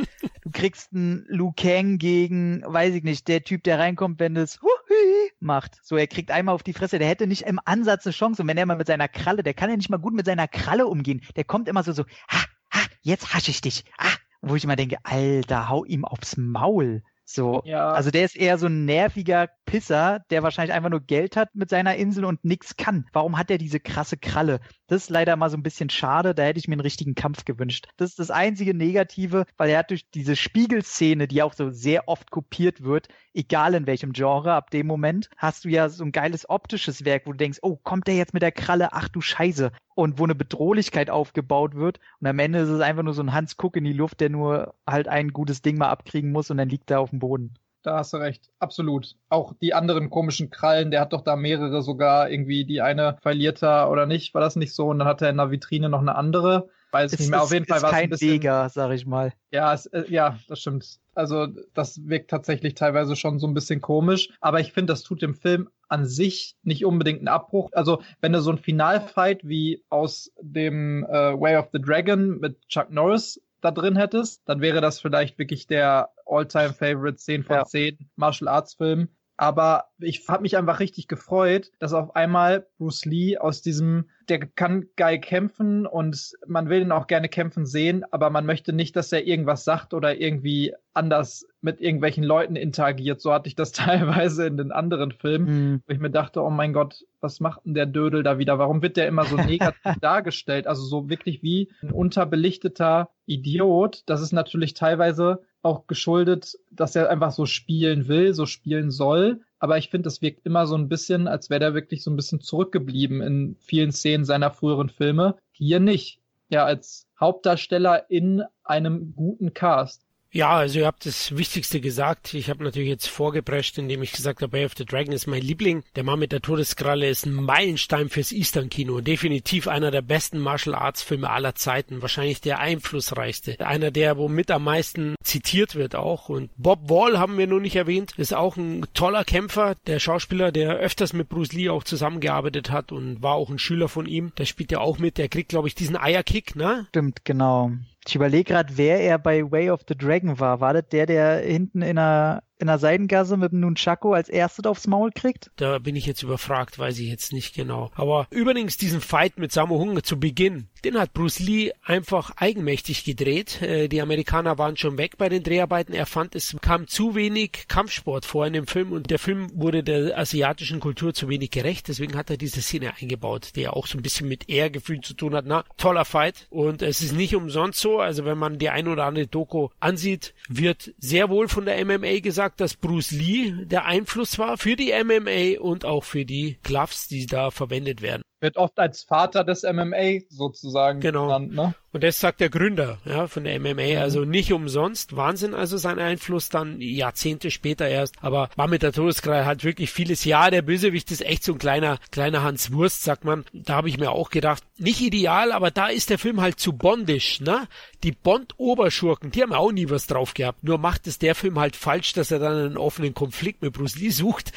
Du kriegst einen Liu Kang gegen, weiß ich nicht, der Typ, der reinkommt, wenn das Huhi macht. So, er kriegt einmal auf die Fresse. Der hätte nicht im Ansatz eine Chance. Und wenn er mal mit seiner Kralle, der kann ja nicht mal gut mit seiner Kralle umgehen. Der kommt immer so, so, ha, ha, jetzt hasche ich dich. Ah. Wo ich immer denke, Alter, hau ihm aufs Maul. So, ja. Also der ist eher so ein nerviger Pisser, der wahrscheinlich einfach nur Geld hat mit seiner Insel und nichts kann. Warum hat er diese krasse Kralle? Das ist leider mal so ein bisschen schade, da hätte ich mir einen richtigen Kampf gewünscht. Das ist das einzige Negative, weil er hat durch diese Spiegelszene, die auch so sehr oft kopiert wird, egal in welchem Genre, ab dem Moment hast du ja so ein geiles optisches Werk, wo du denkst, oh, kommt der jetzt mit der Kralle? Ach du Scheiße. Und wo eine Bedrohlichkeit aufgebaut wird. Und am Ende ist es einfach nur so ein Hans Kuck in die Luft, der nur halt ein gutes Ding mal abkriegen muss und dann liegt er auf dem Boden. Da hast du recht, absolut. Auch die anderen komischen Krallen, der hat doch da mehrere sogar irgendwie, die eine verliert er oder nicht, war das nicht so? Und dann hat er in der Vitrine noch eine andere. Weiß es nicht mehr, ist, auf jeden Fall war es ein bisschen... Ist kein Vega, sag ich mal. Ja, es, ja, das stimmt. Also das wirkt tatsächlich teilweise schon so ein bisschen komisch. Aber ich finde, das tut dem Film an sich nicht unbedingt einen Abbruch. Also wenn du so ein Finalfight wie aus dem äh, Way of the Dragon mit Chuck Norris da drin hättest, dann wäre das vielleicht wirklich der All-Time-Favorite zehn von zehn Martial-Arts-Film. aber ich habe mich einfach richtig gefreut, dass auf einmal Bruce Lee aus diesem, der kann geil kämpfen und man will ihn auch gerne kämpfen sehen, aber man möchte nicht, dass er irgendwas sagt oder irgendwie anders mit irgendwelchen Leuten interagiert. So hatte ich das teilweise in den anderen Filmen, mhm. wo ich mir dachte, oh mein Gott, was macht denn der Dödel da wieder? Warum wird der immer so negativ dargestellt? Also so wirklich wie ein unterbelichteter Idiot. Das ist natürlich teilweise auch geschuldet, dass er einfach so spielen will, so spielen soll. Aber ich finde, das wirkt immer so ein bisschen, als wäre der wirklich so ein bisschen zurückgeblieben in vielen Szenen seiner früheren Filme. Hier nicht. Ja, als Hauptdarsteller in einem guten Cast. Ja, also ihr habt das Wichtigste gesagt. Ich habe natürlich jetzt vorgeprescht, indem ich gesagt habe, Way of the Dragon ist mein Liebling. Der Mann mit der Todeskralle ist ein Meilenstein fürs Eastern-Kino und definitiv einer der besten Martial-Arts-Filme aller Zeiten. Wahrscheinlich der einflussreichste. Einer, der womit am meisten zitiert wird auch. Und Bob Wall haben wir nur nicht erwähnt. Ist auch ein toller Kämpfer. Der Schauspieler, der öfters mit Bruce Lee auch zusammengearbeitet hat und war auch ein Schüler von ihm. Der spielt ja auch mit. Der kriegt, glaube ich, diesen Eierkick, ne? Stimmt, genau. Ich überlege gerade, wer er bei Way of the Dragon war. War das der, der hinten in einer, in einer Seidengasse mit dem Nunchakus als erstes aufs Maul kriegt? Da bin ich jetzt überfragt, weiß ich jetzt nicht genau. Aber übrigens diesen Fight mit Sammo Hung zu Beginn, den hat Bruce Lee einfach eigenmächtig gedreht. Äh, die Amerikaner waren schon weg bei den Dreharbeiten. Er fand, es kam zu wenig Kampfsport vor in dem Film und der Film wurde der asiatischen Kultur zu wenig gerecht. Deswegen hat er diese Szene eingebaut, die ja auch so ein bisschen mit Ehrgefühl zu tun hat. Na, toller Fight. Und es ist nicht umsonst so. Also wenn man die ein oder andere Doku ansieht, wird sehr wohl von der M M A gesagt, dass Bruce Lee der Einfluss war für die M M A und auch für die Gloves, die da verwendet werden. Wird oft als Vater des M M A sozusagen genau. genannt, ne? Und das sagt der Gründer, ja, von der M M A, also nicht umsonst. Wahnsinn, also sein Einfluss dann Jahrzehnte später erst. Aber Mann mit der Todeskralle hat wirklich vieles. Ja, der Bösewicht ist echt so ein kleiner, kleiner Hans Wurst, sagt man. Da habe ich mir auch gedacht, nicht ideal, aber da ist der Film halt zu bondisch, ne? Die Bond-Oberschurken, die haben auch nie was drauf gehabt. Nur macht es der Film halt falsch, dass er dann einen offenen Konflikt mit Bruce Lee sucht.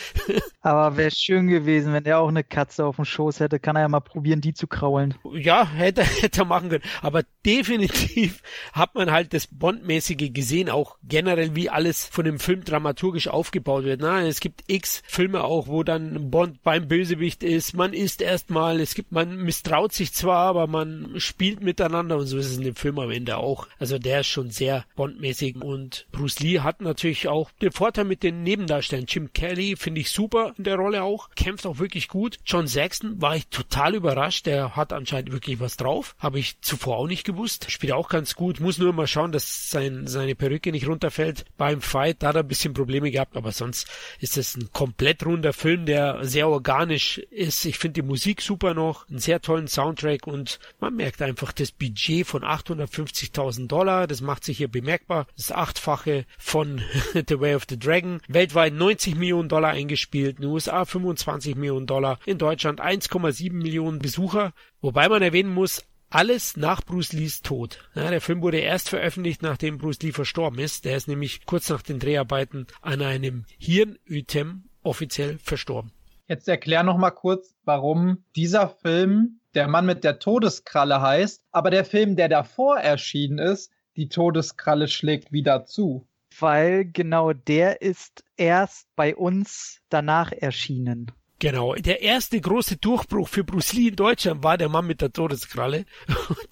Aber wäre schön gewesen, wenn er auch eine Katze auf dem Schoß hätte, kann er ja mal probieren, die zu kraulen. Ja, hätte, hätte er machen können. Aber definitiv hat man halt das Bond-mäßige gesehen, auch generell, wie alles von dem Film dramaturgisch aufgebaut wird. Na, es gibt x Filme auch, wo dann Bond beim Bösewicht ist, man isst erstmal, es gibt, man misstraut sich zwar, aber man spielt miteinander und so ist es in dem Film am Ende auch. Also der ist schon sehr Bond-mäßig und Bruce Lee hat natürlich auch den Vorteil mit den Nebendarstellern. Jim Kelly finde ich super in der Rolle auch, kämpft auch wirklich gut. John Saxon war ich total überrascht, der hat anscheinend wirklich was drauf, habe ich zuvor auch nicht gewusst. Spielt auch ganz gut. Muss nur mal schauen, dass sein, seine Perücke nicht runterfällt beim Fight. Da hat er ein bisschen Probleme gehabt, aber sonst ist es ein komplett runder Film, der sehr organisch ist. Ich finde die Musik super noch, einen sehr tollen Soundtrack und man merkt einfach das Budget von achthundertfünfzigtausend Dollar. Das macht sich hier bemerkbar. Das Achtfache von The Way of the Dragon. Weltweit neunzig Millionen Dollar eingespielt. In den U S A fünfundzwanzig Millionen Dollar. In Deutschland eins Komma sieben Millionen Besucher. Wobei man erwähnen muss, alles nach Bruce Lees Tod. Ja, der Film wurde erst veröffentlicht, nachdem Bruce Lee verstorben ist. Der ist nämlich kurz nach den Dreharbeiten an einem Hirnödem offiziell verstorben. Jetzt erklär noch mal kurz, warum dieser Film Der Mann mit der Todeskralle heißt, aber der Film, der davor erschienen ist, Die Todeskralle schlägt wieder zu. Weil genau der ist erst bei uns danach erschienen. Genau, der erste große Durchbruch für Bruce Lee in Deutschland war Der Mann mit der Todeskralle.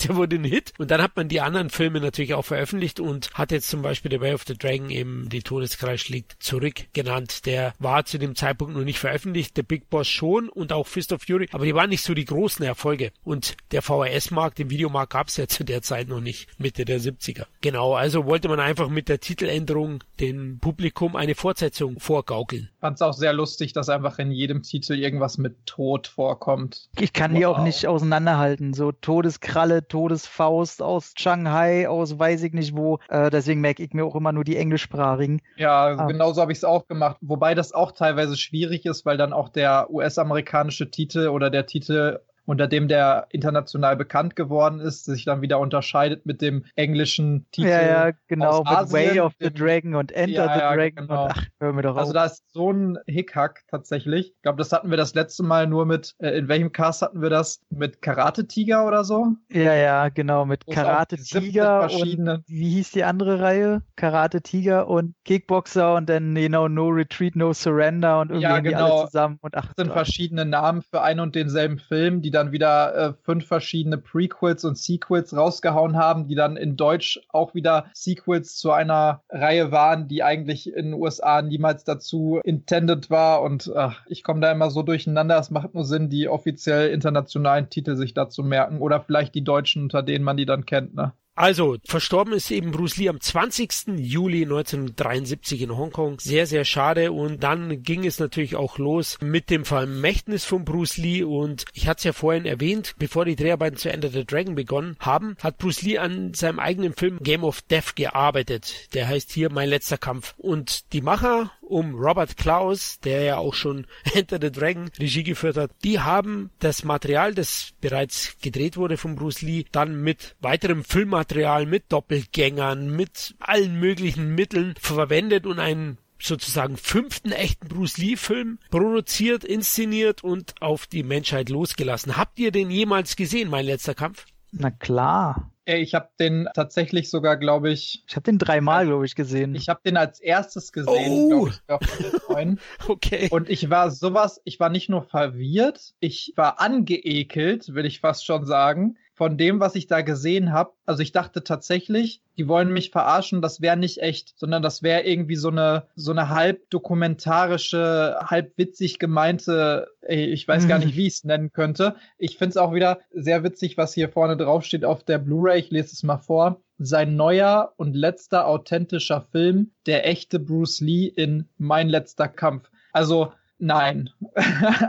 Der wurde ein Hit. Und dann hat man die anderen Filme natürlich auch veröffentlicht und hat jetzt zum Beispiel The Way of the Dragon eben Die Todeskralle schlägt zurück genannt. Der war zu dem Zeitpunkt noch nicht veröffentlicht. Der Big Boss schon und auch Fist of Fury. Aber die waren nicht so die großen Erfolge. Und der V H S-Markt, den Videomarkt gab es ja zu der Zeit noch nicht, Mitte der siebziger. Genau, also wollte man einfach mit der Titeländerung dem Publikum eine Fortsetzung vorgaukeln. Ich fand es auch sehr lustig, dass einfach in jedem Titel irgendwas mit Tod vorkommt. Ich kann wow. die auch nicht auseinanderhalten. So Todeskralle, Todesfaust aus Shanghai, aus weiß ich nicht wo. Äh, deswegen merke ich mir auch immer nur die englischsprachigen. Ja, ah. genauso habe ich es auch gemacht. Wobei das auch teilweise schwierig ist, weil dann auch der U S-amerikanische Titel oder der Titel unter dem der international bekannt geworden ist, sich dann wieder unterscheidet mit dem englischen Titel. Ja, ja, genau, aus Asien, mit Way of the Dragon und Enter ja, the ja, Dragon. Genau. Und ach, hör mir doch auf. Also da ist so ein Hickhack tatsächlich. Ich glaube, das hatten wir das letzte Mal nur mit, äh, in welchem Cast hatten wir das? Mit Karate-Tiger oder so? Ja, ja, genau, mit Karate-Tiger und wie hieß die andere Reihe? Karate-Tiger und Kickboxer und dann, you know, No Retreat, No Surrender und irgendwie ja, genau. Die alle zusammen. Und ach, sind verschiedene Namen für einen und denselben Film, die dann wieder äh, fünf verschiedene Prequels und Sequels rausgehauen haben, die dann in Deutsch auch wieder Sequels zu einer Reihe waren, die eigentlich in den U S A niemals dazu intended war. Und ach, ich komme da immer so durcheinander. Es macht nur Sinn, die offiziell internationalen Titel sich dazu merken oder vielleicht die deutschen, unter denen man die dann kennt, ne? Also, verstorben ist eben Bruce Lee am zwanzigsten Juli neunzehnhundertdreiundsiebzig in Hongkong. Sehr, sehr schade. Und dann ging es natürlich auch los mit dem Vermächtnis von Bruce Lee. Und ich hatte es ja vorhin erwähnt, bevor die Dreharbeiten zu Enter the Dragon begonnen haben, hat Bruce Lee an seinem eigenen Film Game of Death gearbeitet. Der heißt hier Mein letzter Kampf. Und die Macher um Robert Klaus, der ja auch schon Enter the Dragon Regie geführt hat, die haben das Material, das bereits gedreht wurde von Bruce Lee, dann mit weiterem Filmmaterial Material mit Doppelgängern, mit allen möglichen Mitteln verwendet und einen sozusagen fünften echten Bruce Lee-Film produziert, inszeniert und auf die Menschheit losgelassen. Habt ihr den jemals gesehen, Mein letzter Kampf? Na klar. Ich habe den tatsächlich sogar, glaube ich... Ich habe den dreimal, glaube ich, gesehen. Ich habe den als erstes gesehen, oh. glaube ich, von okay. Und ich war sowas, ich war nicht nur verwirrt, ich war angeekelt, will ich fast schon sagen, von dem, was ich da gesehen habe. Also ich dachte tatsächlich, die wollen mich verarschen, das wäre nicht echt, sondern das wäre irgendwie so eine so eine halb dokumentarische, halb witzig gemeinte, ey, ich weiß gar nicht, wie ich es nennen könnte. Ich finde es auch wieder sehr witzig, was hier vorne drauf steht auf der Blu-ray. Ich lese es mal vor. Sein neuer und letzter authentischer Film, der echte Bruce Lee in Mein letzter Kampf. Also nein,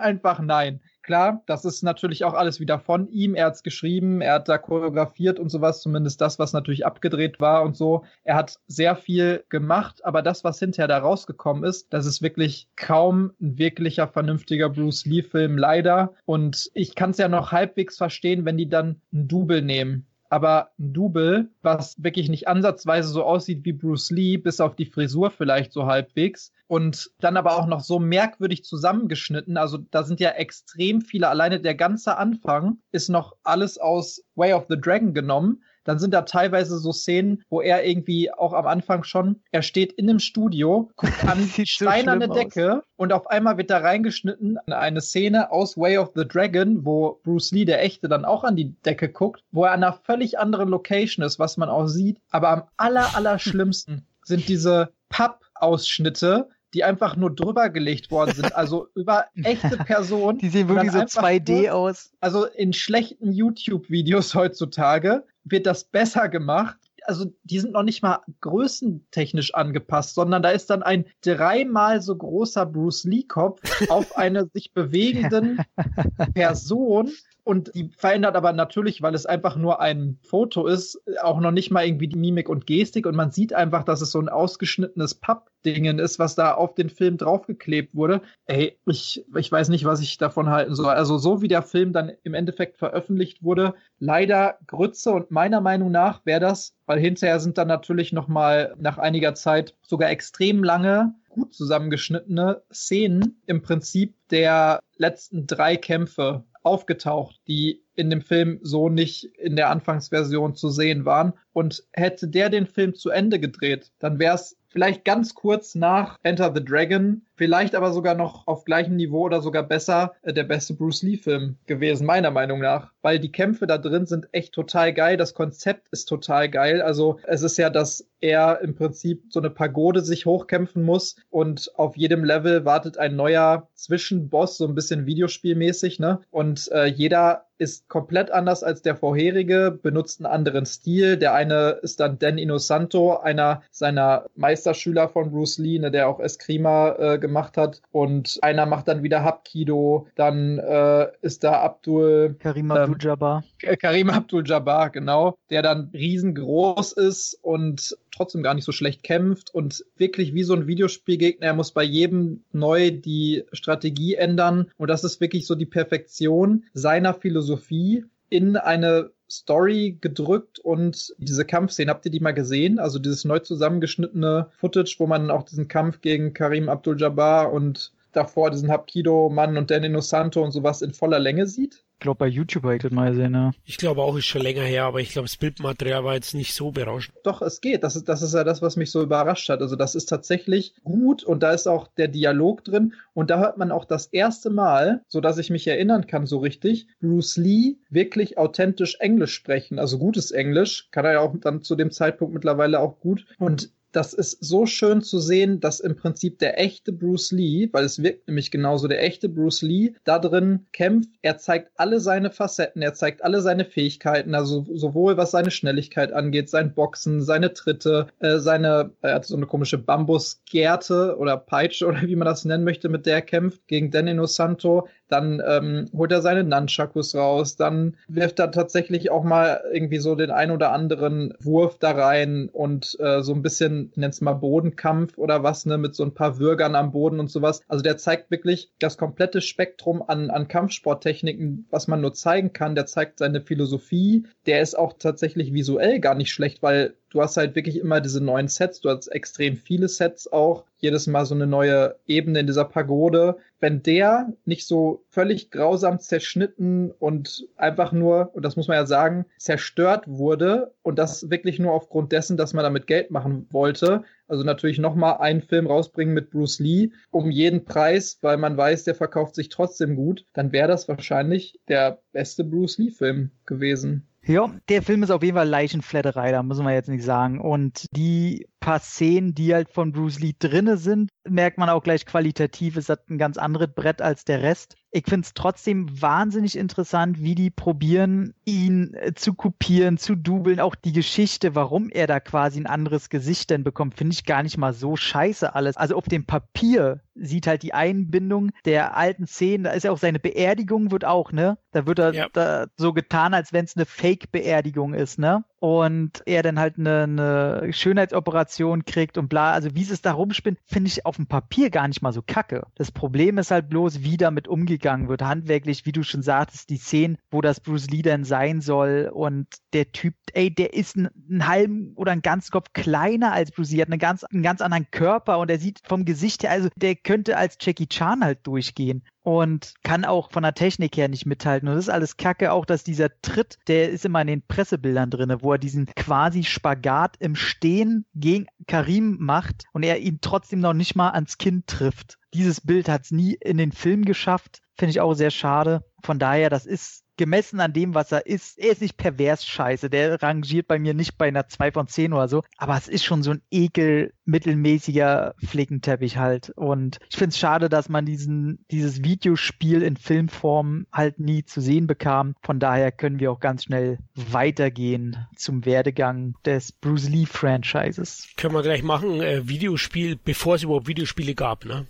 einfach nein. Klar, das ist natürlich auch alles wieder von ihm. Er hat's geschrieben, er hat da choreografiert und sowas, zumindest das, was natürlich abgedreht war und so. Er hat sehr viel gemacht, aber das, was hinterher da rausgekommen ist, das ist wirklich kaum ein wirklicher, vernünftiger Bruce Lee-Film, leider. Und ich kann's ja noch halbwegs verstehen, wenn die dann ein Double nehmen. Aber ein Double, was wirklich nicht ansatzweise so aussieht wie Bruce Lee, bis auf die Frisur vielleicht so halbwegs. Und dann aber auch noch so merkwürdig zusammengeschnitten. Also da sind ja extrem viele. Alleine der ganze Anfang ist noch alles aus Way of the Dragon genommen. Dann sind da teilweise so Szenen, wo er irgendwie auch am Anfang schon, er steht in einem Studio, guckt an die steinerne Decke und auf einmal wird da reingeschnitten eine Szene aus Way of the Dragon, wo Bruce Lee, der Echte, dann auch an die Decke guckt, wo er an einer völlig anderen Location ist, was man auch sieht. Aber am aller, aller schlimmsten sind diese Pappausschnitte, die einfach nur drüber gelegt worden sind, also über echte Personen. Die sehen wirklich so zwei D nur, aus. Also in schlechten YouTube-Videos heutzutage wird das besser gemacht. Also die sind noch nicht mal größentechnisch angepasst, sondern da ist dann ein dreimal so großer Bruce Lee-Kopf auf einer sich bewegenden Person. Und die verändert aber natürlich, weil es einfach nur ein Foto ist, auch noch nicht mal irgendwie die Mimik und Gestik. Und man sieht einfach, dass es so ein ausgeschnittenes Pappdingen ist, was da auf den Film draufgeklebt wurde. Ey, ich, ich weiß nicht, was ich davon halten soll. Also so wie der Film dann im Endeffekt veröffentlicht wurde, leider Grütze. Und meiner Meinung nach wäre das, weil hinterher sind dann natürlich noch mal nach einiger Zeit sogar extrem lange, gut zusammengeschnittene Szenen im Prinzip der letzten drei Kämpfe aufgetaucht, die in dem Film so nicht in der Anfangsversion zu sehen waren. Und hätte der den Film zu Ende gedreht, dann wäre es vielleicht ganz kurz nach Enter the Dragon, vielleicht aber sogar noch auf gleichem Niveau oder sogar besser äh, der beste Bruce Lee-Film gewesen, meiner Meinung nach. Weil die Kämpfe da drin sind echt total geil, das Konzept ist total geil. Also es ist ja, dass er im Prinzip so eine Pagode sich hochkämpfen muss und auf jedem Level wartet ein neuer Zwischenboss, so ein bisschen videospielmäßig, ne? Und äh, jeder ist komplett anders als der vorherige, benutzt einen anderen Stil. Der eine ist dann Dan Inosanto, einer seiner Meisterschüler von Bruce Lee, ne, der auch Eskrima äh, gemacht hat. Und einer macht dann wieder Hapkido. Dann äh, ist da Abdul... Karim Abdul-Jabbar. Ähm, Karim Abdul-Jabbar, genau. Der dann riesengroß ist und trotzdem gar nicht so schlecht kämpft und wirklich wie so ein Videospielgegner, er muss bei jedem neu die Strategie ändern und das ist wirklich so die Perfektion seiner Philosophie in eine Story gedrückt. Und diese Kampfszenen, habt ihr die mal gesehen? Also dieses neu zusammengeschnittene Footage, wo man auch diesen Kampf gegen Karim Abdul-Jabbar und davor diesen Hapkido-Mann und Dan Inosanto und sowas in voller Länge sieht? Ich glaube, bei YouTube habe ich das mal gesehen, ne? Ich glaube auch, ist schon länger her, aber ich glaube, das Bildmaterial war jetzt nicht so berauschend. Doch, es geht. Das ist, das ist ja das, was mich so überrascht hat. Also das ist tatsächlich gut und da ist auch der Dialog drin und da hört man auch das erste Mal, sodass ich mich erinnern kann so richtig, Bruce Lee wirklich authentisch Englisch sprechen, also gutes Englisch. Kann er ja auch dann zu dem Zeitpunkt mittlerweile auch gut und das ist so schön zu sehen, dass im Prinzip der echte Bruce Lee, weil es wirkt nämlich genauso, der echte Bruce Lee da drin kämpft. Er zeigt alle seine Facetten, er zeigt alle seine Fähigkeiten, also sowohl was seine Schnelligkeit angeht, sein Boxen, seine Tritte, äh, seine, er hat so eine komische Bambusgerte oder Peitsche oder wie man das nennen möchte, mit der er kämpft gegen Dan Inosanto. Dann ähm, holt er seine Nunchakus raus, dann wirft er tatsächlich auch mal irgendwie so den ein oder anderen Wurf da rein und äh, so ein bisschen, ich nenne es mal Bodenkampf oder was, ne, mit so ein paar Würgern am Boden und sowas. Also der zeigt wirklich das komplette Spektrum an, an Kampfsporttechniken, was man nur zeigen kann. Der zeigt seine Philosophie, der ist auch tatsächlich visuell gar nicht schlecht, weil du hast halt wirklich immer diese neuen Sets, du hast extrem viele Sets auch, jedes Mal so eine neue Ebene in dieser Pagode. Wenn der nicht so völlig grausam zerschnitten und einfach nur, und das muss man ja sagen, zerstört wurde und das wirklich nur aufgrund dessen, dass man damit Geld machen wollte, also natürlich nochmal einen Film rausbringen mit Bruce Lee um jeden Preis, weil man weiß, der verkauft sich trotzdem gut, dann wäre das wahrscheinlich der beste Bruce Lee-Film gewesen. Ja, der Film ist auf jeden Fall Leichenflatterei, da müssen wir jetzt nicht sagen. Und die paar Szenen, die halt von Bruce Lee drinne sind, merkt man auch gleich qualitativ, ist das ein ganz anderes Brett als der Rest. Ich finde es trotzdem wahnsinnig interessant, wie die probieren, ihn zu kopieren, zu dubeln. Auch die Geschichte, warum er da quasi ein anderes Gesicht denn bekommt, finde ich gar nicht mal so scheiße alles. Also auf dem Papier sieht halt die Einbindung der alten Szenen, da ist ja auch seine Beerdigung wird auch, ne? Da wird er ja. da so getan, als wenn es eine Fake-Beerdigung ist, ne? Und er dann halt eine, eine Schönheitsoperation kriegt und bla. Also wie es da rumspinnt, finde ich auf dem Papier gar nicht mal so kacke. Das Problem ist halt bloß, wie damit umgegangen wird. Handwerklich, wie du schon sagtest, die Szenen, wo das Bruce Lee dann sein soll. Und der Typ, ey, der ist einen, einen halben oder einen ganzen Kopf kleiner als Bruce Lee. Er hat einen ganz, einen ganz anderen Körper und er sieht vom Gesicht her, also der könnte als Jackie Chan halt durchgehen. Und kann auch von der Technik her nicht mithalten. Und das ist alles Kacke, auch dass dieser Tritt, der ist immer in den Pressebildern drin, wo er diesen quasi Spagat im Stehen gegen Karim macht und er ihn trotzdem noch nicht mal ans Kinn trifft. Dieses Bild hat es nie in den Film geschafft. Finde ich auch sehr schade. Von daher, das ist gemessen an dem, was er ist, er ist nicht pervers scheiße. Der rangiert bei mir nicht bei einer zwei von zehn oder so. Aber es ist schon so ein ekel mittelmäßiger Flickenteppich halt. Und ich finde es schade, dass man diesen dieses Videospiel in Filmform halt nie zu sehen bekam. Von daher können wir auch ganz schnell weitergehen zum Werdegang des Bruce Lee Franchises. Können wir gleich machen, äh, Videospiel, bevor es überhaupt Videospiele gab, ne?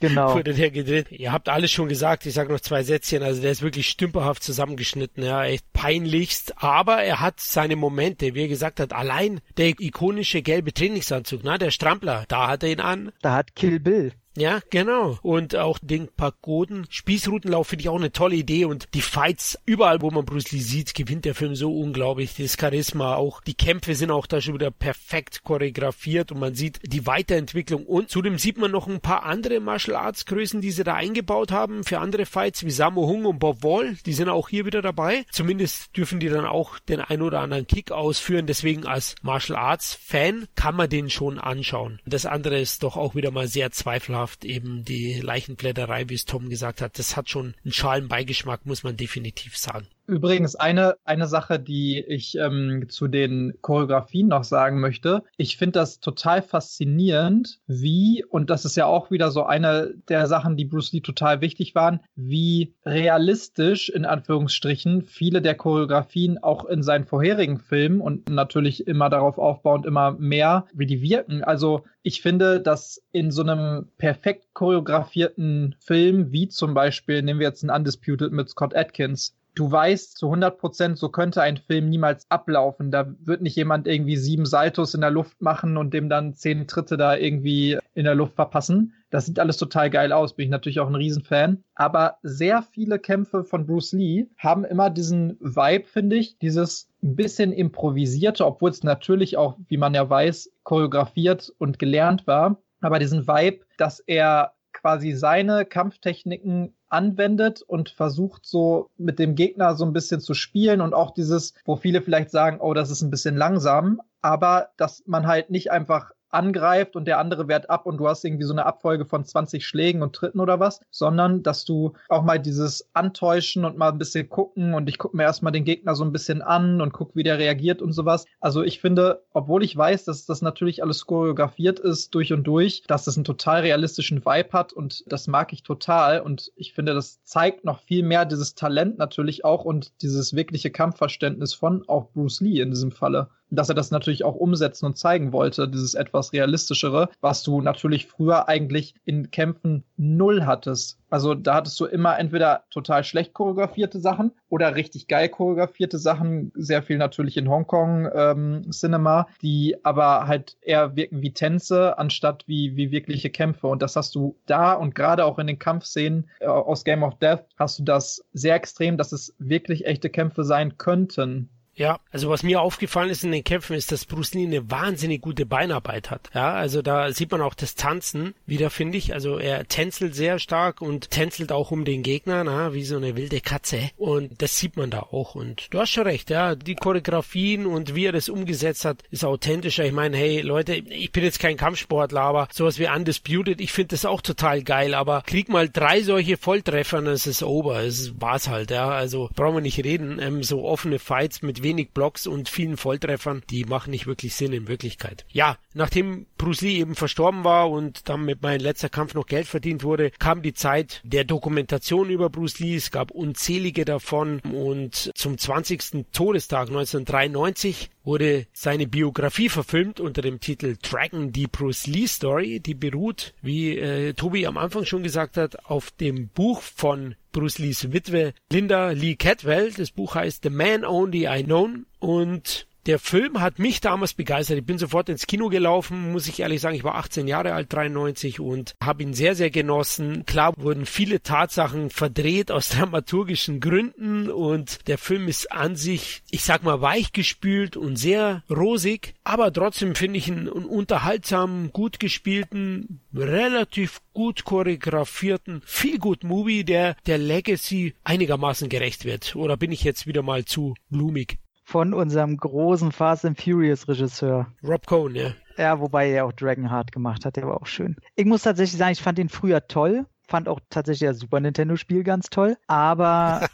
Genau. Wurde der gedreht. Ihr habt alles schon gesagt, ich sag noch zwei Sätzchen. Also der ist wirklich stümperhaft zusammengeschnitten, ja, echt peinlichst. Aber er hat seine Momente, wie er gesagt hat, allein der ikonische gelbe Trainingsanzug, ne? Der Strampler, da hat er ihn an. Da hat Kill Bill. Ja, genau. Und auch den Pagoden. Spießrutenlauf finde ich auch eine tolle Idee und die Fights, überall wo man Bruce Lee sieht, gewinnt der Film so unglaublich. Das Charisma, auch die Kämpfe sind auch da schon wieder perfekt choreografiert und man sieht die Weiterentwicklung und zudem sieht man noch ein paar andere Martial Arts Größen, die sie da eingebaut haben für andere Fights, wie Sammo Hung und Bob Wall, die sind auch hier wieder dabei. Zumindest dürfen die dann auch den ein oder anderen Kick ausführen, deswegen als Martial Arts Fan kann man den schon anschauen. Das andere ist doch auch wieder mal sehr zweifelhaft. Eben die Leichenblätterei, wie es Tom gesagt hat, das hat schon einen schalen Beigeschmack, muss man definitiv sagen. Übrigens eine, eine Sache, die ich ähm, zu den Choreografien noch sagen möchte. Ich finde das total faszinierend, wie, und das ist ja auch wieder so eine der Sachen, die Bruce Lee total wichtig waren, wie realistisch, in Anführungsstrichen, viele der Choreografien auch in seinen vorherigen Filmen und natürlich immer darauf aufbauend immer mehr, wie die wirken. Also ich finde, dass in so einem perfekt choreografierten Film, wie zum Beispiel, nehmen wir jetzt einen Undisputed mit Scott Adkins, du weißt zu hundert Prozent, so könnte ein Film niemals ablaufen. Da wird nicht jemand irgendwie sieben Saltos in der Luft machen und dem dann zehn Tritte da irgendwie in der Luft verpassen. Das sieht alles total geil aus, bin ich natürlich auch ein Riesenfan. Aber sehr viele Kämpfe von Bruce Lee haben immer diesen Vibe, finde ich, dieses ein bisschen improvisierte, obwohl es natürlich auch, wie man ja weiß, choreografiert und gelernt war. Aber diesen Vibe, dass er quasi seine Kampftechniken anwendet und versucht so mit dem Gegner so ein bisschen zu spielen und auch dieses, wo viele vielleicht sagen, oh, das ist ein bisschen langsam, aber dass man halt nicht einfach angreift und der andere wehrt ab und du hast irgendwie so eine Abfolge von zwanzig Schlägen und Tritten oder was, sondern dass du auch mal dieses Antäuschen und mal ein bisschen gucken und ich gucke mir erstmal den Gegner so ein bisschen an und gucke, wie der reagiert und sowas. Also ich finde, obwohl ich weiß, dass das natürlich alles choreografiert ist durch und durch, dass das einen total realistischen Vibe hat und das mag ich total und ich finde, das zeigt noch viel mehr dieses Talent natürlich auch und dieses wirkliche Kampfverständnis von auch Bruce Lee in diesem Falle. Dass er das natürlich auch umsetzen und zeigen wollte, dieses etwas realistischere, was du natürlich früher eigentlich in Kämpfen null hattest. Also da hattest du immer entweder total schlecht choreografierte Sachen oder richtig geil choreografierte Sachen, sehr viel natürlich in Hongkong ähm, Cinema, die aber halt eher wirken wie Tänze anstatt wie, wie wirkliche Kämpfe. Und das hast du da und gerade auch in den Kampfszenen äh, aus Game of Death hast du das sehr extrem, dass es wirklich echte Kämpfe sein könnten. Ja, also was mir aufgefallen ist in den Kämpfen ist, dass Bruce Lee eine wahnsinnig gute Beinarbeit hat. Ja, also da sieht man auch das Tanzen wieder, finde ich. Also er tänzelt sehr stark und tänzelt auch um den Gegner, na, wie so eine wilde Katze. Und das sieht man da auch. Und du hast schon recht, ja, die Choreografien und wie er das umgesetzt hat, ist authentischer. Ich meine, hey Leute, ich bin jetzt kein Kampfsportler, aber sowas wie Undisputed, ich finde das auch total geil. Aber krieg mal drei solche Volltreffer, dann ist es over. Es war's halt, ja. Also brauchen wir nicht reden. Ähm, so offene Fights mit wenig Blocks und vielen Volltreffern, die machen nicht wirklich Sinn in Wirklichkeit. Ja, nachdem Bruce Lee eben verstorben war und dann mit meinem letzten Kampf noch Geld verdient wurde, kam die Zeit der Dokumentation über Bruce Lee. Es gab unzählige davon und zum zwanzigsten Todestag neunzehnhundertdreiundneunzig wurde seine Biografie verfilmt unter dem Titel Dragon: The Bruce Lee Story. Die beruht, wie äh, Tobi am Anfang schon gesagt hat, auf dem Buch von Bruce Lees Witwe Linda Lee Cadwell. Das Buch heißt The Man Only I Known und der Film hat mich damals begeistert. Ich bin sofort ins Kino gelaufen, muss ich ehrlich sagen. Ich war achtzehn Jahre alt, dreiundneunzig, und habe ihn sehr, sehr genossen. Klar wurden viele Tatsachen verdreht aus dramaturgischen Gründen und der Film ist an sich, ich sag mal, weichgespült und sehr rosig, aber trotzdem finde ich einen unterhaltsamen, gut gespielten, relativ gut choreografierten Feel-Good-Movie, der der Legacy einigermaßen gerecht wird. Oder bin ich jetzt wieder mal zu blumig? Von unserem großen Fast and Furious Regisseur. Rob Cohen, ja. Ja, wobei er auch Dragonheart gemacht hat, der war auch schön. Ich muss tatsächlich sagen, ich fand ihn früher toll. Fand auch tatsächlich das Super Nintendo-Spiel ganz toll. Aber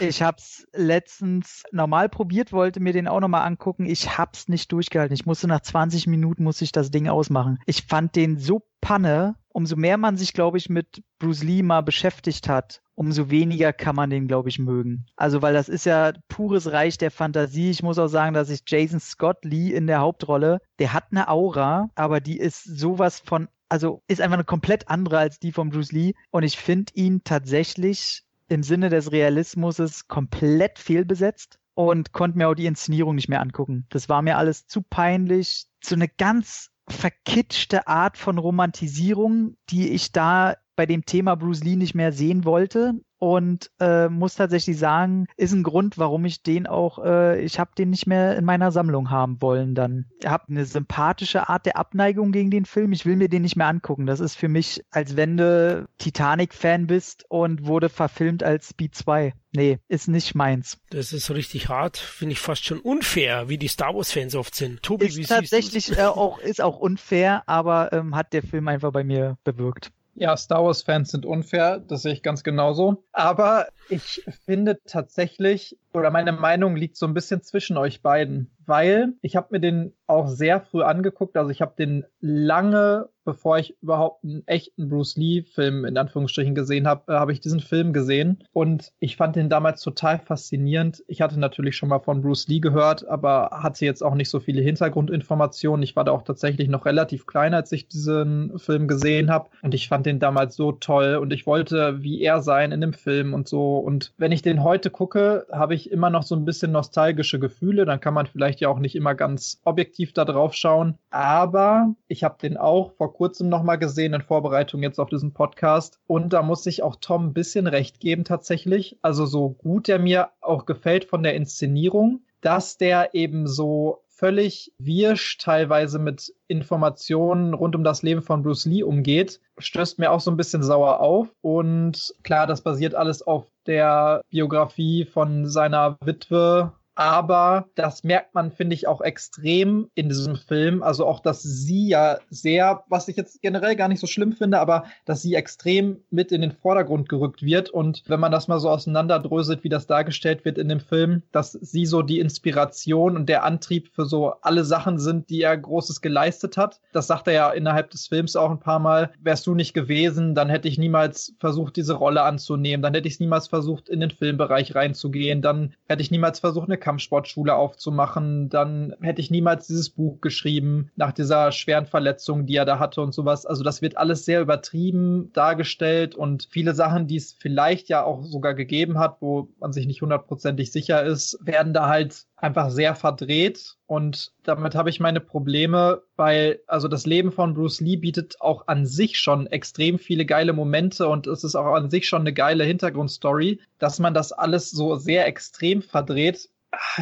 ich hab's letztens normal probiert, wollte mir den auch nochmal angucken. Ich hab's nicht durchgehalten. Ich musste nach zwanzig Minuten, musste ich das Ding ausmachen. Ich fand den so panne. Umso mehr man sich, glaube ich, mit Bruce Lee mal beschäftigt hat, umso weniger kann man den, glaube ich, mögen. Also, weil das ist ja pures Reich der Fantasie. Ich muss auch sagen, dass ich Jason Scott Lee in der Hauptrolle, der hat eine Aura, aber die ist sowas von, also ist einfach eine komplett andere als die von Bruce Lee. Und ich finde ihn tatsächlich im Sinne des Realismus komplett fehlbesetzt und konnte mir auch die Inszenierung nicht mehr angucken. Das war mir alles zu peinlich, so eine ganz verkitschte Art von Romantisierung, die ich da bei dem Thema Bruce Lee nicht mehr sehen wollte und äh, muss tatsächlich sagen, ist ein Grund, warum ich den auch, äh, ich habe den nicht mehr in meiner Sammlung haben wollen dann. Ich habe eine sympathische Art der Abneigung gegen den Film, ich will mir den nicht mehr angucken. Das ist für mich, als wenn du Titanic-Fan bist und wurde verfilmt als Speed zwei. Nee, ist nicht meins. Das ist richtig hart, finde ich fast schon unfair, wie die Star Wars-Fans oft sind. Tobi, ist wie tatsächlich äh, auch, ist auch unfair, aber ähm, hat der Film einfach bei mir bewirkt. Ja, Star Wars-Fans sind unfair, das sehe ich ganz genauso. Aber ich finde tatsächlich, oder meine Meinung liegt so ein bisschen zwischen euch beiden, weil ich habe mir den auch sehr früh angeguckt. Also ich habe den lange bevor ich überhaupt einen echten Bruce Lee-Film in Anführungsstrichen gesehen habe, äh, habe ich diesen Film gesehen und ich fand den damals total faszinierend. Ich hatte natürlich schon mal von Bruce Lee gehört, aber hatte jetzt auch nicht so viele Hintergrundinformationen. Ich war da auch tatsächlich noch relativ klein, als ich diesen Film gesehen habe und ich fand den damals so toll und ich wollte wie er sein in dem Film und so. Und wenn ich den heute gucke, habe ich immer noch so ein bisschen nostalgische Gefühle. Dann kann man vielleicht ja auch nicht immer ganz objektiv da drauf schauen, aber ich habe den auch vor kurzem nochmal gesehen in Vorbereitung jetzt auf diesen Podcast und da muss ich auch Tom ein bisschen recht geben tatsächlich. Also so gut der mir auch gefällt von der Inszenierung, dass der eben so völlig wirsch teilweise mit Informationen rund um das Leben von Bruce Lee umgeht, stößt mir auch so ein bisschen sauer auf. Und klar, das basiert alles auf der Biografie von seiner Witwe. Aber das merkt man, finde ich, auch extrem in diesem Film. Also auch, dass sie ja sehr, was ich jetzt generell gar nicht so schlimm finde, aber dass sie extrem mit in den Vordergrund gerückt wird. Und wenn man das mal so auseinanderdröselt, wie das dargestellt wird in dem Film, dass sie so die Inspiration und der Antrieb für so alle Sachen sind, die er Großes geleistet hat. Das sagt er ja innerhalb des Films auch ein paar Mal. Wärst du nicht gewesen, dann hätte ich niemals versucht, diese Rolle anzunehmen. Dann hätte ich es niemals versucht, in den Filmbereich reinzugehen. Dann hätte ich niemals versucht, eine Kampfsportschule aufzumachen, dann hätte ich niemals dieses Buch geschrieben, nach dieser schweren Verletzung, die er da hatte und sowas. Also das wird alles sehr übertrieben dargestellt und viele Sachen, die es vielleicht ja auch sogar gegeben hat, wo man sich nicht hundertprozentig sicher ist, werden da halt einfach sehr verdreht und damit habe ich meine Probleme, weil also das Leben von Bruce Lee bietet auch an sich schon extrem viele geile Momente und es ist auch an sich schon eine geile Hintergrundstory, dass man das alles so sehr extrem verdreht.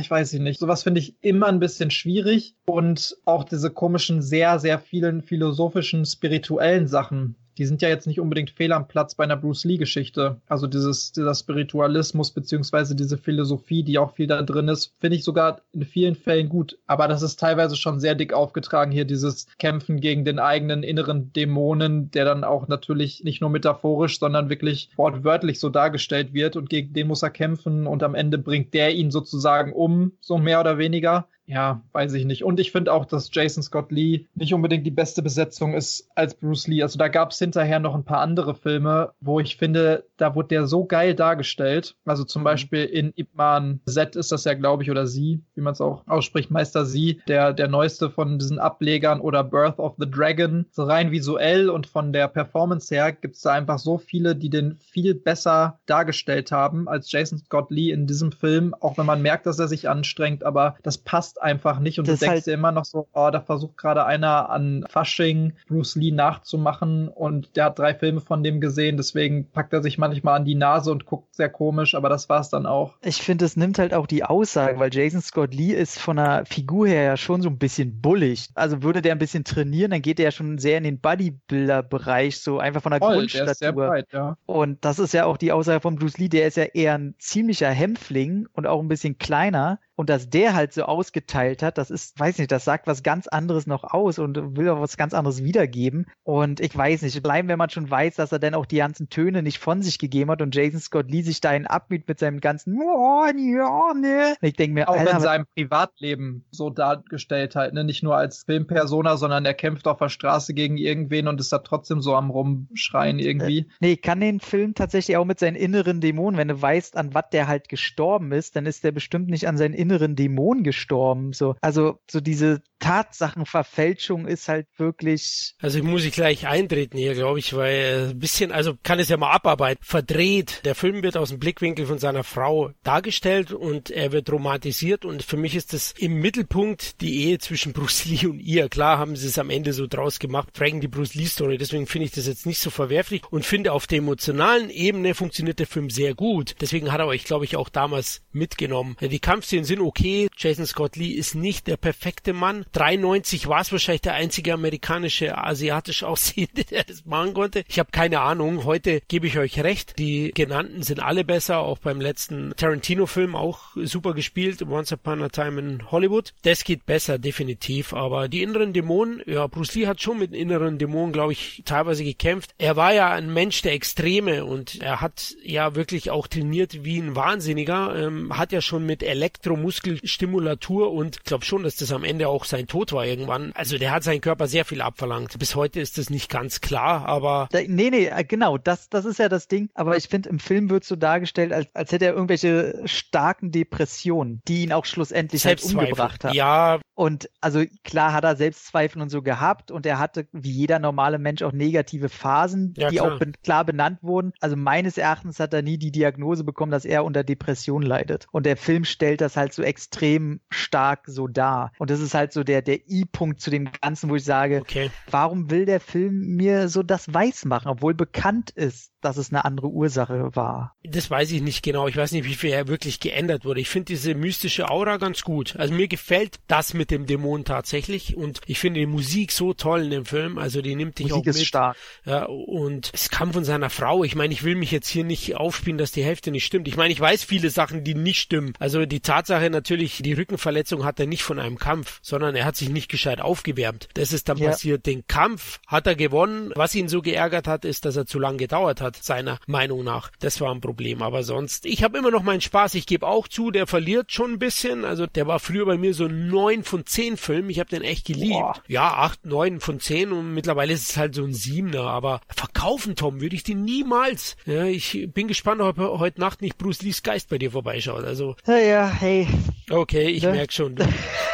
Ich weiß nicht, sowas finde ich immer ein bisschen schwierig und auch diese komischen, sehr, sehr vielen philosophischen, spirituellen Sachen, die sind ja jetzt nicht unbedingt fehl am Platz bei einer Bruce-Lee-Geschichte. Also dieses, dieser Spiritualismus beziehungsweise diese Philosophie, die auch viel da drin ist, finde ich sogar in vielen Fällen gut. Aber das ist teilweise schon sehr dick aufgetragen hier, dieses Kämpfen gegen den eigenen inneren Dämonen, der dann auch natürlich nicht nur metaphorisch, sondern wirklich wortwörtlich so dargestellt wird und gegen den muss er kämpfen und am Ende bringt der ihn sozusagen um, so mehr oder weniger. Ja, weiß ich nicht. Und ich finde auch, dass Jason Scott Lee nicht unbedingt die beste Besetzung ist als Bruce Lee. Also da gab es hinterher noch ein paar andere Filme, wo ich finde, da wurde der so geil dargestellt. Also zum Beispiel in Yip Man Z ist das ja, glaube ich, oder sie, wie man es auch ausspricht, Meister Sie, der, der neueste von diesen Ablegern oder Birth of the Dragon. So rein visuell und von der Performance her gibt es da einfach so viele, die den viel besser dargestellt haben als Jason Scott Lee in diesem Film. Auch wenn man merkt, dass er sich anstrengt, aber das passt einfach nicht und das du denkst halt dir immer noch so, oh, da versucht gerade einer an Fasching Bruce Lee nachzumachen und der hat drei Filme von dem gesehen, deswegen packt er sich manchmal an die Nase und guckt sehr komisch, aber das war's dann auch. Ich finde, es nimmt halt auch die Aussage, weil Jason Scott Lee ist von der Figur her ja schon so ein bisschen bullig. Also würde der ein bisschen trainieren, dann geht er ja schon sehr in den Bodybuilder-Bereich, so einfach von der Voll, Grundstatur. Der ist sehr breit, ja. Und das ist ja auch die Aussage von Bruce Lee, der ist ja eher ein ziemlicher Hämpfling und auch ein bisschen kleiner. Und dass der halt so ausgeteilt hat, das ist, weiß nicht, das sagt was ganz anderes noch aus und will auch was ganz anderes wiedergeben. Und ich weiß nicht, bleiben, wenn man schon weiß, dass er dann auch die ganzen Töne nicht von sich gegeben hat und Jason Scott Lee sich da einen abmüht mit seinem ganzen oh, ja, ne. Ich denke mir, auch Alter, in seinem Privatleben so dargestellt halt, ne? Nicht nur als Filmpersona, sondern er kämpft auf der Straße gegen irgendwen und ist da trotzdem so am Rumschreien irgendwie. Äh, nee, kann den Film tatsächlich auch mit seinen inneren Dämonen, wenn du weißt, an was der halt gestorben ist, dann ist der bestimmt nicht an seinen inneren inneren Dämon gestorben. So. Also so diese Tatsachenverfälschung ist halt wirklich... Also ich muss ich gleich eintreten hier, glaube ich, weil ein bisschen, also kann es ja mal abarbeiten, verdreht. Der Film wird aus dem Blickwinkel von seiner Frau dargestellt und er wird romantisiert und für mich ist das im Mittelpunkt die Ehe zwischen Bruce Lee und ihr. Klar haben sie es am Ende so draus gemacht, Dragon: The Bruce Lee Story, deswegen finde ich das jetzt nicht so verwerflich und finde auf der emotionalen Ebene funktioniert der Film sehr gut. Deswegen hat er euch, glaube ich, auch damals mitgenommen. Die Kampfszenen sind okay, Jason Scott Lee ist nicht der perfekte Mann. dreiundneunzig war es wahrscheinlich der einzige amerikanische, asiatisch aussehende, der das machen konnte. Ich habe keine Ahnung. Heute gebe ich euch recht. Die genannten sind alle besser. Auch beim letzten Tarantino-Film auch super gespielt. Once Upon a Time in Hollywood. Das geht besser, definitiv. Aber die inneren Dämonen, ja, Bruce Lee hat schon mit inneren Dämonen, glaube ich, teilweise gekämpft. Er war ja ein Mensch der Extreme und er hat ja wirklich auch trainiert wie ein Wahnsinniger. Ähm, hat ja schon mit Elektromusik Muskelstimulatur und ich glaube schon, dass das am Ende auch sein Tod war irgendwann. Also der hat seinen Körper sehr viel abverlangt. Bis heute ist das nicht ganz klar, aber... Da, nee, nee, genau, das, das ist ja das Ding. Aber ich finde, im Film wird so dargestellt, als, als hätte er irgendwelche starken Depressionen, die ihn auch schlussendlich halt umgebracht haben. Ja. Und also klar hat er Selbstzweifel und so gehabt und er hatte, wie jeder normale Mensch, auch negative Phasen, ja, die klar. auch ben- klar benannt wurden. Also meines Erachtens hat er nie die Diagnose bekommen, dass er unter Depression leidet. Und der Film stellt das halt so extrem stark so dar. Und das ist halt so der, der I-Punkt zu dem Ganzen, wo ich sage, okay, warum will der Film mir so das weismachen, obwohl bekannt ist, dass es eine andere Ursache war? Das weiß ich nicht genau. Ich weiß nicht, wie viel er wirklich geändert wurde. Ich finde diese mystische Aura ganz gut. Also mir gefällt das mit dem Dämon tatsächlich und ich finde die Musik so toll in dem Film. Also die nimmt dich Musik auch mit. Musik ist stark. Ja, und es kam von seiner Frau. Ich meine, ich will mich jetzt hier nicht aufspielen, dass die Hälfte nicht stimmt. Ich meine, ich weiß viele Sachen, die nicht stimmen. Also die Tatsache natürlich, die Rückenverletzung hat er nicht von einem Kampf, sondern er hat sich nicht gescheit aufgewärmt. Das ist dann ja. passiert. Den Kampf hat er gewonnen. Was ihn so geärgert hat, ist, dass er zu lange gedauert hat, seiner Meinung nach. Das war ein Problem. Aber sonst, ich habe immer noch meinen Spaß. Ich gebe auch zu, der verliert schon ein bisschen. Also der war früher bei mir so neun von zehn Film. Ich habe den echt geliebt. Boah. Ja, acht, neun von zehn und mittlerweile ist es halt so ein Siebener. Aber verkaufen, Tom, würde ich den niemals. Ja, ich bin gespannt, ob heute Nacht nicht Bruce Lees Geist bei dir vorbeischaut. Also, ja, ja, hey. Okay, ich ja. merke schon. Du,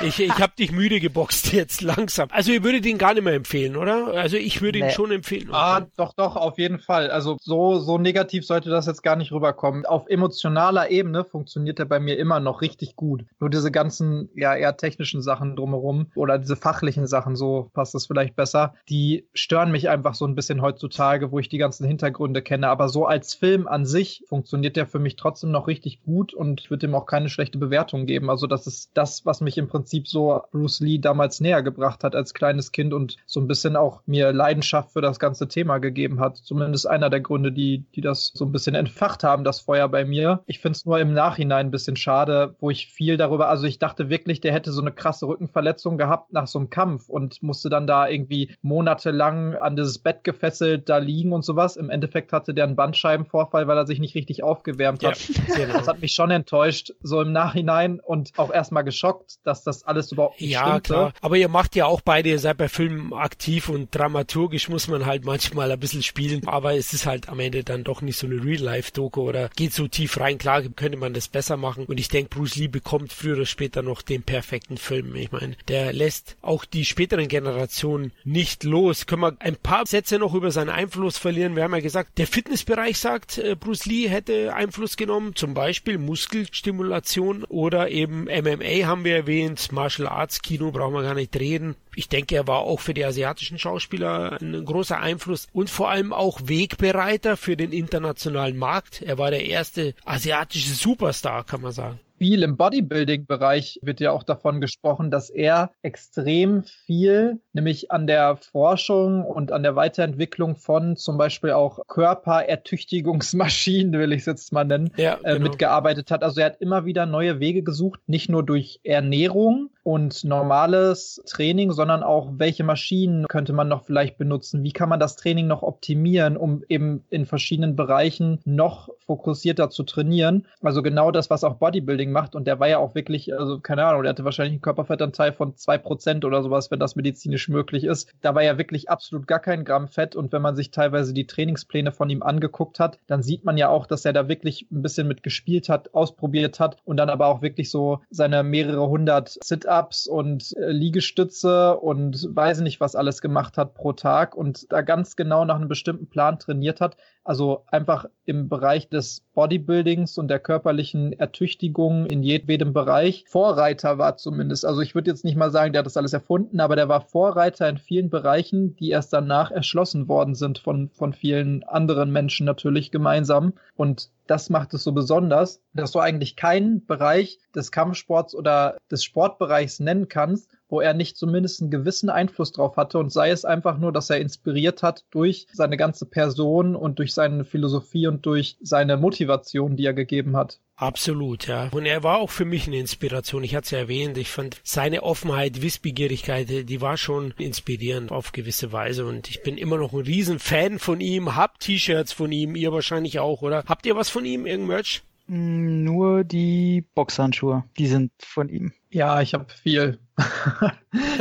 ich ich habe dich müde geboxt jetzt langsam. Also ihr würdet ihn gar nicht mehr empfehlen, oder? Also ich würde nee. ihn schon empfehlen. Okay. Ah, doch, doch, auf jeden Fall. Also So, so negativ sollte das jetzt gar nicht rüberkommen. Auf emotionaler Ebene funktioniert er bei mir immer noch richtig gut. Nur diese ganzen, ja, eher technischen Sachen drumherum oder diese fachlichen Sachen, so passt das vielleicht besser, die stören mich einfach so ein bisschen heutzutage, wo ich die ganzen Hintergründe kenne. Aber so als Film an sich funktioniert der für mich trotzdem noch richtig gut und ich würde ihm auch keine schlechte Bewertung geben. Also das ist das, was mich im Prinzip so Bruce Lee damals näher gebracht hat als kleines Kind und so ein bisschen auch mir Leidenschaft für das ganze Thema gegeben hat. Zumindest einer der Gründe, Die, die das so ein bisschen entfacht haben, das Feuer bei mir. Ich finde es nur im Nachhinein ein bisschen schade, wo ich viel darüber, also ich dachte wirklich, der hätte so eine krasse Rückenverletzung gehabt nach so einem Kampf und musste dann da irgendwie monatelang an dieses Bett gefesselt da liegen und sowas. Im Endeffekt hatte der einen Bandscheibenvorfall, weil er sich nicht richtig aufgewärmt hat. Ja. Das hat mich schon enttäuscht, so im Nachhinein und auch erstmal geschockt, dass das alles überhaupt nicht ja, stimmte. Ja, klar. Aber ihr macht ja auch beide, ihr seid bei Filmen aktiv und dramaturgisch muss man halt manchmal ein bisschen spielen, aber es ist halt am Ende dann doch nicht so eine Real-Life-Doku oder geht so tief rein. Klar, könnte man das besser machen. Und ich denke, Bruce Lee bekommt früher oder später noch den perfekten Film. Ich meine, der lässt auch die späteren Generationen nicht los. Können wir ein paar Sätze noch über seinen Einfluss verlieren? Wir haben ja gesagt, der Fitnessbereich sagt, Bruce Lee hätte Einfluss genommen. Zum Beispiel Muskelstimulation oder eben M M A haben wir erwähnt. Martial Arts, Kino brauchen wir gar nicht reden. Ich denke, er war auch für die asiatischen Schauspieler ein großer Einfluss und vor allem auch Wegbereiter für den internationalen Markt. Er war der erste asiatische Superstar, kann man sagen. Viel im Bodybuilding-Bereich wird ja auch davon gesprochen, dass er extrem viel, nämlich an der Forschung und an der Weiterentwicklung von zum Beispiel auch Körperertüchtigungsmaschinen, will ich es jetzt mal nennen, ja, genau. äh, mitgearbeitet hat. Also er hat immer wieder neue Wege gesucht, nicht nur durch Ernährung und normales Training, sondern auch, welche Maschinen könnte man noch vielleicht benutzen? Wie kann man das Training noch optimieren, um eben in verschiedenen Bereichen noch fokussierter zu trainieren? Also genau das, was auch Bodybuilding macht und der war ja auch wirklich, also keine Ahnung, der hatte wahrscheinlich einen Körperfettanteil von zwei Prozent oder sowas, wenn das medizinisch möglich ist. Da war ja wirklich absolut gar kein Gramm Fett und wenn man sich teilweise die Trainingspläne von ihm angeguckt hat, dann sieht man ja auch, dass er da wirklich ein bisschen mit gespielt hat, ausprobiert hat und dann aber auch wirklich so seine mehrere hundert Sit-Ups und äh, Liegestütze und weiß nicht, was alles gemacht hat pro Tag und da ganz genau nach einem bestimmten Plan trainiert hat. Also einfach im Bereich des Bodybuildings und der körperlichen Ertüchtigung in jedem Bereich Vorreiter war zumindest. Also ich würde jetzt nicht mal sagen, der hat das alles erfunden, aber der war Vorreiter in vielen Bereichen, die erst danach erschlossen worden sind von, von vielen anderen Menschen natürlich gemeinsam. Und das macht es so besonders, dass du eigentlich keinen Bereich des Kampfsports oder des Sportbereichs nennen kannst, wo er nicht zumindest einen gewissen Einfluss drauf hatte und sei es einfach nur, dass er inspiriert hat durch seine ganze Person und durch seine Philosophie und durch seine Motivation, die er gegeben hat. Absolut, ja. Und er war auch für mich eine Inspiration. Ich hatte es ja erwähnt, ich fand seine Offenheit, Wissbegierigkeit, die war schon inspirierend auf gewisse Weise und ich bin immer noch ein Riesenfan von ihm, hab T-Shirts von ihm, ihr wahrscheinlich auch, oder? Habt ihr was von ihm, irgendein Merch? Nur die Boxhandschuhe, die sind von ihm. Ja, ich habe viel.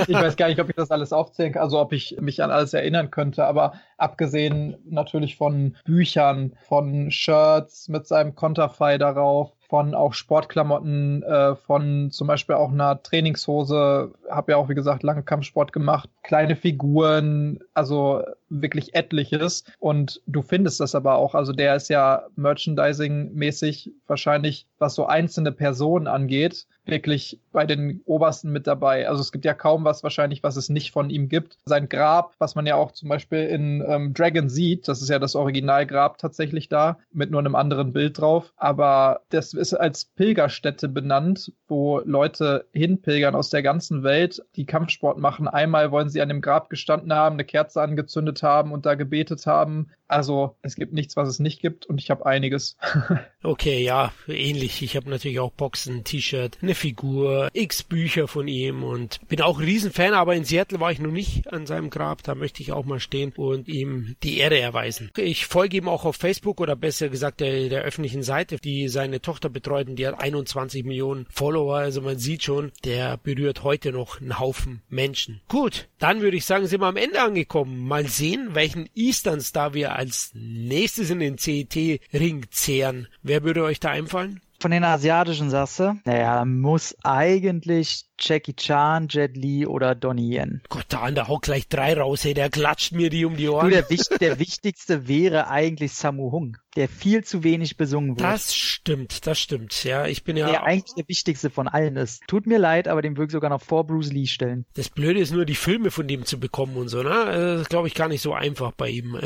Ich weiß gar nicht, ob ich das alles aufzählen kann, also ob ich mich an alles erinnern könnte, aber abgesehen natürlich von Büchern, von Shirts mit seinem Konterfei darauf, von auch Sportklamotten, äh, von zum Beispiel auch einer Trainingshose, habe ja auch, wie gesagt, lange Kampfsport gemacht, kleine Figuren, also wirklich etliches. Und du findest das aber auch, also der ist ja merchandising-mäßig wahrscheinlich, was so einzelne Personen angeht, wirklich bei den Obersten mit dabei. Also es gibt ja kaum was wahrscheinlich, was es nicht von ihm gibt. Sein Grab, was man ja auch zum Beispiel in ähm, Dragon sieht, das ist ja das Originalgrab tatsächlich da, mit nur einem anderen Bild drauf. Aber das ist als Pilgerstätte benannt, wo Leute hinpilgern aus der ganzen Welt, die Kampfsport machen. Einmal wollen sie an dem Grab gestanden haben, eine Kerze angezündet haben und da gebetet haben. Also es gibt nichts, was es nicht gibt, und ich habe einiges. Okay, ja, ähnlich. Ich habe natürlich auch Boxen, T-Shirt, eine Figur, x Bücher von ihm und bin auch ein Riesenfan, aber in Seattle war ich noch nicht an seinem Grab. Da möchte ich auch mal stehen und ihm die Ehre erweisen. Ich folge ihm auch auf Facebook oder besser gesagt der, der öffentlichen Seite, die seine Tochter betreut, und die hat einundzwanzig Millionen Follower. Also man sieht schon, der berührt heute noch einen Haufen Menschen. Gut, dann würde ich sagen, sind wir am Ende angekommen. Mal sehen, welchen Eastern Star wir als nächstes in den C E T-Ring zehren. Wer würde euch da einfallen? Von den asiatischen sagst du? Naja, muss eigentlich Jackie Chan, Jet Li oder Donnie Yen. Gott, da an der haut gleich drei raus, hey, der klatscht mir die um die Ohren. Du, der, Wicht, der wichtigste wäre eigentlich Sammo Hung, der viel zu wenig besungen wird. Das stimmt, das stimmt, ja, ich bin ja... Der eigentlich der wichtigste von allen ist. Tut mir leid, aber den würde ich sogar noch vor Bruce Lee stellen. Das Blöde ist nur, die Filme von dem zu bekommen und so, ne? Das glaube ich gar nicht so einfach bei ihm.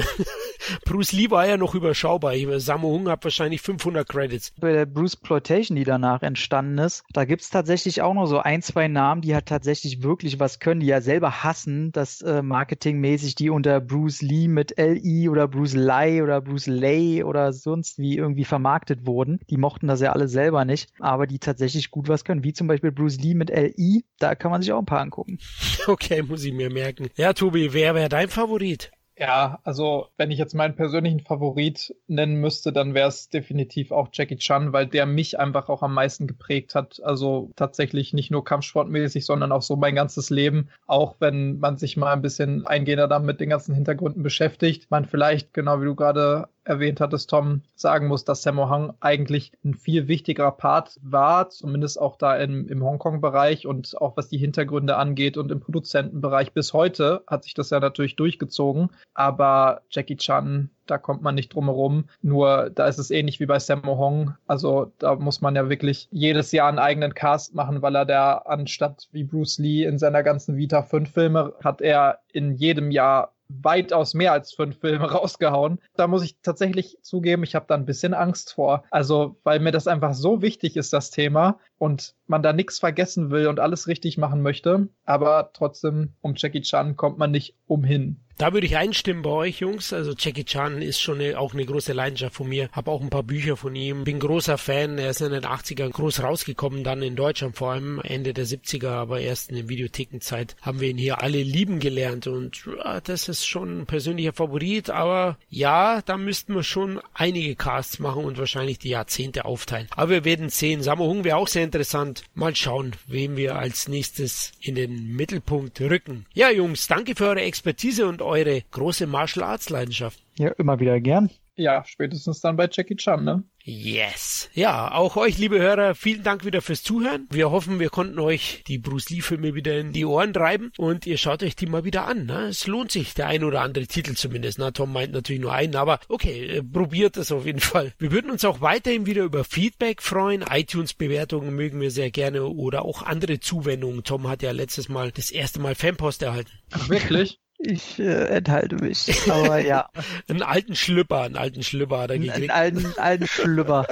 Bruce Lee war ja noch überschaubar, Sammo Hung hat wahrscheinlich fünfhundert Credits. Bei der Bruceploitation, die danach entstanden ist, da gibt's tatsächlich auch noch so ein, zwei Namen, die halt tatsächlich wirklich was können, die ja selber hassen, dass äh, marketingmäßig die unter Bruce Lee mit L I oder Bruce Lai oder Bruce Lay oder sonst wie irgendwie vermarktet wurden. Die mochten das ja alle selber nicht, aber die tatsächlich gut was können, wie zum Beispiel Bruce Lee mit L I, da kann man sich auch ein paar angucken. Okay, muss ich mir merken. Ja, Tobi, wer wäre dein Favorit? Ja, also wenn ich jetzt meinen persönlichen Favorit nennen müsste, dann wäre es definitiv auch Jackie Chan, weil der mich einfach auch am meisten geprägt hat. Also tatsächlich nicht nur kampfsportmäßig, sondern auch so mein ganzes Leben. Auch wenn man sich mal ein bisschen eingehender damit mit den ganzen Hintergründen beschäftigt, man vielleicht, genau wie du gerade erwähnt hattest, Tom, sagen muss, dass Sammo Hung eigentlich ein viel wichtigerer Part war, zumindest auch da im, im Hongkong-Bereich und auch was die Hintergründe angeht und im Produzentenbereich. Bis heute hat sich das ja natürlich durchgezogen, aber Jackie Chan, da kommt man nicht drum herum. Nur da ist es ähnlich wie bei Sammo Hung. Also da muss man ja wirklich jedes Jahr einen eigenen Cast machen, weil er da anstatt wie Bruce Lee in seiner ganzen Vita fünf Filme hat er in jedem Jahr weitaus mehr als fünf Filme rausgehauen. Da muss ich tatsächlich zugeben, ich habe da ein bisschen Angst vor. Also, weil mir das einfach so wichtig ist, das Thema, und man da nichts vergessen will und alles richtig machen möchte. Aber trotzdem, um Jackie Chan kommt man nicht umhin. Da würde ich einstimmen bei euch, Jungs. Also Jackie Chan ist schon eine, auch eine große Leidenschaft von mir. Habe auch ein paar Bücher von ihm. Bin großer Fan. Er ist in den achtzigern groß rausgekommen, dann in Deutschland vor allem Ende der siebziger, aber erst in der Videothekenzeit haben wir ihn hier alle lieben gelernt. Und ja, das ist schon ein persönlicher Favorit. Aber ja, da müssten wir schon einige Casts machen und wahrscheinlich die Jahrzehnte aufteilen. Aber wir werden sehen. Sammo Hung wäre auch sehr interessant. Mal schauen, wem wir als nächstes in den Mittelpunkt rücken. Ja, Jungs, danke für eure Expertise und eure große Martial Arts Leidenschaft. Ja, immer wieder gern. Ja, spätestens dann bei Jackie Chan, ne? Yes. Ja, auch euch, liebe Hörer, vielen Dank wieder fürs Zuhören. Wir hoffen, wir konnten euch die Bruce Lee-Filme wieder in die Ohren treiben und ihr schaut euch die mal wieder an. Ne? Es lohnt sich, der ein oder andere Titel zumindest. Na, Tom meint natürlich nur einen, aber okay, probiert es auf jeden Fall. Wir würden uns auch weiterhin wieder über Feedback freuen. iTunes-Bewertungen mögen wir sehr gerne oder auch andere Zuwendungen. Tom hat ja letztes Mal das erste Mal Fanpost erhalten. Ach, wirklich? Ich äh, enthalte mich, aber ja. Einen alten Schlüpper, einen alten Schlüpper hat er gekriegt. Einen alten, alten Schlüpper.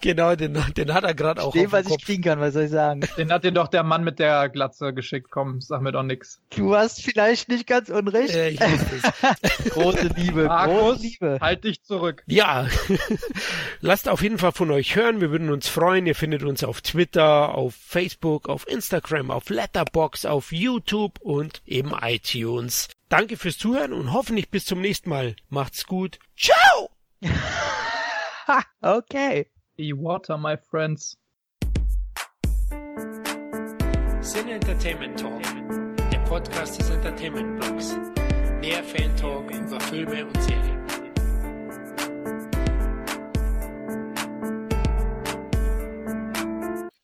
Genau, den, den hat er gerade auch auf dem, was Kopf. Ich kriegen kann, was soll ich sagen? Den hat dir doch der Mann mit der Glatze geschickt, komm, sag mir doch nix. Du hast vielleicht nicht ganz unrecht. Äh, ich weiß es. Große Liebe, Markus, große Liebe. Halt dich zurück. Ja, lasst auf jeden Fall von euch hören, wir würden uns freuen. Ihr findet uns auf Twitter, auf Facebook, auf Instagram, auf Letterboxd, auf YouTube und eben iTunes. Danke fürs Zuhören und hoffentlich bis zum nächsten Mal. Macht's gut. Ciao! Okay. the water, my friends. Cine Entertainment Talk, der Podcast des Entertainment Blogs. Der Fan-Talk über Filme und Serien.